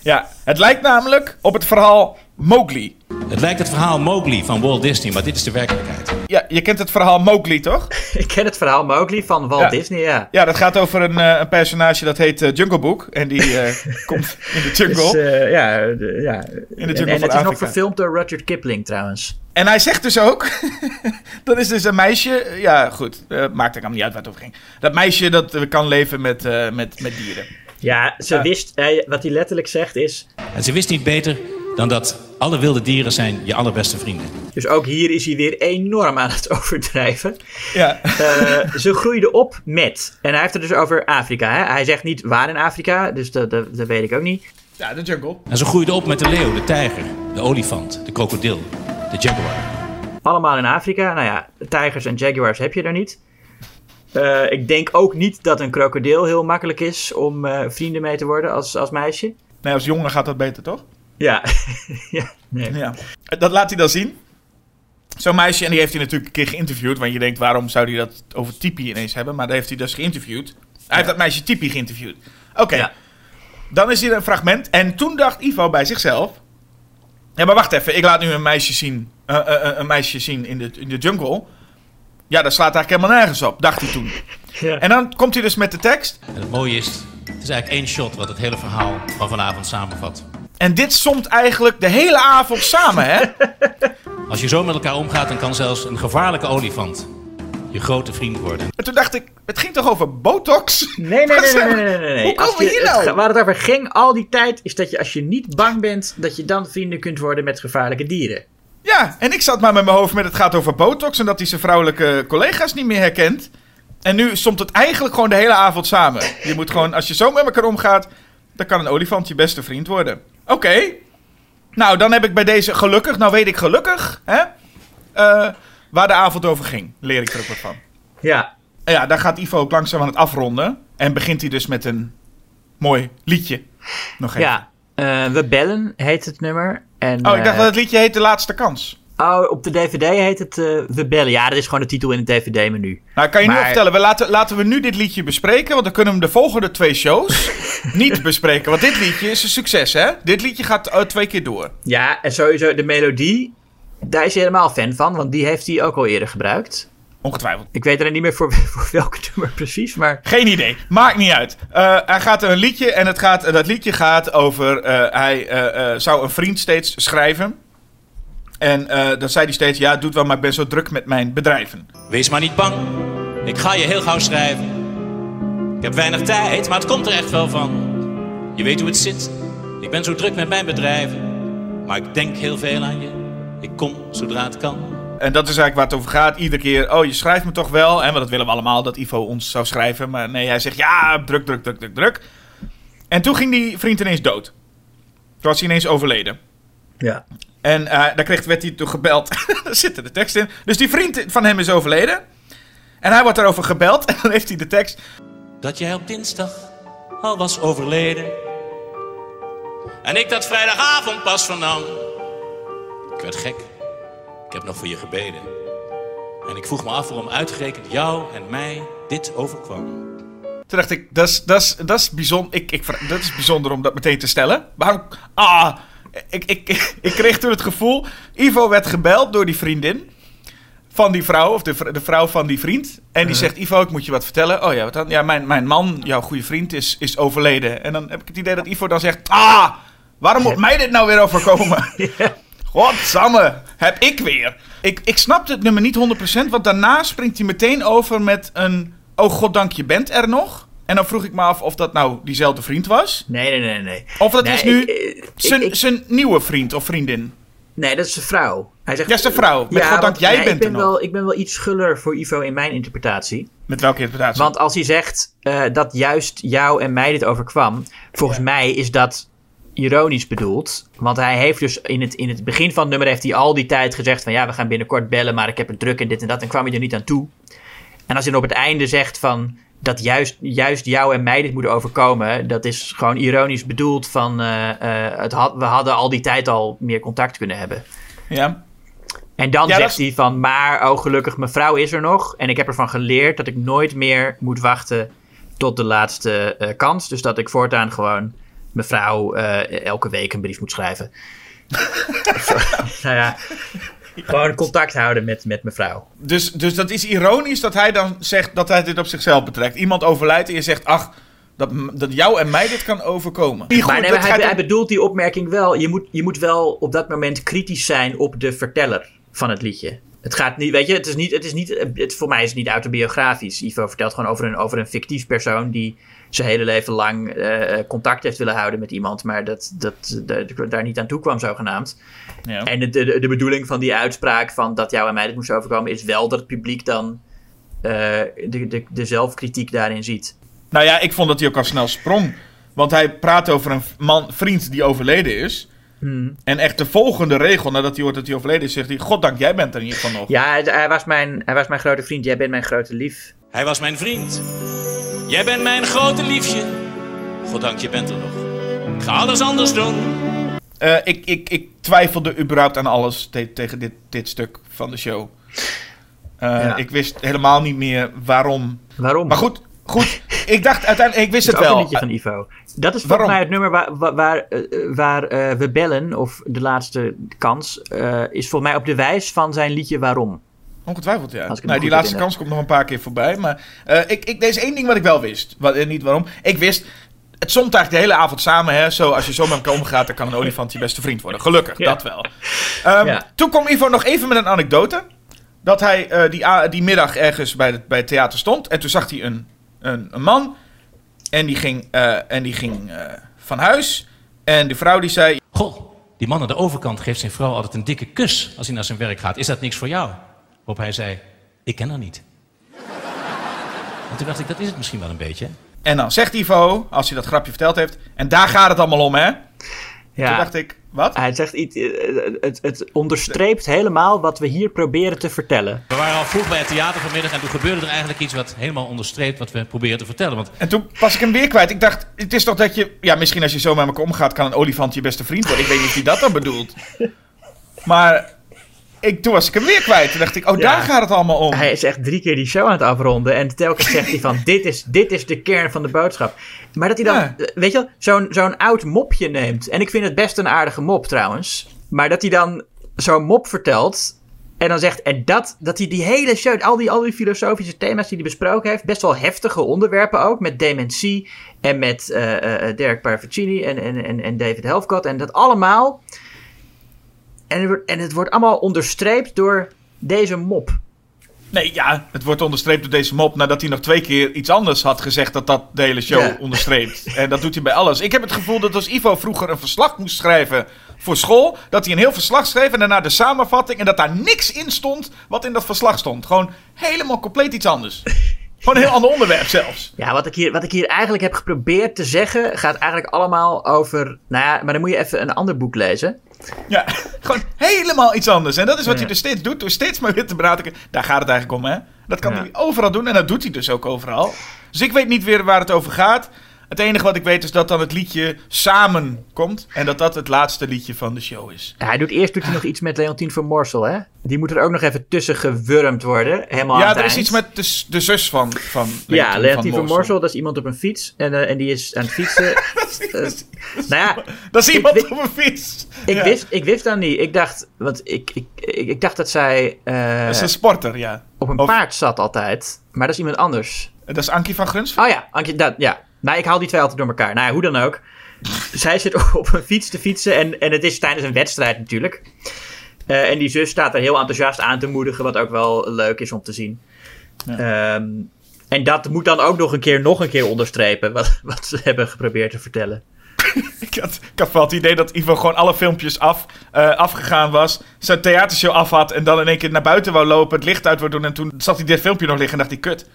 ja, het lijkt namelijk op het verhaal Mowgli. Het lijkt het verhaal Mowgli van Walt Disney, maar dit is de werkelijkheid. Ja, je kent het verhaal Mowgli, toch? Ik ken het verhaal Mowgli van Walt ja. Disney, ja. Ja, dat gaat over een, uh, een personage dat heet uh, Jungle Book. En die uh, komt in de jungle. Dus, uh, ja, de, ja, in de jungle en, en van het Afrika. Is nog verfilmd door Rudyard Kipling, trouwens. En hij zegt dus ook... dat is dus een meisje... Ja, goed. Uh, maakt er allemaal niet uit waar het over ging. Dat meisje dat uh, kan leven met, uh, met, met dieren. Ja, ze uh, wist... Uh, wat hij letterlijk zegt is... En ze wist niet beter... dan dat alle wilde dieren zijn je allerbeste vrienden. Dus ook hier is hij weer enorm aan het overdrijven. Ja. Uh, ze groeide op met... En hij heeft het dus over Afrika. Hè? Hij zegt niet waar in Afrika, dus dat, dat, dat weet ik ook niet. Ja, de jungle. En ze groeide op met de leeuw, de tijger, de olifant, de krokodil, de jaguar. Allemaal in Afrika. Nou ja, tijgers en jaguars heb je daar niet. Uh, ik denk ook niet dat een krokodil heel makkelijk is... om uh, vrienden mee te worden als, als meisje. Nee, als jongen gaat dat beter, toch? Ja. ja, nee. ja, dat laat hij dan zien. Zo'n meisje, en die heeft hij natuurlijk een keer geïnterviewd. Want je denkt, waarom zou hij dat over Tipi ineens hebben? Maar daar heeft hij dus geïnterviewd. Hij ja. heeft dat meisje Tipi geïnterviewd. Oké, okay. ja. dan is hier een fragment. En toen dacht Ivo bij zichzelf... Ja, maar wacht even. Ik laat nu een meisje zien, uh, uh, uh, een meisje zien in de, in de jungle. Ja, dat slaat eigenlijk helemaal nergens op, dacht hij toen. ja. En dan komt hij dus met de tekst. En het mooie is, het is eigenlijk één shot wat het hele verhaal van vanavond samenvat. En dit somt eigenlijk de hele avond samen, hè? Als je zo met elkaar omgaat, dan kan zelfs een gevaarlijke olifant je grote vriend worden. En toen dacht ik, het ging toch over botox? Nee, nee, nee, nee, nee, nee, nee, nee. Hoe komen we hier nou? Het, waar het over ging al die tijd, is dat je als je niet bang bent, dat je dan vrienden kunt worden met gevaarlijke dieren. Ja, en ik zat maar met mijn hoofd met het gaat over botox en dat hij zijn vrouwelijke collega's niet meer herkent. En nu somt het eigenlijk gewoon de hele avond samen. Je moet gewoon, als je zo met elkaar omgaat, dan kan een olifant je beste vriend worden. Oké, okay. nou dan heb ik bij deze gelukkig, nou weet ik gelukkig, hè, uh, waar de avond over ging, leer ik er ook wat van. Ja. Ja, daar gaat Ivo ook langzaam aan het afronden en begint hij dus met een mooi liedje. Nog even. Ja, uh, We Bellen heet het nummer. En, oh, ik dacht uh, dat het liedje heet De Laatste Kans. Oh, op de D V D heet het uh, We Bellen. Ja, dat is gewoon de titel in het D V D-menu. Nou, kan je maar... nu vertellen, we laten, laten we nu dit liedje bespreken... want dan kunnen we de volgende twee shows niet bespreken. Want dit liedje is een succes, hè? Dit liedje gaat uh, twee keer door. Ja, en sowieso de melodie, daar is hij helemaal fan van... want die heeft hij ook al eerder gebruikt. Ongetwijfeld. Ik weet er niet meer voor, voor welke nummer precies, maar... Geen idee, maakt niet uit. Uh, hij gaat een liedje en het gaat, dat liedje gaat over... Uh, hij uh, uh, zou een vriend steeds schrijven... En uh, dan zei hij steeds, ja, doet wel, maar ik ben zo druk met mijn bedrijven. Wees maar niet bang, ik ga je heel gauw schrijven. Ik heb weinig tijd, maar het komt er echt wel van. Je weet hoe het zit, ik ben zo druk met mijn bedrijven. Maar ik denk heel veel aan je, ik kom zodra het kan. En dat is eigenlijk waar het over gaat. Iedere keer, oh, je schrijft me toch wel. En, want dat willen we allemaal, dat Ivo ons zou schrijven. Maar nee, hij zegt, ja, druk, druk, druk, druk, druk. En toen ging die vriend ineens dood. Toen was hij ineens overleden. Ja. En uh, daar kreeg, werd hij toen gebeld. Daar zit de tekst in. Dus die vriend van hem is overleden. En hij wordt daarover gebeld. En dan heeft hij de tekst. Dat jij op dinsdag al was overleden. En ik dat vrijdagavond pas vernam. Ik werd gek. Ik heb nog voor je gebeden. En ik vroeg me af waarom uitgerekend jou en mij dit overkwam. Toen dacht ik, dat is bijzonder, ik, ik, dat is bijzonder om dat meteen te stellen. Waarom? Ah, ik, ik, ik, ik kreeg toen het gevoel... Ivo werd gebeld door die vriendin van die vrouw, of de, de vrouw van die vriend. En die zegt, Ivo, ik moet je wat vertellen. Oh ja, wat dan? Ja, mijn, mijn man, jouw goede vriend, is, is overleden. En dan heb ik het idee dat Ivo dan zegt... Ah, waarom moet mij dit nou weer overkomen? Godsamme, heb ik weer. Ik, ik snapte het nummer niet honderd procent, want daarna springt hij meteen over met een... Oh, goddank, je bent er nog. En dan vroeg ik me af of dat nou diezelfde vriend was. Nee, nee, nee. nee. Of dat nee, is nu zijn nieuwe vriend of vriendin. Nee, dat is zijn vrouw. Hij zegt, ja, zijn vrouw. Met ja, goddank, want, jij nee, bent ik ben er wel, nog. Ik ben wel iets schuller voor Ivo in mijn interpretatie. Met welke interpretatie? Want als hij zegt uh, dat juist jou en mij dit overkwam... Volgens ja. mij is dat ironisch bedoeld. Want hij heeft dus in het, in het begin van het nummer... heeft hij al die tijd gezegd van... ja, we gaan binnenkort bellen, maar ik heb het druk en dit en dat. En kwam hij er niet aan toe. En als hij dan op het einde zegt van... dat juist, juist jou en mij dit moeten overkomen... dat is gewoon ironisch bedoeld van... Uh, uh, het had, we hadden al die tijd al meer contact kunnen hebben. Ja. En dan ja, zegt hij van... maar oh gelukkig, mijn vrouw is er nog... en ik heb ervan geleerd dat ik nooit meer moet wachten... tot de laatste uh, kans. Dus dat ik voortaan gewoon... mijn vrouw uh, elke week een brief moet schrijven. Nou ja... Gewoon contact houden met, met mevrouw. Dus, dus dat is ironisch dat hij dan zegt dat hij dit op zichzelf betrekt. Iemand overlijdt en je zegt, ach, dat, dat jou en mij dit kan overkomen. Maar, goed, nee, maar hij, hij bedoelt die opmerking wel. Je moet, je moet wel op dat moment kritisch zijn op de verteller van het liedje. Het gaat niet, weet je, het is niet, het is niet, het, voor mij is het niet autobiografisch. Ivo vertelt gewoon over een, over een fictief persoon die zijn hele leven lang uh, contact heeft willen houden met iemand, maar dat, dat, dat daar niet aan toe kwam zogenaamd. Ja. En de, de, de bedoeling van die uitspraak van dat jou en mij dit moest overkomen is wel dat het publiek dan uh, de, de, de zelfkritiek daarin ziet. Nou ja, ik vond dat hij ook al snel sprong, want hij praat over een man, vriend die overleden is. Hmm. En echt de volgende regel, nadat hij hoort dat hij overleden is, zegt hij... Goddank, jij bent er in ieder geval nog. Ja, hij was, mijn, hij was mijn grote vriend. Jij bent mijn grote lief. Hij was mijn vriend. Jij bent mijn grote liefje. Goddank, je bent er nog. Ik ga alles anders doen. Uh, ik, ik, ik twijfelde überhaupt aan alles te, tegen dit, dit stuk van de show. Uh, ja. Ik wist helemaal niet meer waarom. Waarom? Maar goed... Goed, ik dacht uiteindelijk, ik wist het, het wel. Dat is ook een liedje van Ivo. Dat is volgens mij het nummer waar, waar, waar, waar uh, we bellen, of de laatste kans, uh, is volgens mij op de wijs van zijn liedje Waarom. Ongetwijfeld, ja. Nou, die laatste kans komt nog een paar keer voorbij. Maar uh, ik, ik, er is één ding wat ik wel wist, wat, eh, niet waarom. Ik wist, het stond eigenlijk de hele avond samen, hè, zo, als je zo met elkaar omgaat, dan kan een olifant je beste vriend worden. Gelukkig, ja. Dat wel. Um, ja. Toen kwam Ivo nog even met een anekdote, dat hij uh, die, uh, die middag ergens bij, de, bij het theater stond en toen zag hij een... Een, een man. En die ging, uh, en die ging uh, van huis. En de vrouw die zei... Goh, die man aan de overkant geeft zijn vrouw altijd een dikke kus als hij naar zijn werk gaat. Is dat niks voor jou? Waarop hij zei, ik ken haar niet. En toen dacht ik, dat is het misschien wel een beetje. En dan zegt Ivo, als hij dat grapje verteld heeft... En daar gaat het allemaal om, hè? Ja. Toen dacht ik, wat? Hij zegt iets, het, het onderstreept helemaal wat we hier proberen te vertellen. We waren al vroeg bij het theater vanmiddag en toen gebeurde er eigenlijk iets wat helemaal onderstreept wat we proberen te vertellen. Want... En toen was ik hem weer kwijt. Ik dacht, het is toch dat je... Ja, misschien als je zo met elkaar omgaat kan een olifant je beste vriend worden. Ik weet niet of hij dat dan bedoelt. Maar ik, toen was ik hem weer kwijt. Toen dacht ik, oh, ja, daar gaat het allemaal om. Hij is echt drie keer die show aan het afronden en telkens zegt hij van, dit is, dit is de kern van de boodschap. Maar dat hij dan, ja, weet je wel, zo'n, zo'n oud mopje neemt. En ik vind het best een aardige mop trouwens. Maar dat hij dan zo'n mop vertelt. En dan zegt, en dat, dat hij die hele show, al die, al die filosofische thema's die hij besproken heeft. Best wel heftige onderwerpen ook. Met dementie en met uh, uh, Derek Paravicini en, en, en, en David Helfgott. En dat allemaal. En, en het wordt allemaal onderstreept door deze mop. Nee, ja, het wordt onderstreept door deze mop... nadat hij nog twee keer iets anders had gezegd... dat dat de hele show ja. onderstreept. En dat doet hij bij alles. Ik heb het gevoel dat als Ivo vroeger een verslag moest schrijven voor school... dat hij een heel verslag schreef en daarna de samenvatting... en dat daar niks in stond wat in dat verslag stond. Gewoon helemaal compleet iets anders. Gewoon een heel ander onderwerp zelfs. Ja, wat ik, hier, wat ik hier eigenlijk heb geprobeerd te zeggen... gaat eigenlijk allemaal over... Nou ja, maar dan moet je even een ander boek lezen. Ja, gewoon helemaal iets anders. En dat is wat ja. hij dus steeds doet. Door steeds maar weer te praten. Daar gaat het eigenlijk om, hè. Dat kan ja. hij overal doen. En dat doet hij dus ook overal. Dus ik weet niet weer waar het over gaat. Het enige wat ik weet is dat dan het liedje Samen komt. En dat dat het laatste liedje van de show is. Ja, hij doet eerst doet hij nog iets met Leontien van Moorsel, hè? Die moet er ook nog even tussen gewurmd worden. Helemaal ja, er eind. Is iets met de, de zus van, van Leontien ja, van, van Moorsel. Van Moorsel, dat is iemand op een fiets. En, uh, en die is aan het fietsen. dat is, dat is, uh, nou ja, dat is iemand wist, op een fiets. Ik, ja. wist, ik wist dat niet. Ik dacht, want ik, ik, ik, ik dacht dat zij... Uh, dat is een sporter, ja. Op een of, paard zat altijd. Maar dat is iemand anders. Dat is Ankie van Grunsven? Oh ja, Ankie, dat, ja. Nou, ik haal die twee altijd door elkaar. Nou ja, hoe dan ook. Zij zit op een fiets te fietsen. En, en het is tijdens een wedstrijd natuurlijk. Uh, en die zus staat er heel enthousiast aan te moedigen. Wat ook wel leuk is om te zien. Ja. Um, en dat moet dan ook nog een keer, nog een keer onderstrepen. Wat, wat ze hebben geprobeerd te vertellen. ik, had, ik had wel het idee dat Ivo gewoon alle filmpjes af, uh, afgegaan was. Zijn theatershow af had. En dan in één keer naar buiten wou lopen. Het licht uit wou doen. En toen zat hij dit filmpje nog liggen. En dacht hij, kut.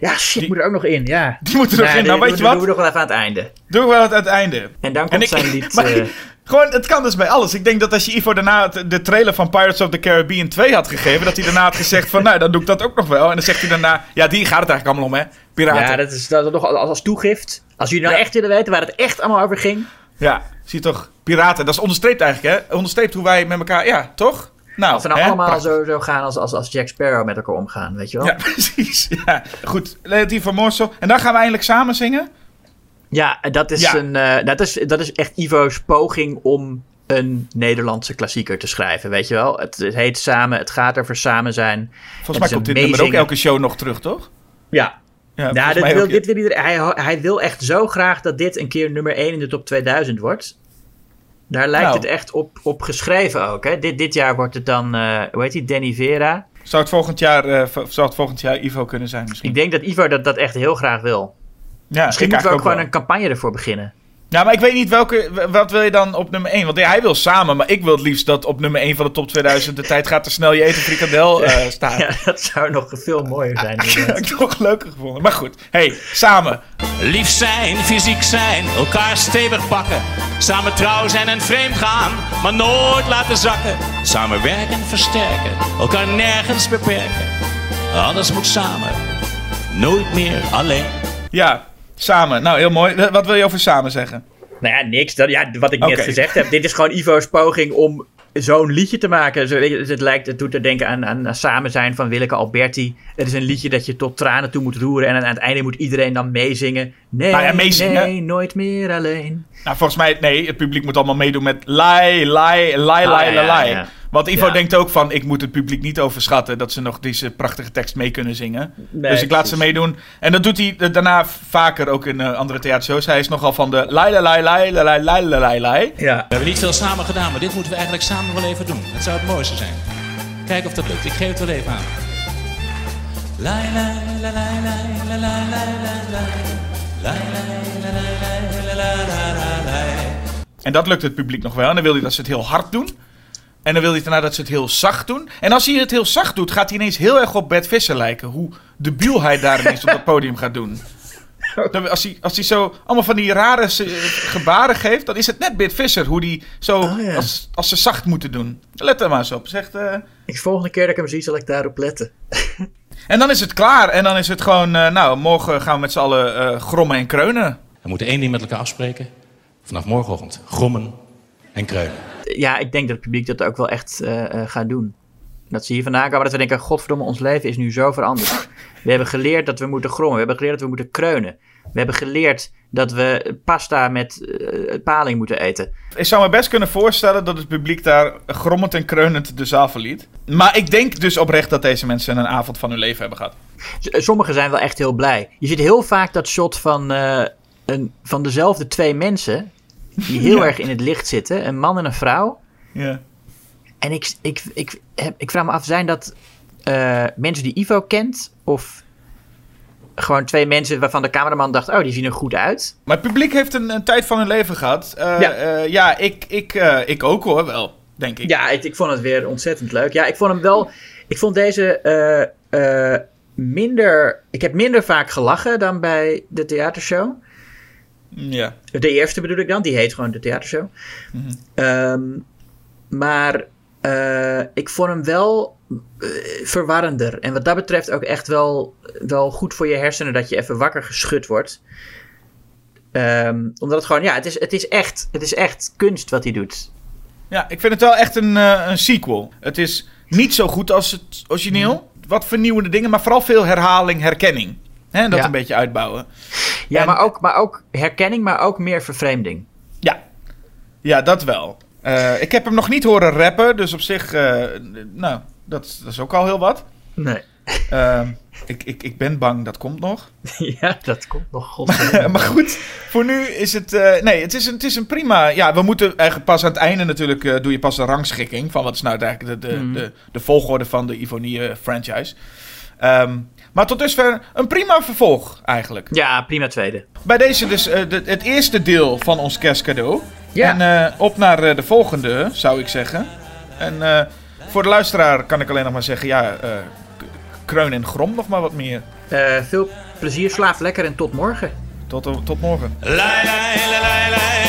Ja, shit, die, moet er ook nog in, ja. Die moet er nou, nog in, nou weet je wat? Doen we nog wel even aan het einde. Doen we wel aan het einde. En dan komt en zijn ik, lied... Maar, uh... Gewoon, het kan dus bij alles. Ik denk dat als je Ivo daarna de trailer van Pirates of the Caribbean twee had gegeven... dat hij daarna had gezegd van, nou, dan doe ik dat ook nog wel. En dan zegt hij daarna, ja, die gaat het eigenlijk allemaal om, hè. Piraten. Ja, dat is nog als, als toegift. Als jullie nou ja. echt willen weten waar het echt allemaal over ging. Ja, zie je toch. Piraten, dat is onderstreept eigenlijk, hè. Onderstreept hoe wij met elkaar, ja, toch? Nou, als we nou hè? allemaal zo, zo gaan als, als, als Jack Sparrow met elkaar omgaan, weet je wel? Ja, precies. Ja. Goed, Leontien van Moorsel. En dan gaan we eindelijk samen zingen. Ja, dat is, ja. Een, uh, dat is, dat is echt Ivo's poging om een Nederlandse klassieker te schrijven, weet je wel? Het, het heet Samen, het gaat over samen zijn. Volgens mij komt dit nummer ook elke show nog terug, toch? Ja. Ja, nou, dit wil, ook, dit wil iedereen, hij, hij wil echt zo graag dat dit een keer nummer één in de top tweeduizend wordt. Daar lijkt nou. het echt op, op geschreven ook. Hè? Dit, dit jaar wordt het dan, uh, hoe heet die, Danny Vera. Zou het volgend jaar, uh, zou het volgend jaar Ivo kunnen zijn misschien? Ik denk dat Ivo dat, dat echt heel graag wil. Ja, misschien moeten we ook gewoon wel. een campagne ervoor beginnen. Ja, maar ik weet niet welke, wat wil je dan op nummer één? Want ja, hij wil samen, maar ik wil het liefst dat op nummer één van de top tweeduizend... de tijd gaat te snel je eten frikandel uh, staan. Ja, dat zou nog veel mooier zijn. Dat heb ik nog leuker gevonden. Maar goed, hey, samen. Lief zijn, fysiek zijn, elkaar stevig pakken. Samen trouw zijn en vreemd gaan, maar nooit laten zakken. Samen werken, versterken, elkaar nergens beperken. Alles moet samen, nooit meer alleen. Ja. Samen. Nou, heel mooi. Wat wil je over samen zeggen? Nou ja, niks. Dat, ja, wat ik okay. net gezegd heb. Dit is gewoon Ivo's poging om zo'n liedje te maken. Zo, het, lijkt, het doet er denken aan, aan Samen zijn van Willeke Alberti. Het is een liedje dat je tot tranen toe moet roeren. En aan het einde moet iedereen dan meezingen. Nee, nou ja, meezingen. Nee, nooit meer alleen. Nou, volgens mij, nee. Het publiek moet allemaal meedoen met laai, laai, laai, laai, laai. Want Ivo ja. denkt ook van, ik moet het publiek niet overschatten... dat ze nog deze prachtige tekst mee kunnen zingen. Nee, dus ik laat precies. ze meedoen. En dat doet hij daarna vaker ook in uh, andere theatershows. Hij is nogal van de lai, lai, lai, lai, lai, lai, lai. Ja. We hebben niet veel samen gedaan, maar dit moeten we eigenlijk samen wel even doen. Dat zou het mooiste zijn. Kijk of dat lukt. Ik geef het wel even aan. Lai, lai, lai, lai, lai, lai, lai, lai. En dat lukt het publiek nog wel. En dan wil hij dat ze het heel hard doen. En dan wil hij daarna dat ze het heel zacht doen. En als hij het heel zacht doet, gaat hij ineens heel erg op Bert Visser lijken. Hoe debiel hij daar ineens op het podium gaat doen. Dan, als, hij, als hij zo allemaal van die rare gebaren geeft, dan is het net Bert Visser. Hoe die zo, oh, ja. als, als ze zacht moeten doen. Let er maar eens op. Zegt, uh... ik, volgende keer dat ik hem zie, zal ik daarop letten. En dan is het klaar. En dan is het gewoon, uh, nou, morgen gaan we met z'n allen uh, grommen en kreunen. We moeten één ding met elkaar afspreken. Vanaf morgenochtend. Grommen en kreunen. Ja, ik denk dat het publiek dat ook wel echt uh, gaat doen. Dat zie je vandaan komen. Dat we denken, godverdomme, ons leven is nu zo veranderd. We hebben geleerd dat we moeten grommen. We hebben geleerd dat we moeten kreunen. We hebben geleerd dat we pasta met uh, paling moeten eten. Ik zou me best kunnen voorstellen dat het publiek daar grommend en kreunend de zaal verliet. Maar ik denk dus oprecht dat deze mensen een avond van hun leven hebben gehad. S- sommigen zijn wel echt heel blij. Je ziet heel vaak dat shot van, uh, een, van dezelfde twee mensen... die heel ja. erg in het licht zitten. Een man en een vrouw. Ja. En ik, ik, ik, ik, ik vraag me af, zijn dat uh, mensen die Ivo kent? Of gewoon twee mensen waarvan de cameraman dacht, oh, die zien er goed uit. Maar het publiek heeft een, een tijd van hun leven gehad. Uh, ja, uh, ja ik, ik, uh, ik ook hoor, wel, denk ik. Ja, ik, ik vond het weer ontzettend leuk. Ja, ik vond hem wel... Ik vond deze... Uh, uh, minder... Ik heb minder vaak gelachen dan bij de theatershow. Ja. De eerste bedoel ik dan. Die heet gewoon de theatershow. Mm-hmm. Um, maar uh, ik vond hem wel uh, verwarrender. En wat dat betreft ook echt wel, wel goed voor je hersenen dat je even wakker geschud wordt. Um, omdat het gewoon... Ja, het is, het is echt, het is echt kunst wat hij doet. Ja, ik vind het wel echt een, uh, een sequel. Het is niet zo goed als het origineel. Mm. Wat vernieuwende dingen, maar vooral veel herhaling, herkenning. He, dat ja. een beetje uitbouwen. Ja, en... maar, ook, maar ook herkenning, maar ook meer vervreemding. Ja, ja dat wel. Uh, ik heb hem nog niet horen rappen, dus op zich... Uh, nou, dat, dat is ook al heel wat. Nee. Uh, ik, ik, ik ben bang, dat komt nog. Ja, dat komt nog. God, maar goed, voor nu is het... Uh, nee, het is, een, het is een prima... Ja, we moeten eigenlijk pas aan het einde natuurlijk... Uh, doe je pas de rangschikking van wat is nou eigenlijk de, de, mm. de, de volgorde van de Ivo Niehe franchise. Um, maar tot dusver een prima vervolg eigenlijk. Ja, prima tweede. Bij deze dus uh, de, het eerste deel van ons kerstcadeau. Ja. En uh, op naar uh, de volgende, zou ik zeggen. En uh, voor de luisteraar kan ik alleen nog maar zeggen... ja. Uh, Kreun en Grom nog maar wat meer. Uh, veel plezier, slaap lekker en tot morgen. Tot, tot morgen. Lai, lai, lai, lai, lai.